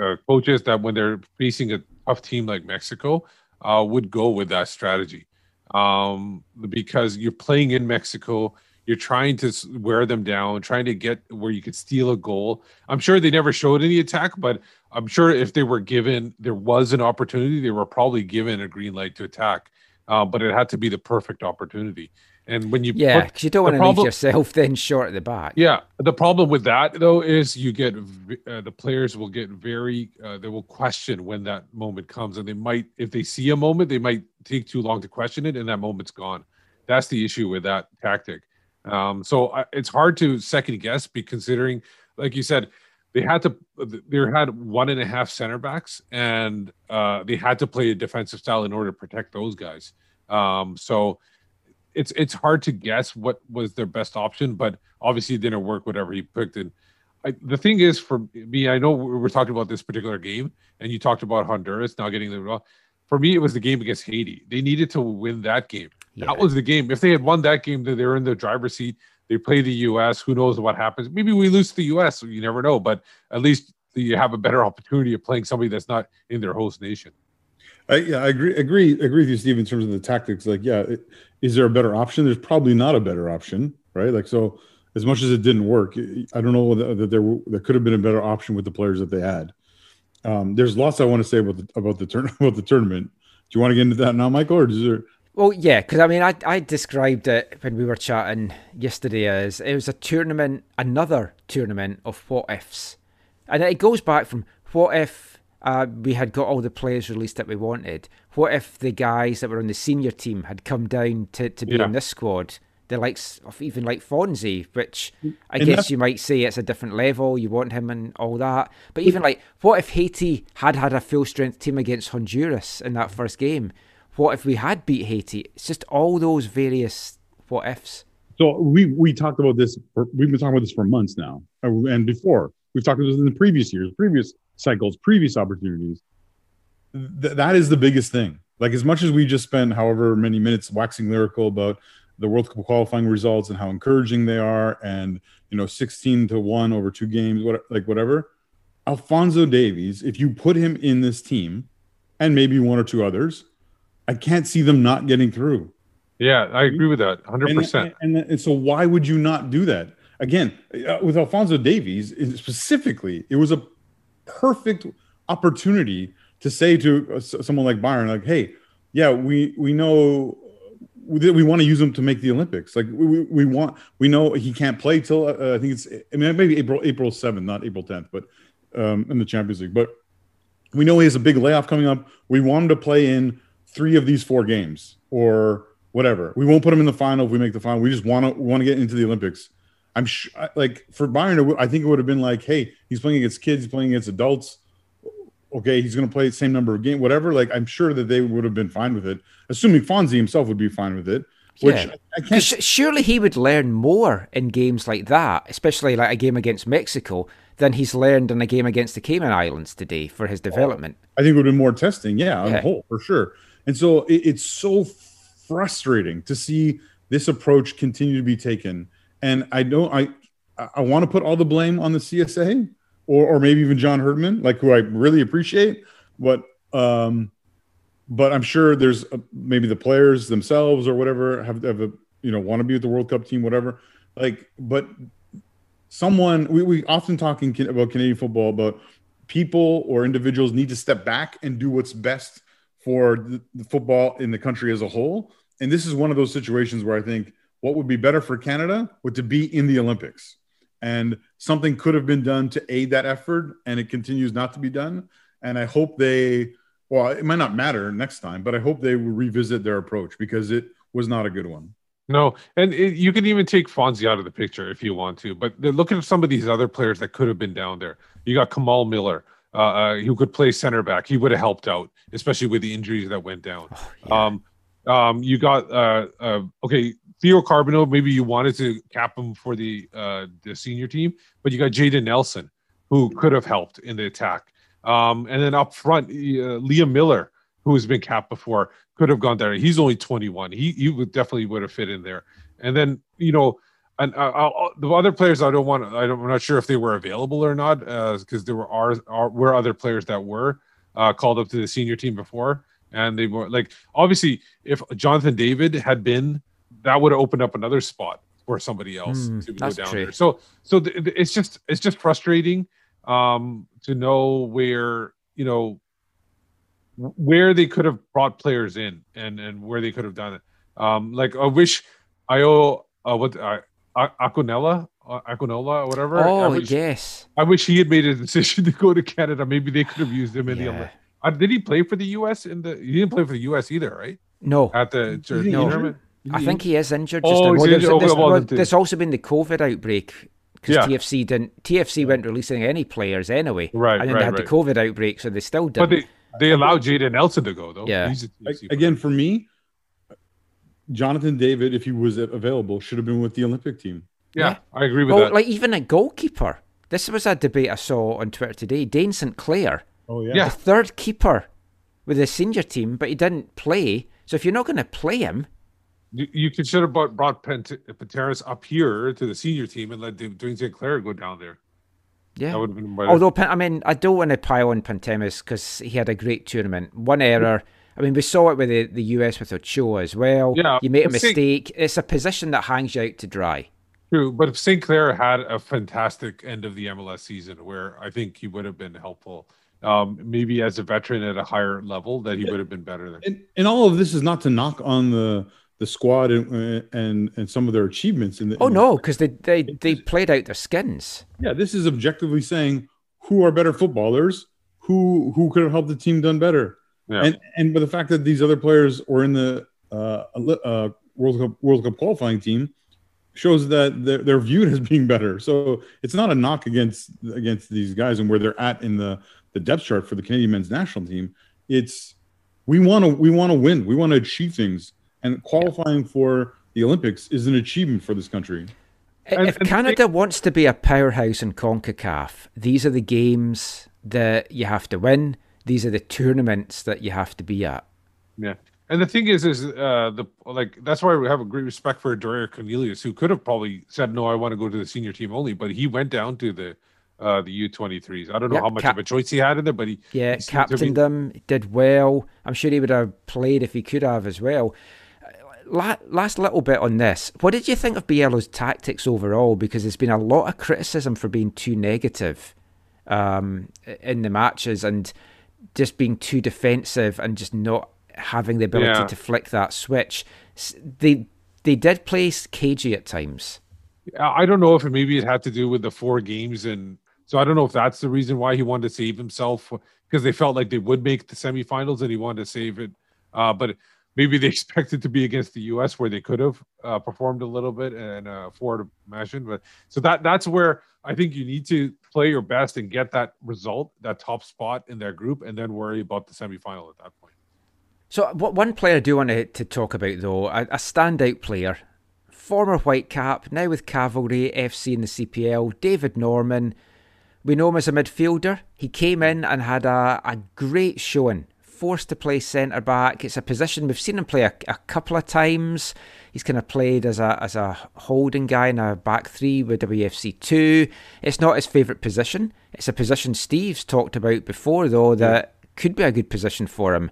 uh, coaches that when they're facing a tough team like Mexico, uh, would go with that strategy, um, because you're playing in Mexico. You're trying to wear them down, trying to get where you could steal a goal. I'm sure they never showed any attack, but I'm sure if they were given, there was an opportunity, they were probably given a green light to attack. Uh, but it had to be the perfect opportunity. And when you yeah, because you don't want to leave yourself then short at the back. Yeah, the problem with that though is you get uh, the players will get very uh, they will question when that moment comes, and they might if they see a moment, they might take too long to question it, and that moment's gone. That's the issue with that tactic. Um, so I, it's hard to second guess, be considering, like you said, they had to, they had one and a half center backs, and uh, they had to play a defensive style in order to protect those guys. Um, so it's it's hard to guess what was their best option, but obviously it didn't work whatever he picked. And I, the thing is, for me, I know we were talking about this particular game, and you talked about Honduras not getting the ball. For me, it was the game against Haiti. They needed to win that game. Yeah. That was the game. If they had won that game, then they were in the driver's seat. They play the U S. Who knows what happens? Maybe we lose to the U S. So you never know. But at least you have a better opportunity of playing somebody that's not in their host nation. I, yeah, I agree. Agree. Agree with you, Steve, in terms of the tactics. Like, yeah, it, is there a better option? There's probably not a better option, right? Like, so as much as it didn't work, I don't know that there were, there could have been a better option with the players that they had. Um, there's lots I want to say about the, about the turn about the tournament. Do you want to get into that now, Michael, or is there? Well, yeah, because I mean, I, I described it when we were chatting yesterday as it was a tournament, another tournament of what ifs. And it goes back from what if uh, we had got all the players released that we wanted? What if the guys that were on the senior team had come down to, to be yeah. in this squad? The likes of even like Fonzie, which I and guess you might say it's a different level. You want him and all that. But even like, what if Haiti had had a full-strength team against Honduras in that first game? What if we had beat Haiti? It's just all those various what ifs. So we we talked about this. For, we've been talking about this for months now, and before we've talked about this in the previous years, previous cycles, previous opportunities. Th- that is the biggest thing. Like, as much as we just spend however many minutes waxing lyrical about the World Cup qualifying results and how encouraging they are, and you know, sixteen to one over two games, what like whatever. Alphonso Davies, if you put him in this team, and maybe one or two others, I can't see them not getting through. Yeah, I agree with that, one hundred percent. And, and, and so why would you not do that? Again, with Alphonso Davies specifically, it was a perfect opportunity to say to someone like Byron, like, hey, yeah, we we know we want to use him to make the Olympics. Like we we want we know he can't play till uh, I think it's I mean maybe April April seventh, not April tenth, but um, in the Champions League. But we know he has a big layoff coming up. We want him to play in three of these four games or whatever. We won't put him in the final if we make the final. We just want to want to get into the Olympics. I'm sh- like for Byron, I think it would have been like, hey, he's playing against kids, he's playing against adults. Okay, he's going to play the same number of games, whatever. Like, I'm sure that they would have been fine with it, assuming Fonzie himself would be fine with it. Which yeah. I, I can't... Surely he would learn more in games like that, especially like a game against Mexico, than he's learned in a game against the Cayman Islands today for his development. I think it would have been more testing, yeah, on yeah. the whole, for sure. And so it, it's so frustrating to see this approach continue to be taken. And I don't, I, I want to put all the blame on the C S A or, or maybe even John Herdman, like who I really appreciate, but, um, but I'm sure there's a, maybe the players themselves or whatever have, have a, you know, want to be with the World Cup team, whatever. Like, but someone, we, we often talking about Canadian football, but people or individuals need to step back and do what's best for the, the football in the country as a whole. And this is one of those situations where I think what would be better for Canada would to be in the Olympics, and something could have been done to aid that effort. And it continues not to be done. And I hope they, well, it might not matter next time, but I hope they will revisit their approach because it was not a good one. No, and it, you can even take Fonzie out of the picture if you want to, but look at some of these other players that could have been down there. You got Kamal Miller, uh, uh, who could play center back. He would have helped out, especially with the injuries that went down. Oh, yeah. Um, um, you got, uh, uh, okay, Theo Carboneau, maybe you wanted to cap him for the uh, the senior team, but you got Jaden Nelson, who could have helped in the attack. Um, and then up front, uh, Liam Miller, who has been capped before, could have gone there. He's only twenty-one. He he would definitely would have fit in there. And then, you know, and uh, I'll, the other players I don't want. I don't, I'm not sure if they were available or not, because uh, there were are, are were other players that were uh, called up to the senior team before, and they were like obviously if Jonathan David had been, that would have opened up another spot for somebody else mm, to go down true. there. So so th- th- it's just it's just frustrating. Um, to know where, you know, where they could have brought players in and, and where they could have done it. Um, like I wish I owe uh, what uh, Akonella, uh, Akonola, whatever. Oh I wish, yes, I wish he had made a decision to go to Canada. Maybe they could have used him in yeah. the Olympics. Uh, did he play for the U S in the? He didn't play for the U S either, right? No. At the or, no. German? I think he is injured. Just oh, injured. There's, oh, there's, well, there's also been the COVID outbreak. Because yeah. T F C didn't. T F C weren't releasing any players anyway, right? And then right, they had right. the COVID outbreak, so they still didn't. But they, they allowed Jaden Nelson to go though. Yeah. Again, for me, Jonathan David, if he was available, should have been with the Olympic team. Yeah, yeah. I agree with well, that. Like even a goalkeeper. This was a debate I saw on Twitter today. Dane Saint Clair. Oh yeah. yeah. The third keeper with the senior team, but he didn't play. So if you're not going to play him. You, you could should have brought, brought Panteras up here to the senior team and let Dwayne Saint Clair go down there. Yeah. That would have been better. Although, I mean, I don't want to pile on Panteras because he had a great tournament. One error. I mean, we saw it with the, the U S with Ochoa as well. Yeah, you made a mistake. Saint, it's a position that hangs you out to dry. True, but if Saint Clair had a fantastic end of the M L S season where I think he would have been helpful. Um, maybe as a veteran at a higher level that he yeah. would have been better than. And, and all of this is not to knock on the... the squad and, and and some of their achievements in the oh in no because they, they they played out their skins. Yeah, this is objectively saying who are better footballers, who who could have helped the team done better, yeah. and and but the fact that these other players were in the uh, uh, World Cup World Cup qualifying team shows that they're, they're viewed as being better. So it's not a knock against against these guys and where they're at in the the depth chart for the Canadian men's national team. It's we want to we want to win, we want to achieve things. And qualifying for the Olympics is an achievement for this country. And, if and Canada they, wants to be a powerhouse in CONCACAF, these are the games that you have to win. These are the tournaments that you have to be at. Yeah, and the thing is, is uh, the like that's why we have a great respect for Dorier Cornelius, who could have probably said, "No, I want to go to the senior team only," but he went down to the uh, the U twenty-threes. I don't know yep, how much cap- of a choice he had in there, but he yeah he captained be- them, did well. I'm sure he would have played if he could have as well. Last little bit on this. What did you think of Biello's tactics overall? Because there's been a lot of criticism for being too negative um, in the matches and just being too defensive and just not having the ability yeah. to flick that switch. They they did play cagey at times. I don't know if it, maybe it had to do with the four games. And so I don't know if that's the reason why he wanted to save himself because they felt like they would make the semifinals and he wanted to save it. Uh, but... Maybe they expected to be against the U S where they could have uh, performed a little bit and uh, forward imagine. But so that that's where I think you need to play your best and get that result, that top spot in their group, and then worry about the semifinal at that point. So what one player I do want to, to talk about, though, a, a standout player, former Whitecap, now with Cavalry, F C in the C P L, David Norman. We know him as a midfielder. He came in and had a, a great showing. Forced to play centre-back. It's a position we've seen him play a, a couple of times. He's kind of played as a as a holding guy in a back three with W F C two. It's not his favourite position. It's a position Steve's talked about before, though, that yeah. could be a good position for him.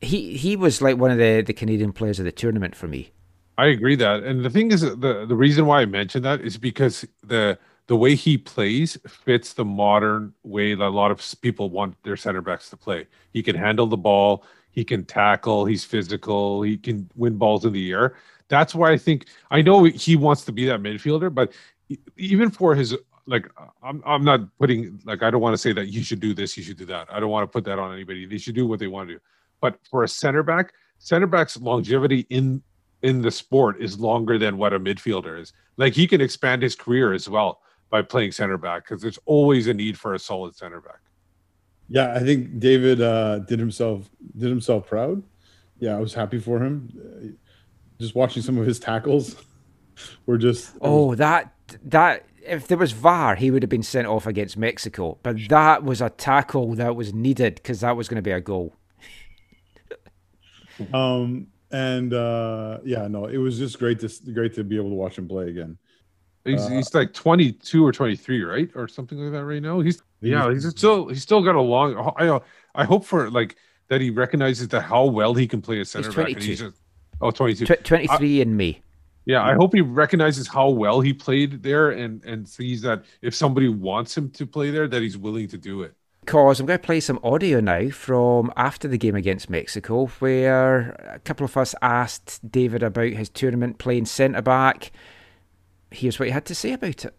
He he was like one of the, the Canadian players of the tournament for me. I agree that. And the thing is, the, the reason why I mentioned that is because the the way he plays fits the modern way that a lot of people want their center backs to play. He can handle the ball. He can tackle. He's physical. He can win balls in the air. That's why I think, I know he wants to be that midfielder, but even for his, like, I'm I'm not putting, like, I don't want to say that you should do this, you should do that. I don't want to put that on anybody. They should do what they want to do. But for a center back, center back's longevity in, in the sport is longer than what a midfielder is. Like, he can expand his career as well by playing center back, because there's always a need for a solid center back. Yeah, I think David uh, did himself did himself proud. Yeah, I was happy for him. Just watching some of his tackles were just oh was... that that if there was V A R, he would have been sent off against Mexico. But that was a tackle that was needed, because that was going to be a goal. um and uh, yeah, no, it was just great to great to be able to watch him play again. He's, uh, he's like twenty-two or twenty-three, right, or something like that right now. He's yeah, he's still he's still got a long. I I hope for like that he recognizes that how well he can play a center he's back. And he's just, oh, twenty-two, Tw- twenty-three I, in me. Yeah, I hope he recognizes how well he played there, and and sees that if somebody wants him to play there, that he's willing to do it. Because I'm going to play some audio now from after the game against Mexico, where a couple of us asked David about his tournament playing centre back. Here's what he had to say about it.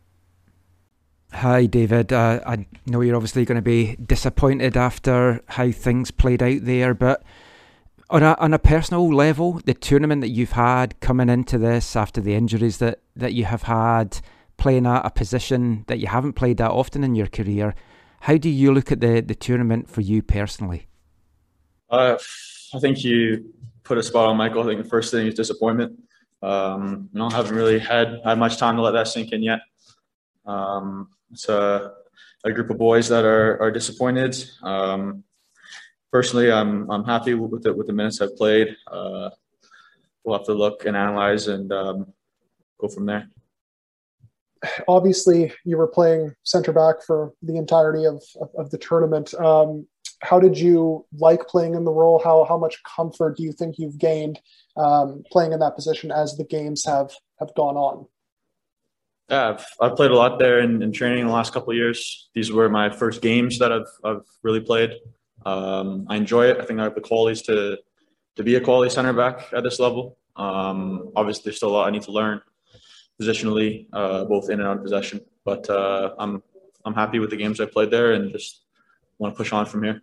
Hi, David. Uh, I know you're obviously going to be disappointed after how things played out there, but on a, on a personal level, the tournament that you've had coming into this after the injuries that, that you have had, playing at a position that you haven't played that often in your career, how do you look at the, the tournament for you personally? Uh, I think you put a spot on, Michael. I think the first thing is disappointment. Um, you know, I haven't really had, had much time to let that sink in yet. Um, it's a, a group of boys that are, are disappointed. Um, personally, I'm I'm happy with the, with the minutes I've played. Uh, we'll have to look and analyze and um, go from there. Obviously, you were playing center back for the entirety of, of, of the tournament. Um, how did you like playing in the role? How how much comfort do you think you've gained Um, playing in that position as the games have, have gone on? Yeah, I've, I've played a lot there in, in training in the last couple of years. These were my first games that I've I've really played. Um, I enjoy it. I think I have the qualities to to be a quality center back at this level. Um, obviously, there's still a lot I need to learn positionally, uh, both in and out of possession. But uh, I'm I'm happy with the games I played there, and just want to push on from here.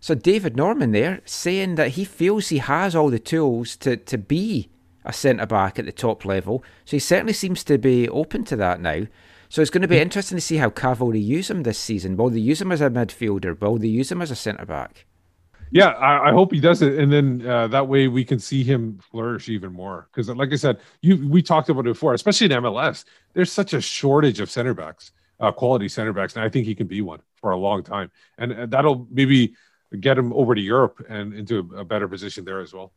So David Norman there saying that he feels he has all the tools to, to be a centre-back at the top level. So he certainly seems to be open to that now. So it's going to be interesting to see how Cavalry use him this season. Will they use him as a midfielder? Will they use him as a centre-back? Yeah, I, I hope he does it. And then uh, that way we can see him flourish even more. Because like I said, you we talked about it before, especially in M L S. There's such a shortage of centre-backs, uh, quality centre-backs. And I think he can be one for a long time. And uh, that'll maybe get him over to Europe and into a better position there as well.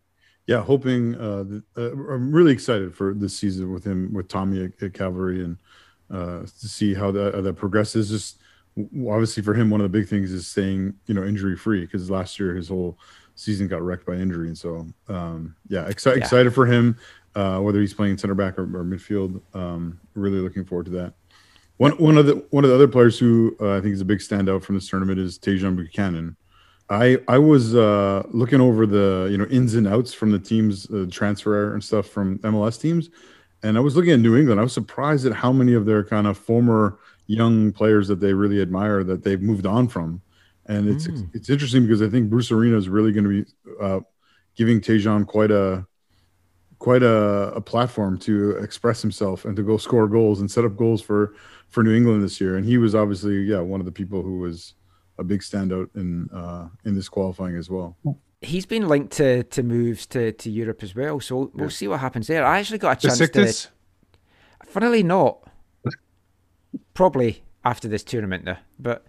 Yeah, hoping. Uh, the, uh, I'm really excited for this season with him, with Tommy at, at Cavalry, and uh, to see how that, how that progresses. Just obviously for him, one of the big things is staying, you know, injury free, because last year his whole season got wrecked by injury. And so, um, yeah, exci- yeah, excited for him, uh, whether he's playing center back or, or midfield. Um, really looking forward to that. One one of the one of the other players who uh, I think is a big standout from this tournament is Tejan Buchanan. I, I was uh, looking over the, you know, ins and outs from the teams, uh, transfer and stuff from M L S teams, and I was looking at New England. I was surprised at how many of their kind of former young players that they really admire that they've moved on from, and it's mm. it's interesting because I think Bruce Arena is really going to be uh, giving Tejan quite a quite a, a platform to express himself and to go score goals and set up goals for for New England this year. And he was obviously yeah one of the people who was a big standout in uh, in this qualifying as well. he's been linked to, to moves to, to Europe as well, so we'll yeah. see what happens there. I actually got a chance Besiktas? to... Funnily not. Probably after this tournament though. But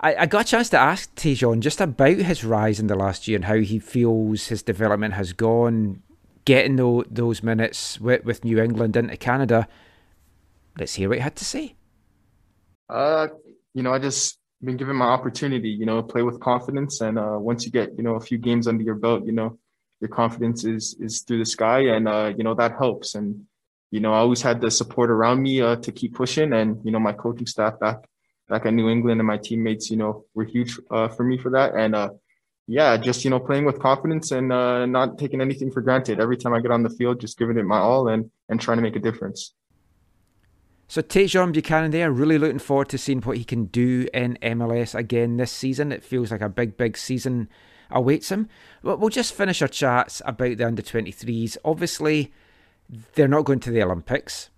I, I got a chance to ask Tejon just about his rise in the last year and how he feels his development has gone, getting the, those minutes with, with New England into Canada. Let's hear what he had to say. Uh, you know, I just been given my opportunity, you know, play with confidence. And uh, once you get, you know, a few games under your belt, you know, your confidence is is through the sky. And, uh, you know, that helps. And, you know, I always had the support around me uh, to keep pushing. And, you know, my coaching staff back back at New England and my teammates, you know, were huge uh, for me for that. And, uh, yeah, just, you know, playing with confidence and uh, not taking anything for granted. Every time I get on the field, just giving it my all and, and trying to make a difference. So Tejon Buchanan there, really looking forward to seeing what he can do in M L S again this season. It feels like a big, big season awaits him. But we'll just finish our chats about the under twenty-threes. Obviously, they're not going to the Olympics.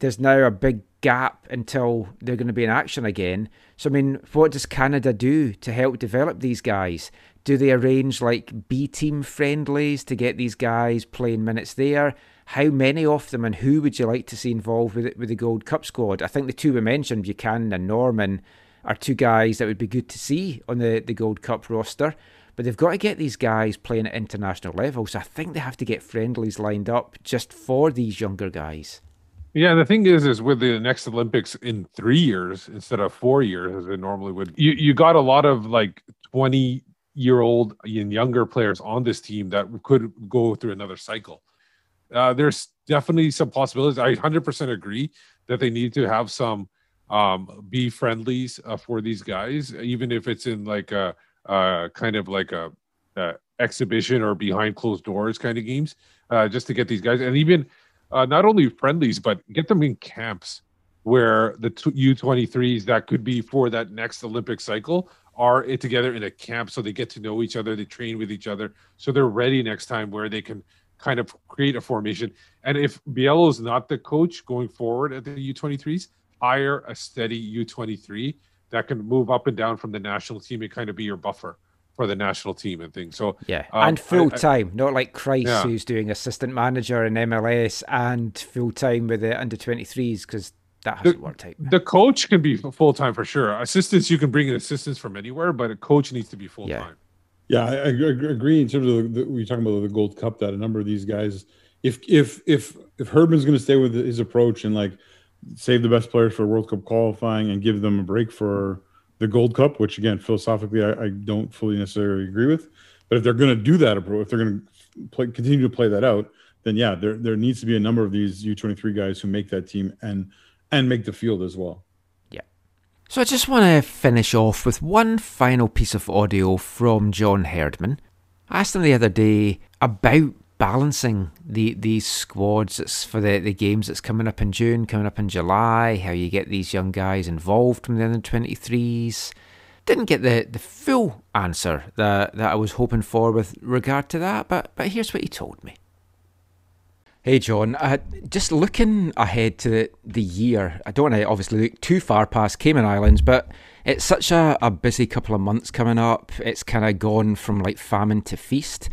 There's now a big gap until they're going to be in action again. So, I mean, what does Canada do to help develop these guys? Do they arrange, like, B-team friendlies to get these guys playing minutes there? How many of them and who would you like to see involved with with the Gold Cup squad? I think the two we mentioned, Buchanan and Norman, are two guys that would be good to see on the, the Gold Cup roster. But they've got to get these guys playing at international level. So I think they have to get friendlies lined up just for these younger guys. Yeah, the thing is, is with the next Olympics in three years instead of four years, as it normally would, you, you got a lot of like twenty-year-old and younger players on this team that could go through another cycle. Uh, there's definitely some possibilities. I one hundred percent agree that they need to have some um, B friendlies uh, for these guys, even if it's in like a, a kind of like a, a exhibition or behind closed doors kind of games, uh, just to get these guys. And even uh, not only friendlies, but get them in camps where the U twenty-threes that could be for that next Olympic cycle are together in a camp, so they get to know each other, they train with each other, so they're ready next time where they can kind of create a formation. And if Biello's not the coach going forward at the U twenty-threes, hire a steady U twenty-three that can move up and down from the national team and kind of be your buffer for the national team and things. So yeah, um, and full time, not like Christ yeah. who's doing assistant manager in M L S and full time with the under twenty-threes, because that hasn't the, worked out. The coach can be full time for sure. Assistants, you can bring in assistants from anywhere, but a coach needs to be full time. Yeah. Yeah, I agree in terms of the, the, we're talking about the Gold Cup, that a number of these guys, if if if if Herman's going to stay with his approach and like save the best players for World Cup qualifying and give them a break for the Gold Cup, which again philosophically I, I don't fully necessarily agree with, but if they're going to do that approach, if they're going to play, continue to play that out, then yeah, there there needs to be a number of these U twenty-three guys who make that team and and make the field as well. So I just want to finish off with one final piece of audio from John Herdman. I asked him the other day about balancing the these squads that's for the, the games that's coming up in June, coming up in July, how you get these young guys involved from the under twenty-threes. Didn't get the, the full answer that, that I was hoping for with regard to that, but, but here's what he told me. Hey John, uh, just looking ahead to the, the year, I don't want to obviously look too far past Cayman Islands, but it's such a, a busy couple of months coming up. It's kind of gone from like famine to feast.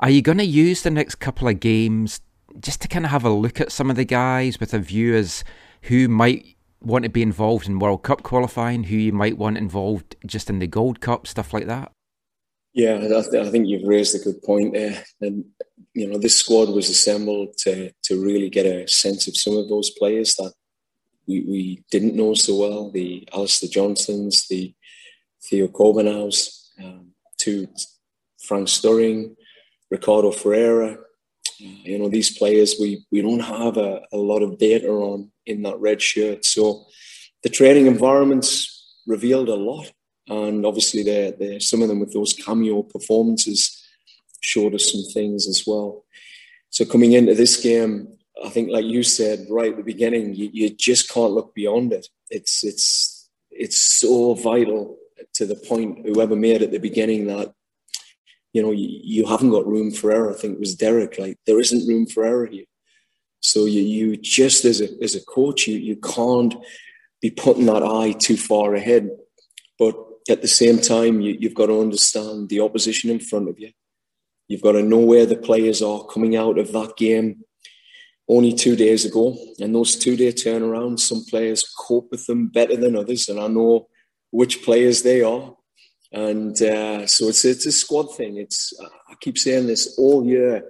Are you going to use the next couple of games just to kind of have a look at some of the guys with a view as who might want to be involved in World Cup qualifying, who you might want involved just in the Gold Cup, stuff like that? Yeah, I, th- I think you've raised a good point there. And, you know, this squad was assembled to to really get a sense of some of those players that we, we didn't know so well, the Alistair Johnsons, the Theo Korbanows, um, to Frank Sturring, Ricardo Ferreira. You know, these players we, we don't have a, a lot of data on in that red shirt. So the training environment's revealed a lot. And obviously, they're, they're, some of them with those cameo performances showed us some things as well. So coming into this game, I think, like you said right at the beginning, you, you just can't look beyond it. It's it's it's so vital to the point whoever made at the beginning that, you know, you, you haven't got room for error. I think it was Derek. Like, there isn't room for error here. So you you just as a as a coach, you you can't be putting that eye too far ahead, but at the same time, you, you've got to understand the opposition in front of you. You've got to know where the players are coming out of that game only two days ago. And those two-day turnarounds, some players cope with them better than others, and I know which players they are. And uh, so it's it's a squad thing. It's I keep saying this all year.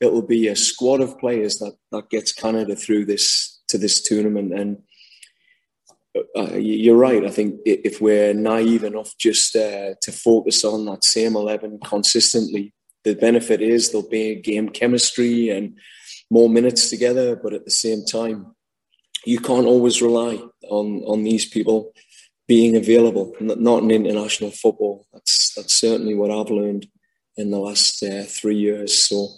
It will be a squad of players that, that gets Canada through this to this tournament. And uh, you're right. I think if we're naive enough just uh, to focus on that same eleven consistently, the benefit is there'll be game chemistry and more minutes together. But at the same time, you can't always rely on on these people being available, not in international football. That's that's certainly what I've learned in the last uh, three years. So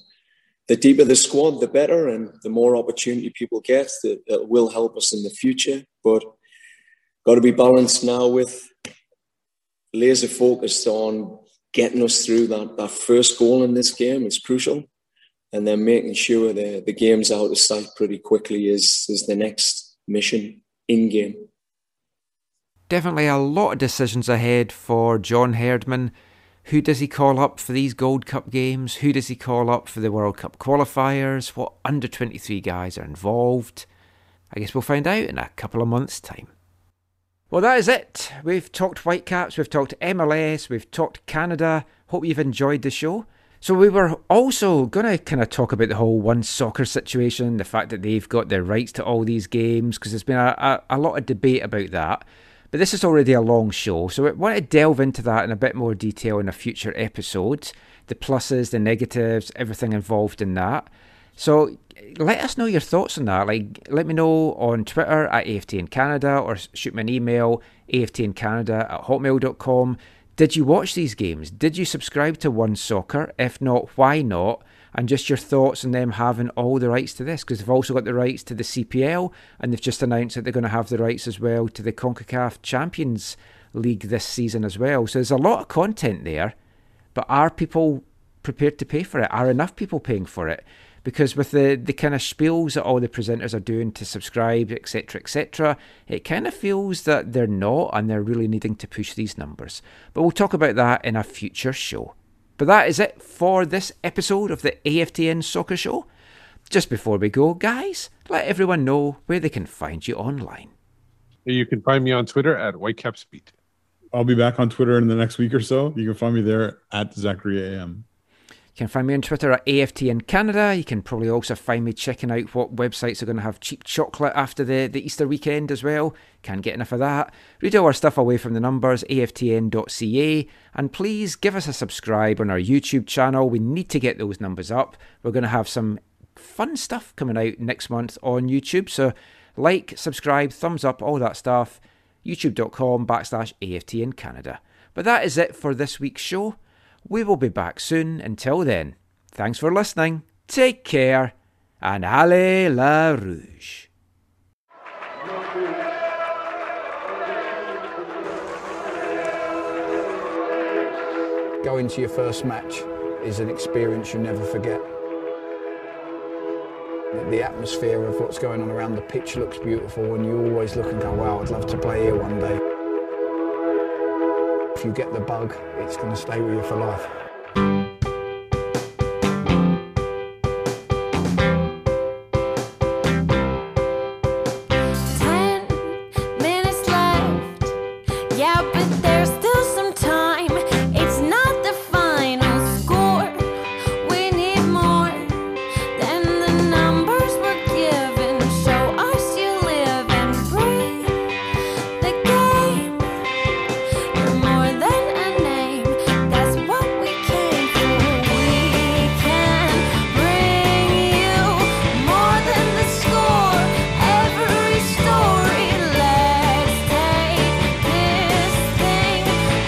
the deeper the squad, the better, and the more opportunity people get, that, that will help us in the future. But got to be balanced now with laser focused on getting us through that, that first goal in this game is crucial. And then making sure the, the game's out of sight pretty quickly is, is the next mission in game. Definitely a lot of decisions ahead for John Herdman. Who does he call up for these Gold Cup games? Who does he call up for the World Cup qualifiers? What under twenty-three guys are involved? I guess we'll find out in a couple of months' time. Well, that is it. We've talked Whitecaps, we've talked M L S, we've talked Canada. Hope you've enjoyed the show. So we were also going to kind of talk about the whole One Soccer situation, the fact that they've got their rights to all these games, because there's been a, a, a lot of debate about that. But this is already a long show, so I want to delve into that in a bit more detail in a future episode. The pluses, the negatives, everything involved in that. So let us know your thoughts on that. Like, let me know on Twitter at A F T N Canada, or shoot me an email, A F T N Canada at hotmail dot com. Did you watch these games? Did you subscribe to One Soccer? If not, why not? And just your thoughts on them having all the rights to this, because they've also got the rights to the C P L, and they've just announced that they're going to have the rights as well to the CONCACAF Champions League this season as well. So there's a lot of content there, but are people prepared to pay for it? Are enough people paying for it? Because with the, the kind of spiels that all the presenters are doing to subscribe, etc, et cetera, it kind of feels that they're not, and they're really needing to push these numbers. But we'll talk about that in a future show. But that is it for this episode of the A F T N Soccer Show. Just before we go, guys, let everyone know where they can find you online. You can find me on Twitter at WhitecapsBeat. I'll be back on Twitter in the next week or so. You can find me there at Zachary A M. You can find me on Twitter at A F T N Canada. You can probably also find me checking out what websites are going to have cheap chocolate after the, the Easter weekend as well. Can't get enough of that. Read all our stuff away from the numbers, A F T N dot C A. And please give us a subscribe on our YouTube channel. We need to get those numbers up. We're going to have some fun stuff coming out next month on YouTube. So like, subscribe, thumbs up, all that stuff. YouTube dot com backslash A F T N Canada. But that is it for this week's show. We will be back soon. Until then, thanks for listening, take care, and allez la rouge. Going to your first match is an experience you never forget. The atmosphere of what's going on around the pitch looks beautiful, and you always look and go, wow, I'd love to play here one day. If you get the bug, it's going to stay with you for life. Ten minutes left. Yeah, but there's still some time. It's not the final score. We need more than the numbers we're given. Show us you live and breathe the game. You're more than a name. That's what we came for. We can bring you more than the score. Every story. Let's take this thing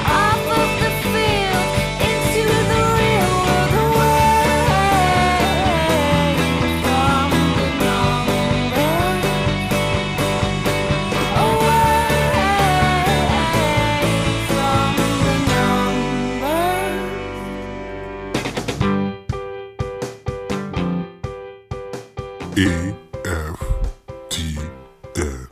off of the field into the real world. Away from the number. Away from the numbers. A F T N